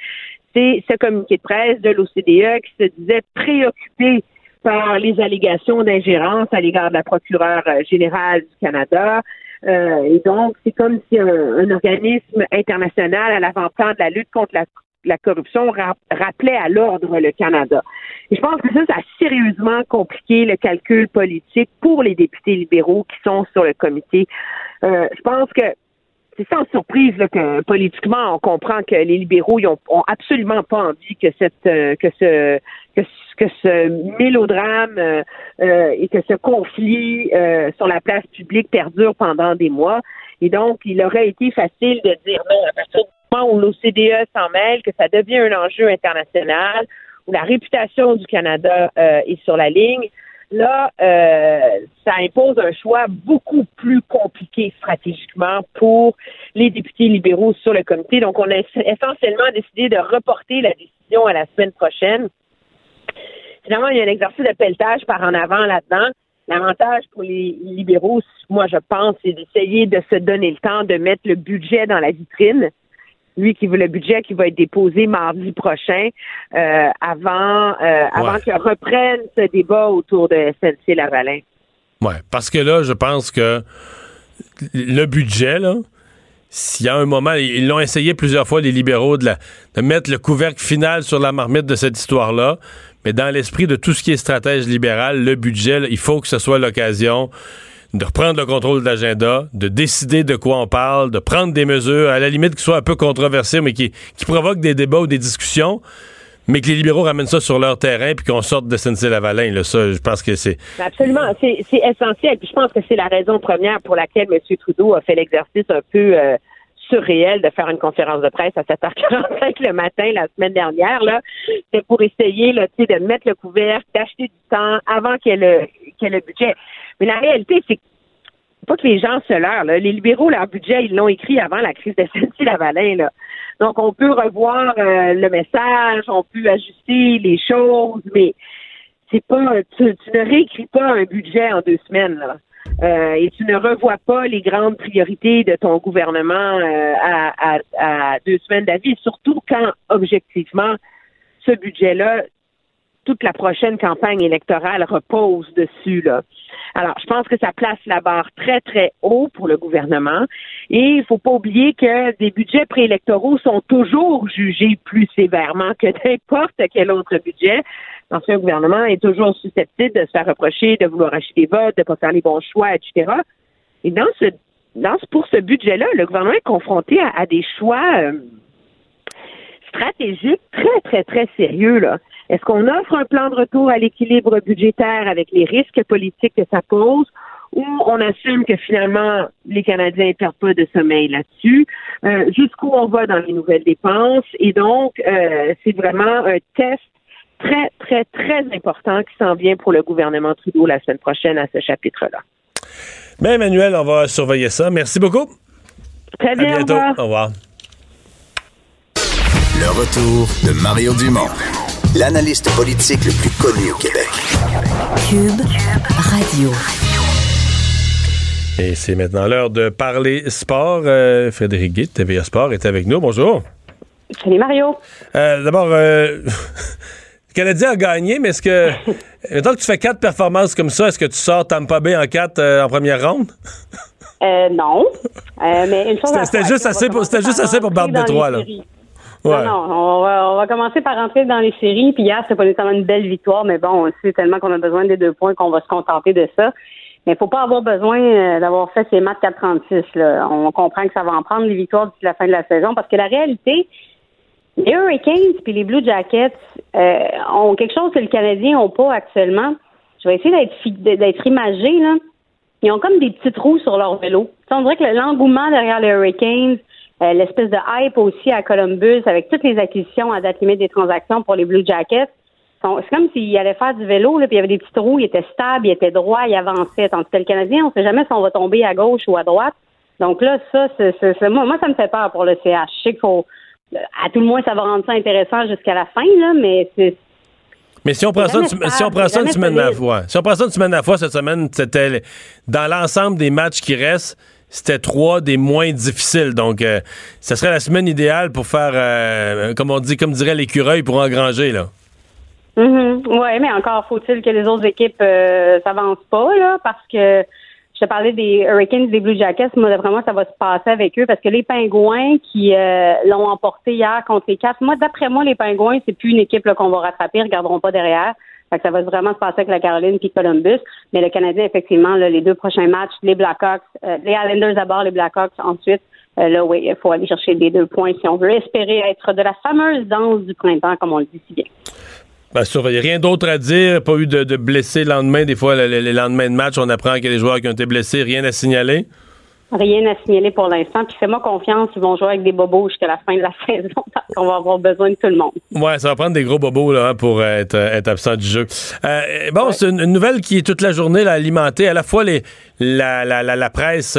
C'est ce communiqué de presse de l'OCDE qui se disait préoccupé par les allégations d'ingérence à l'égard de la procureure générale du Canada. Et donc, c'est comme si un organisme international à l'avant-plan de la lutte contre la corruption rappelait à l'ordre le Canada. Et je pense que ça a sérieusement compliqué le calcul politique pour les députés libéraux qui sont sur le comité. Je pense que c'est sans surprise là, que politiquement, on comprend que les libéraux n'ont absolument pas envie que ce mélodrame et que ce conflit sur la place publique perdure pendant des mois. Et donc, il aurait été facile de dire non à partir du moment où l'OCDE s'en mêle, que ça devient un enjeu international, où la réputation du Canada est sur la ligne. Là, ça impose un choix beaucoup plus compliqué stratégiquement pour les députés libéraux sur le comité. Donc, on a essentiellement décidé de reporter la décision à la semaine prochaine. Finalement, il y a un exercice de pelletage par en avant là-dedans. L'avantage pour les libéraux, moi, je pense, c'est d'essayer de se donner le temps de mettre le budget dans la vitrine. Lui qui veut le budget qui va être déposé mardi prochain avant que reprenne ce débat autour de SNC-Lavalin. Oui, parce que là, je pense que le budget, là, s'il y a un moment, ils l'ont essayé plusieurs fois, les libéraux, de mettre le couvercle final sur la marmite de cette histoire-là, mais dans l'esprit de tout ce qui est stratège libéral, le budget, là, il faut que ce soit l'occasion de reprendre le contrôle de l'agenda, de décider de quoi on parle, de prendre des mesures, à la limite qui soient un peu controversées, mais qui provoquent des débats ou des discussions, mais que les libéraux ramènent ça sur leur terrain puis qu'on sorte de SNC-Lavalin. Là, ça, je pense que c'est... Absolument, c'est essentiel. Puis je pense que c'est la raison première pour laquelle M. Trudeau a fait l'exercice un peu surréel de faire une conférence de presse à 7h45 le matin la semaine dernière. Là, c'est pour essayer là, de mettre le couvercle, d'acheter du temps avant qu'il y ait le budget. Mais la réalité, c'est pas que les gens se leurrent. Là. Les libéraux, leur budget, ils l'ont écrit avant la crise de SNC-Lavalin. Là. Donc, on peut revoir le message, on peut ajuster les choses, mais c'est pas tu ne réécris pas un budget en 2 semaines. Là. Et tu ne revois pas les grandes priorités de ton gouvernement à 2 semaines d'avis, surtout quand, objectivement, ce budget-là, toute la prochaine campagne électorale repose dessus, là. Alors, je pense que ça place la barre très, très haut pour le gouvernement. Et il faut pas oublier que des budgets préélectoraux sont toujours jugés plus sévèrement que n'importe quel autre budget. L'ancien gouvernement est toujours susceptible de se faire reprocher, de vouloir acheter des votes, de pas faire les bons choix, etc. Et pour ce budget-là, le gouvernement est confronté à des choix stratégiques très, très, très sérieux, là. Est-ce qu'on offre un plan de retour à l'équilibre budgétaire avec les risques politiques que ça pose, ou on assume que finalement les Canadiens ne perdent pas de sommeil là-dessus? Jusqu'où on va dans les nouvelles dépenses? Et donc, c'est vraiment un test très, très, très important qui s'en vient pour le gouvernement Trudeau la semaine prochaine à ce chapitre-là. Bien, Emmanuel, on va surveiller ça. Merci beaucoup. Très bien, à bientôt. Au revoir. Le retour de Mario Dumont. L'analyste politique le plus connu au Québec. Cube Radio. Et c'est maintenant l'heure de parler sport. Frédéric Guy, TVA Sport, est avec nous. Bonjour. Salut Mario. D'abord, le Canadien a gagné, mais est-ce que... Mettons que tu fais 4 performances comme ça, est-ce que tu sors Tampa Bay en 4 en première ronde? Non. Mais une chose c'était juste assez pour battre Détroit, là. Séries. Ouais. Non, non, on va commencer par rentrer dans les séries. Puis hier, c'était pas nécessairement une belle victoire, mais bon, on sait tellement qu'on a besoin des 2 points qu'on va se contenter de ça. Mais il faut pas avoir besoin d'avoir fait ces matchs 4-36. Là. On comprend que ça va en prendre les victoires d'ici la fin de la saison, parce que la réalité, les Hurricanes puis les Blue Jackets ont quelque chose que les Canadiens n'ont pas actuellement. Je vais essayer d'être imagé là. Ils ont comme des petits trous sur leur vélo. On dirait que l'engouement derrière les Hurricanes, l'espèce de hype aussi à Columbus, avec toutes les acquisitions à date limite des transactions pour les Blue Jackets, c'est comme s'ils allaient faire du vélo, là, puis il y avait des petits trous, ils étaient stables, ils étaient droits, ils avançaient. Tandis que le Canadien, on ne sait jamais si on va tomber à gauche ou à droite. Donc là, ça, moi, ça me fait peur pour le CH. Je sais qu'il faut, à tout le moins, ça va rendre ça intéressant jusqu'à la fin, là, mais c'est... Mais si on prend ça une semaine à la fois, cette semaine, c'était dans l'ensemble des matchs qui restent, c'était 3 des moins difficiles. Donc, ça serait la semaine idéale pour faire, comme dirait l'écureuil, pour engranger, là. Mm-hmm. Oui, mais encore faut-il que les autres équipes s'avancent pas, là, parce que je te parlais des Hurricanes, des Blue Jackets, moi, d'après moi, ça va se passer avec eux, parce que les Pingouins qui l'ont emporté hier contre les Caps, moi, d'après moi, les Pingouins, c'est plus une équipe là, qu'on va rattraper, ils regarderont pas derrière. Fait que ça va vraiment se passer avec la Caroline puis Columbus. Mais le Canadien, effectivement, là, les 2 prochains matchs, les Blackhawks, les Islanders d'abord, les Blackhawks ensuite, là, oui, il faut aller chercher les 2 points si on veut espérer être de la fameuse danse du printemps, comme on le dit si bien. Ben, surveiller. Rien d'autre à dire. Pas eu de blessés le lendemain. Des fois, les lendemains de match, on apprend qu'il y a des joueurs qui ont été blessés. Rien à signaler? Rien à signaler pour l'instant. Puis fais-moi confiance, ils vont jouer avec des bobos jusqu'à la fin de la saison parce qu'on va avoir besoin de tout le monde. Ouais, ça va prendre des gros bobos là, pour être absent du jeu. Bon, ouais. C'est une nouvelle qui est toute la journée là, alimentée à la fois la presse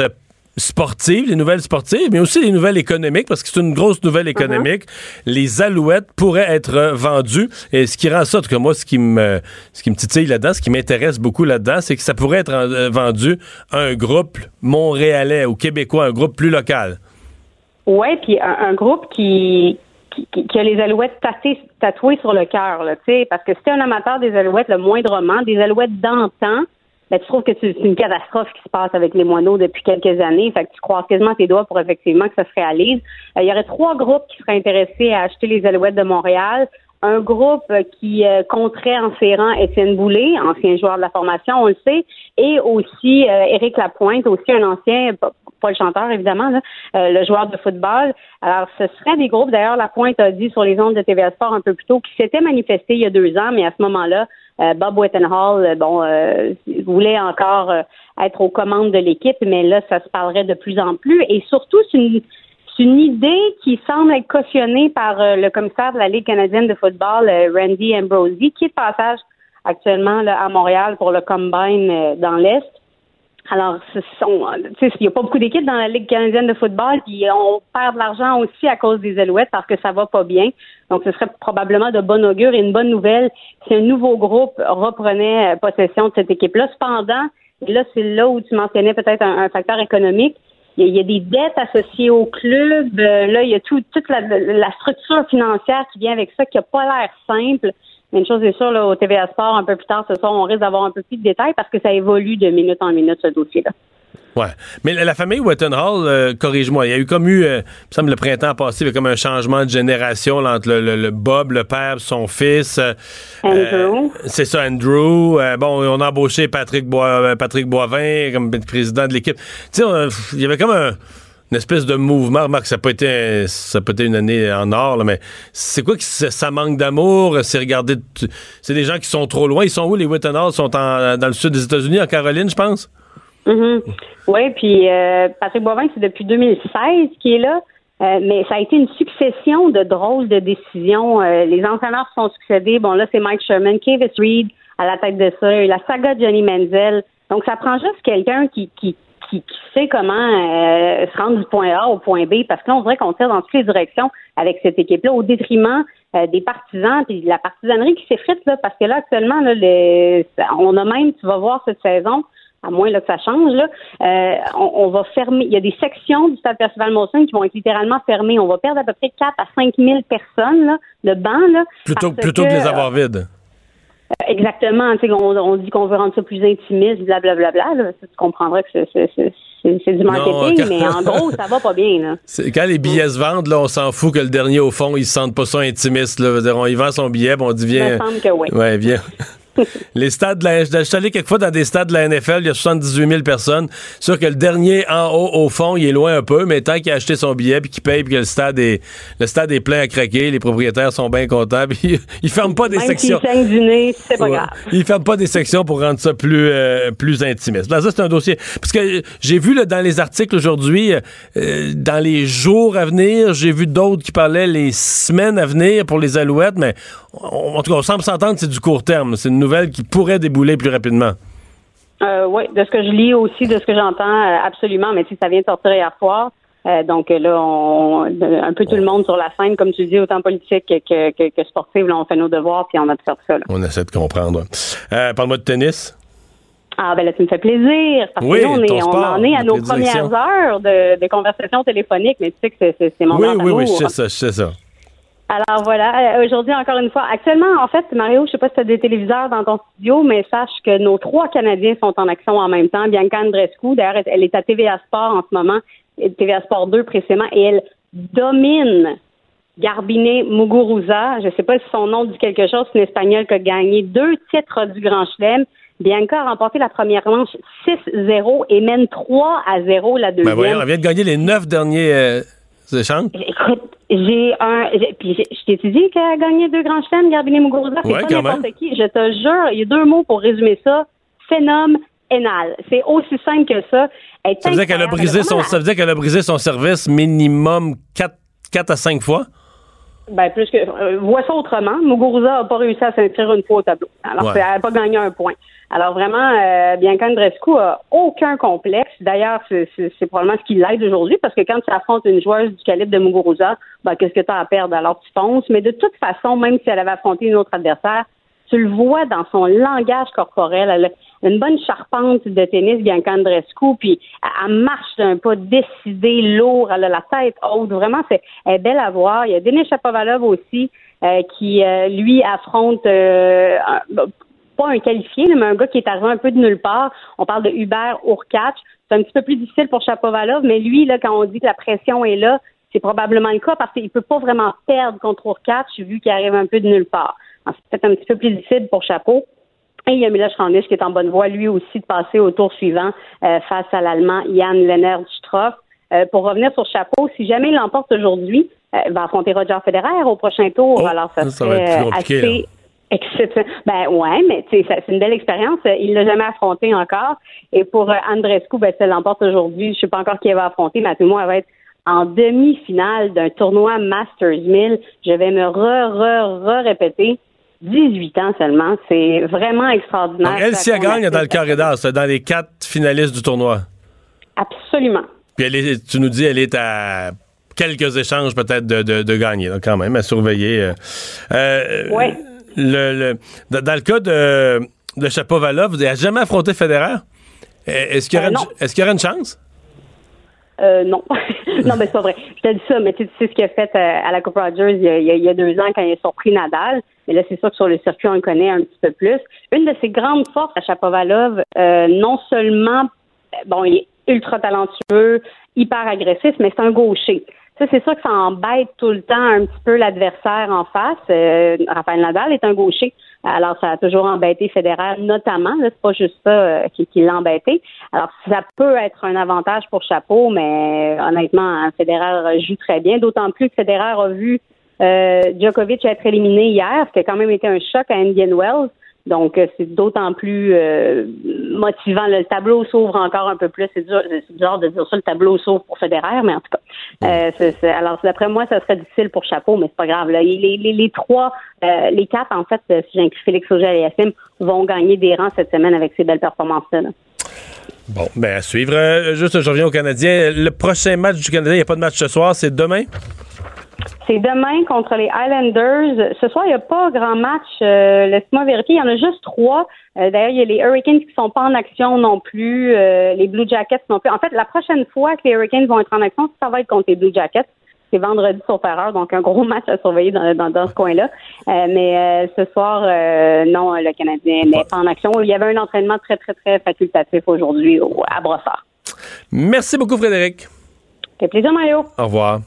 sportives, les nouvelles sportives, mais aussi les nouvelles économiques, parce que c'est une grosse nouvelle économique. Uh-huh. Les Alouettes pourraient être vendues, et ce qui rend ça, en tout cas moi, ce qui me titille là-dedans, ce qui m'intéresse beaucoup là-dedans, c'est que ça pourrait être vendu à un groupe montréalais ou québécois, un groupe plus local. Oui, puis un groupe qui a les Alouettes tatouées sur le cœur, là, tu sais, parce que si t'es un amateur des Alouettes, le moindrement, des Alouettes d'antan, ben, tu trouves que c'est une catastrophe qui se passe avec les moineaux depuis quelques années. Fait que tu croises quasiment tes doigts pour effectivement que ça se réalise. Il y aurait 3 groupes qui seraient intéressés à acheter les Alouettes de Montréal. Un groupe qui compterait en ses rangs Étienne Boulay, ancien joueur de la formation, on le sait, et aussi Éric Lapointe, aussi un ancien, pas le chanteur évidemment, là, le joueur de football. Alors, ce seraient des groupes, d'ailleurs Lapointe a dit sur les ondes de TVA Sport un peu plus tôt, qui s'étaient manifestés il y a 2 ans, mais à ce moment-là, Bob Whittenhall voulait encore être aux commandes de l'équipe, mais là, ça se parlerait de plus en plus. Et surtout, c'est une idée qui semble être cautionnée par le commissaire de la Ligue canadienne de football, Randy Ambrosie, qui est de passage actuellement là, à Montréal pour le Combine dans l'Est. Alors, il n'y a pas beaucoup d'équipes dans la Ligue canadienne de football, puis on perd de l'argent aussi à cause des Alouettes parce que ça va pas bien. Donc, ce serait probablement de bon augure et une bonne nouvelle si un nouveau groupe reprenait possession de cette équipe-là. Cependant, là, c'est là où tu mentionnais peut-être un facteur économique. Il y a des dettes associées au club. Là, il y a toute la structure financière qui vient avec ça, qui n'a pas l'air simple. Mais une chose est sûre, là, au TVA Sport, un peu plus tard ce soir, on risque d'avoir un peu plus de détails parce que ça évolue de minute en minute, ce dossier-là. Ouais. Mais la famille Whittenhall, corrige-moi, il y a eu comme il me semble, le printemps passé, il y a comme un changement de génération là, entre le Bob, le père, son fils. Andrew. C'est ça, Andrew. Bon, on a embauché Patrick Boivin comme président de l'équipe. Tu sais, il y avait comme une espèce de mouvement. Remarque, ça peut être une année en or, là, mais c'est quoi que ça manque d'amour? C'est regarder, c'est des gens qui sont trop loin. Ils sont où, les Whittenhall? Ils sont dans le sud des États-Unis, en Caroline, je pense. Mm-hmm. Oui, puis Patrick Boivin, c'est depuis 2016 qu'il est là, mais ça a été une succession de drôles de décisions. Les entraîneurs se sont succédés. Bon, là, c'est Mike Sherman, Kevis Reed à la tête de ça, la saga de Johnny Manziel. Donc, ça prend juste quelqu'un qui sait comment se rendre du point A au point B, parce que là, on dirait qu'on tire dans toutes les directions avec cette équipe-là, au détriment des partisans, puis de la partisanerie qui s'effrite, là, parce que là, actuellement, là, on a même, tu vas voir cette saison, à moins là, que ça change, là, on va fermer. Il y a des sections du stade Percival-Molson qui vont être littéralement fermées. On va perdre à peu près 4 à 5 000 personnes là, de bancs. Là, plutôt que de les avoir vides. Exactement. On dit qu'on veut rendre ça plus intimiste, blablabla. Bla, bla, bla, tu comprendras que c'est c'est du marketing, non, quand... mais en gros, ça va pas bien. Là. C'est, quand les billets se vendent, là, on s'en fout que le dernier, au fond, il se sente pas ça intimiste. Là. On y vend son billet, on dit viens. Il me semble que oui. Ouais, viens. Les stades de la... Je suis allé quelquefois dans des stades de la NFL, il y a 78 000 personnes. C'est sûr que le dernier en haut, au fond, il est loin un peu, mais tant qu'il a acheté son billet, puis qu'il paye, puis que le stade est plein à craquer, les propriétaires sont bien contents, puis ils ferment pas des sections. Même s'ils saignent du nez, c'est pas grave. Ils ferment pas des sections pour rendre ça plus intimiste. Là, ça, c'est un dossier. Parce que j'ai vu là, dans les articles aujourd'hui, dans les jours à venir, j'ai vu d'autres qui parlaient les semaines à venir pour les Alouettes, mais en tout cas, on semble s'entendre que c'est du court terme. C'est une nouvelle qui pourrait débouler plus rapidement. Oui, de ce que je lis aussi, de ce que j'entends, absolument. Mais ça vient de sortir hier soir. Donc là, un peu tout le monde sur la scène, comme tu dis, autant politique que sportive. Là, on fait nos devoirs puis on observe ça. Là. On essaie de comprendre. Parle-moi de tennis. Ah, ben là, tu me fais plaisir. Parce oui, que là, on en est à nos premières heures de conversation téléphonique. Mais tu sais que c'est mon moment d'amour. Oui, je sais ça. Alors voilà, aujourd'hui encore une fois, actuellement en fait Mario, je sais pas si tu as des téléviseurs dans ton studio, mais sache que nos trois Canadiens sont en action en même temps. Bianca Andreescu, d'ailleurs elle est à TVA Sport en ce moment, TVA Sport 2 précisément, et elle domine Garbine Muguruza. Je sais pas si son nom dit quelque chose, c'est une Espagnole qui a gagné 2 titres du Grand Chelem. Bianca a remporté la première manche 6-0 et mène 3-0 la deuxième. Ben voyons, elle vient de gagner les 9 derniers... Écoute, je t'ai dit qu'elle a gagné 2 grands chelems, Garbine Muguruza, c'est pas n'importe qui. Je te jure, il y a 2 mots pour résumer ça. Phénoménal. C'est aussi simple que ça. Ça veut dire qu'elle a brisé son service minimum 4 à 5 fois? Ben, plus que. Vois ça autrement. Muguruza n'a pas réussi à s'inscrire une fois au tableau. Alors, elle n'a pas gagné un point. Alors, vraiment, Bianca Andreescu n'a aucun complexe. D'ailleurs, c'est probablement ce qui l'aide aujourd'hui parce que quand tu affrontes une joueuse du calibre de Muguruza, ben, qu'est-ce que tu as à perdre? Alors, tu fonces. Mais de toute façon, même si elle avait affronté une autre adversaire, tu le vois dans son langage corporel. Elle a une bonne charpente de tennis, Bianca Andreescu, puis elle marche d'un pas décidé, lourd, elle a la tête haute. Vraiment, elle est belle à voir. Il y a Denis Shapovalov aussi qui, lui, affronte... pas un qualifié, mais un gars qui est arrivé un peu de nulle part. On parle de Hubert Hurkacz. C'est un petit peu plus difficile pour Shapovalov, mais lui, là, quand on dit que la pression est là, c'est probablement le cas parce qu'il ne peut pas vraiment perdre contre Hurkacz vu qu'il arrive un peu de nulle part. Alors, c'est peut-être un petit peu plus difficile pour Chapo. Et il y a Miloš Raonić qui est en bonne voie, lui aussi, de passer au tour suivant face à l'Allemand Jan Lehner du Stroff. Pour revenir sur Chapo, si jamais il l'emporte aujourd'hui, il va affronter Roger Federer au prochain tour. Alors, ça serait assez... Hein. Ben ouais, mais c'est une belle expérience. Il l'a jamais affronté encore. Et pour Andreescu, ben elle l'emporte aujourd'hui. Je sais pas encore qui elle va affronter, mais à tout le monde, elle va être en demi-finale d'un tournoi Masters 1000. Je vais me répéter. 18 ans seulement. C'est vraiment extraordinaire. Donc elle, si elle gagne, dans le carré d'as, c'est dans les 4 finalistes du tournoi. Absolument. Puis tu nous dis, elle est à... quelques échanges peut-être de gagner. Donc quand même, à surveiller. Oui. Dans le cas de Shapovalov, il n'a jamais affronté Federer. Est-ce qu'il y aurait une chance? Non. Non, mais c'est pas vrai. Je t'ai dit ça, mais tu sais ce qu'il a fait à la Coupe Rogers il y a 2 ans quand il a surpris Nadal. Mais là, c'est sûr que sur le circuit, on le connaît un petit peu plus. Une de ses grandes forces à Shapovalov, non seulement, bon, il est ultra talentueux, hyper agressif, mais c'est un gaucher. Ça, c'est sûr que ça embête tout le temps un petit peu l'adversaire en face. Rafael Nadal est un gaucher. Alors, ça a toujours embêté Federer, notamment. Là, c'est pas juste ça qui l'a embêté. Alors, ça peut être un avantage pour Chapeau, mais honnêtement, Federer joue très bien. D'autant plus que Federer a vu Djokovic être éliminé hier, ce qui a quand même été un choc à Indian Wells. Donc, c'est d'autant plus motivant. Le tableau s'ouvre encore un peu plus. C'est bizarre de dire ça, le tableau s'ouvre pour Federer, mais en tout cas. Alors, d'après moi, ça serait difficile pour Chapeau, mais c'est pas grave. Là. Les 4, en fait, si j'inclus Félix Auger-Aliassime, vont gagner des rangs cette semaine avec ces belles performances-là. Là. Bon, bien, à suivre. Juste, je reviens aux Canadiens. Le prochain match du Canadien, il n'y a pas de match ce soir, c'est demain? C'est demain contre les Islanders. Ce soir, il n'y a pas grand match. Laisse-moi vérifier. Il y en a juste 3. D'ailleurs, il y a les Hurricanes qui ne sont pas en action non plus. Les Blue Jackets non plus. En fait, la prochaine fois que les Hurricanes vont être en action, ça va être contre les Blue Jackets. C'est vendredi sur Ferreur, donc un gros match à surveiller dans ce coin-là. Mais ce soir, non, le Canadien n'est pas en action. Il y avait un entraînement très, très, très facultatif aujourd'hui à Brossard. Merci beaucoup, Frédéric. C'est plaisir, Mario. Au revoir.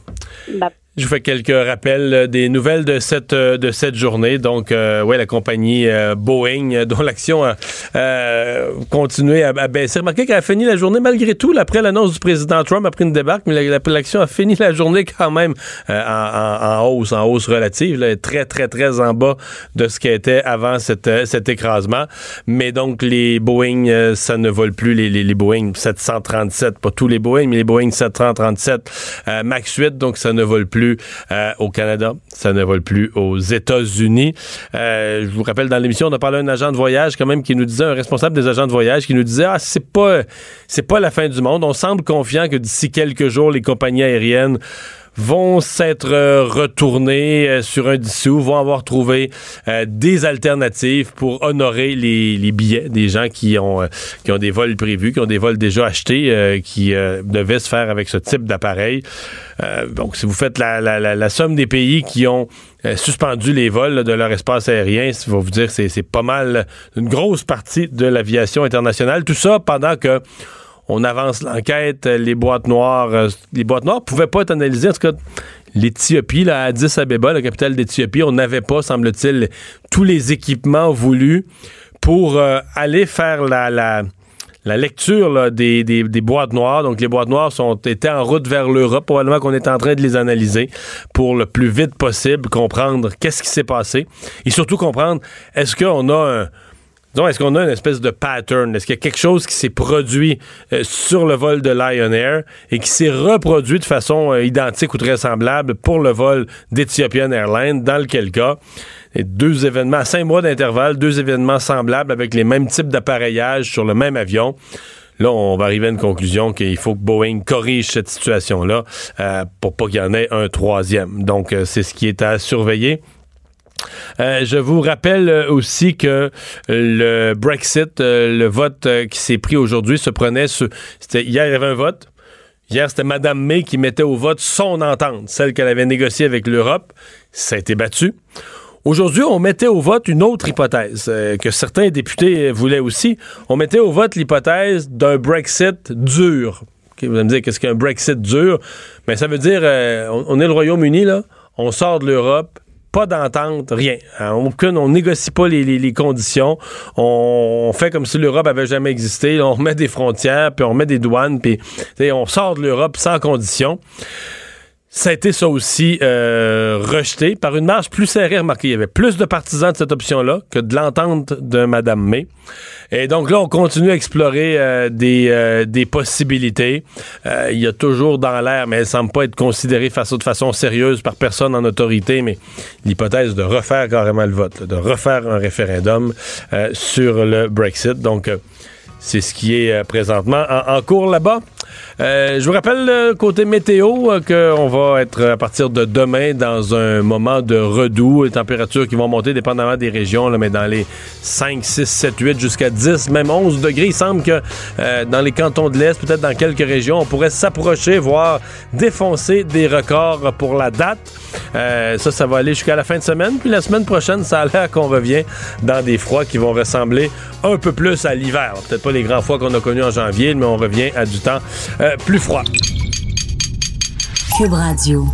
Bye. Je vous fais quelques rappels des nouvelles de cette journée. Donc, la compagnie Boeing, dont l'action a continué à baisser. Remarquez qu'elle a fini la journée malgré tout. Là, après l'annonce du président Trump, après une débarque, mais l'action a fini la journée quand même en hausse relative. Là, très, très, très en bas de ce qu'elle était avant cet écrasement. Mais donc, les Boeing, ça ne vole plus. Les Boeing 737, pas tous les Boeing, mais les Boeing 737 MAX 8, donc ça ne vole plus. Au Canada, ça ne vole plus aux États-Unis. Je vous rappelle, dans l'émission, on a parlé à un agent de voyage quand même qui nous disait, un responsable des agents de voyage qui nous disait, c'est pas la fin du monde. On semble confiant que d'ici quelques jours, les compagnies aériennes vont s'être retournés sur un dissous, vont avoir trouvé des alternatives pour honorer les billets des gens qui ont des vols prévus, qui ont des vols déjà achetés, qui devaient se faire avec ce type d'appareil. Donc, si vous faites la somme des pays qui ont suspendu les vols de leur espace aérien, ça va vous dire que c'est pas mal une grosse partie de l'aviation internationale. Tout ça pendant que on avance l'enquête, les boîtes noires pouvaient pas être analysées. En tout cas, l'Éthiopie, à Addis Abeba, la capitale d'Éthiopie, on n'avait pas, semble-t-il, tous les équipements voulus pour aller faire la lecture là, des boîtes noires. Donc, les boîtes noires étaient en route vers l'Europe. Probablement qu'on est en train de les analyser pour le plus vite possible, comprendre qu'est-ce qui s'est passé et surtout comprendre, est-ce qu'on a une espèce de pattern? Est-ce qu'il y a quelque chose qui s'est produit sur le vol de Lion Air et qui s'est reproduit de façon identique ou très semblable pour le vol d'Ethiopian Airlines, dans lequel cas, deux événements à 5 mois d'intervalle, deux événements semblables avec les mêmes types d'appareillage sur le même avion. Là, on va arriver à une conclusion qu'il faut que Boeing corrige cette situation-là pour pas qu'il y en ait un troisième. Donc, c'est ce qui est à surveiller. Je vous rappelle aussi que le Brexit, le vote qui s'est pris aujourd'hui se prenait hier, il y avait un vote. Hier, c'était Mme May qui mettait au vote son entente, celle qu'elle avait négociée avec l'Europe. Ça a été battu. Aujourd'hui, on mettait au vote une autre hypothèse que certains députés voulaient aussi. On mettait au vote l'hypothèse d'un Brexit dur. Okay, vous allez me dire, qu'est-ce qu'un Brexit dur? Mais ça veut dire, on est le Royaume-Uni, là, on sort de l'Europe. Pas d'entente, rien. On négocie pas les conditions. On fait comme si l'Europe avait jamais existé. Là, on remet des frontières, puis on remet des douanes, puis on sort de l'Europe sans condition. Ça a été ça aussi rejeté par une marge plus serrée. Remarquez, il y avait plus de partisans de cette option-là que de l'entente de Mme May. Et donc là, on continue à explorer des possibilités. Il y a toujours dans l'air, mais elle semble pas être considérée de façon sérieuse par personne en autorité, mais l'hypothèse de refaire carrément le vote, de refaire un référendum sur le Brexit. Donc, c'est ce qui est présentement en cours là-bas. Je vous rappelle, côté météo, qu'on va être à partir de demain dans un moment de redoux. Les températures qui vont monter dépendamment des régions, là, mais dans les 5, 6, 7, 8, jusqu'à 10, même 11 degrés. Il semble que dans les cantons de l'Est, peut-être dans quelques régions, on pourrait s'approcher, voire défoncer des records pour la date. Ça va aller jusqu'à la fin de semaine. Puis la semaine prochaine, ça a l'air qu'on revient dans des froids qui vont ressembler un peu plus à l'hiver. Alors, peut-être pas les grands froids qu'on a connus en janvier, mais on revient à du temps plus froid. Cube Radio.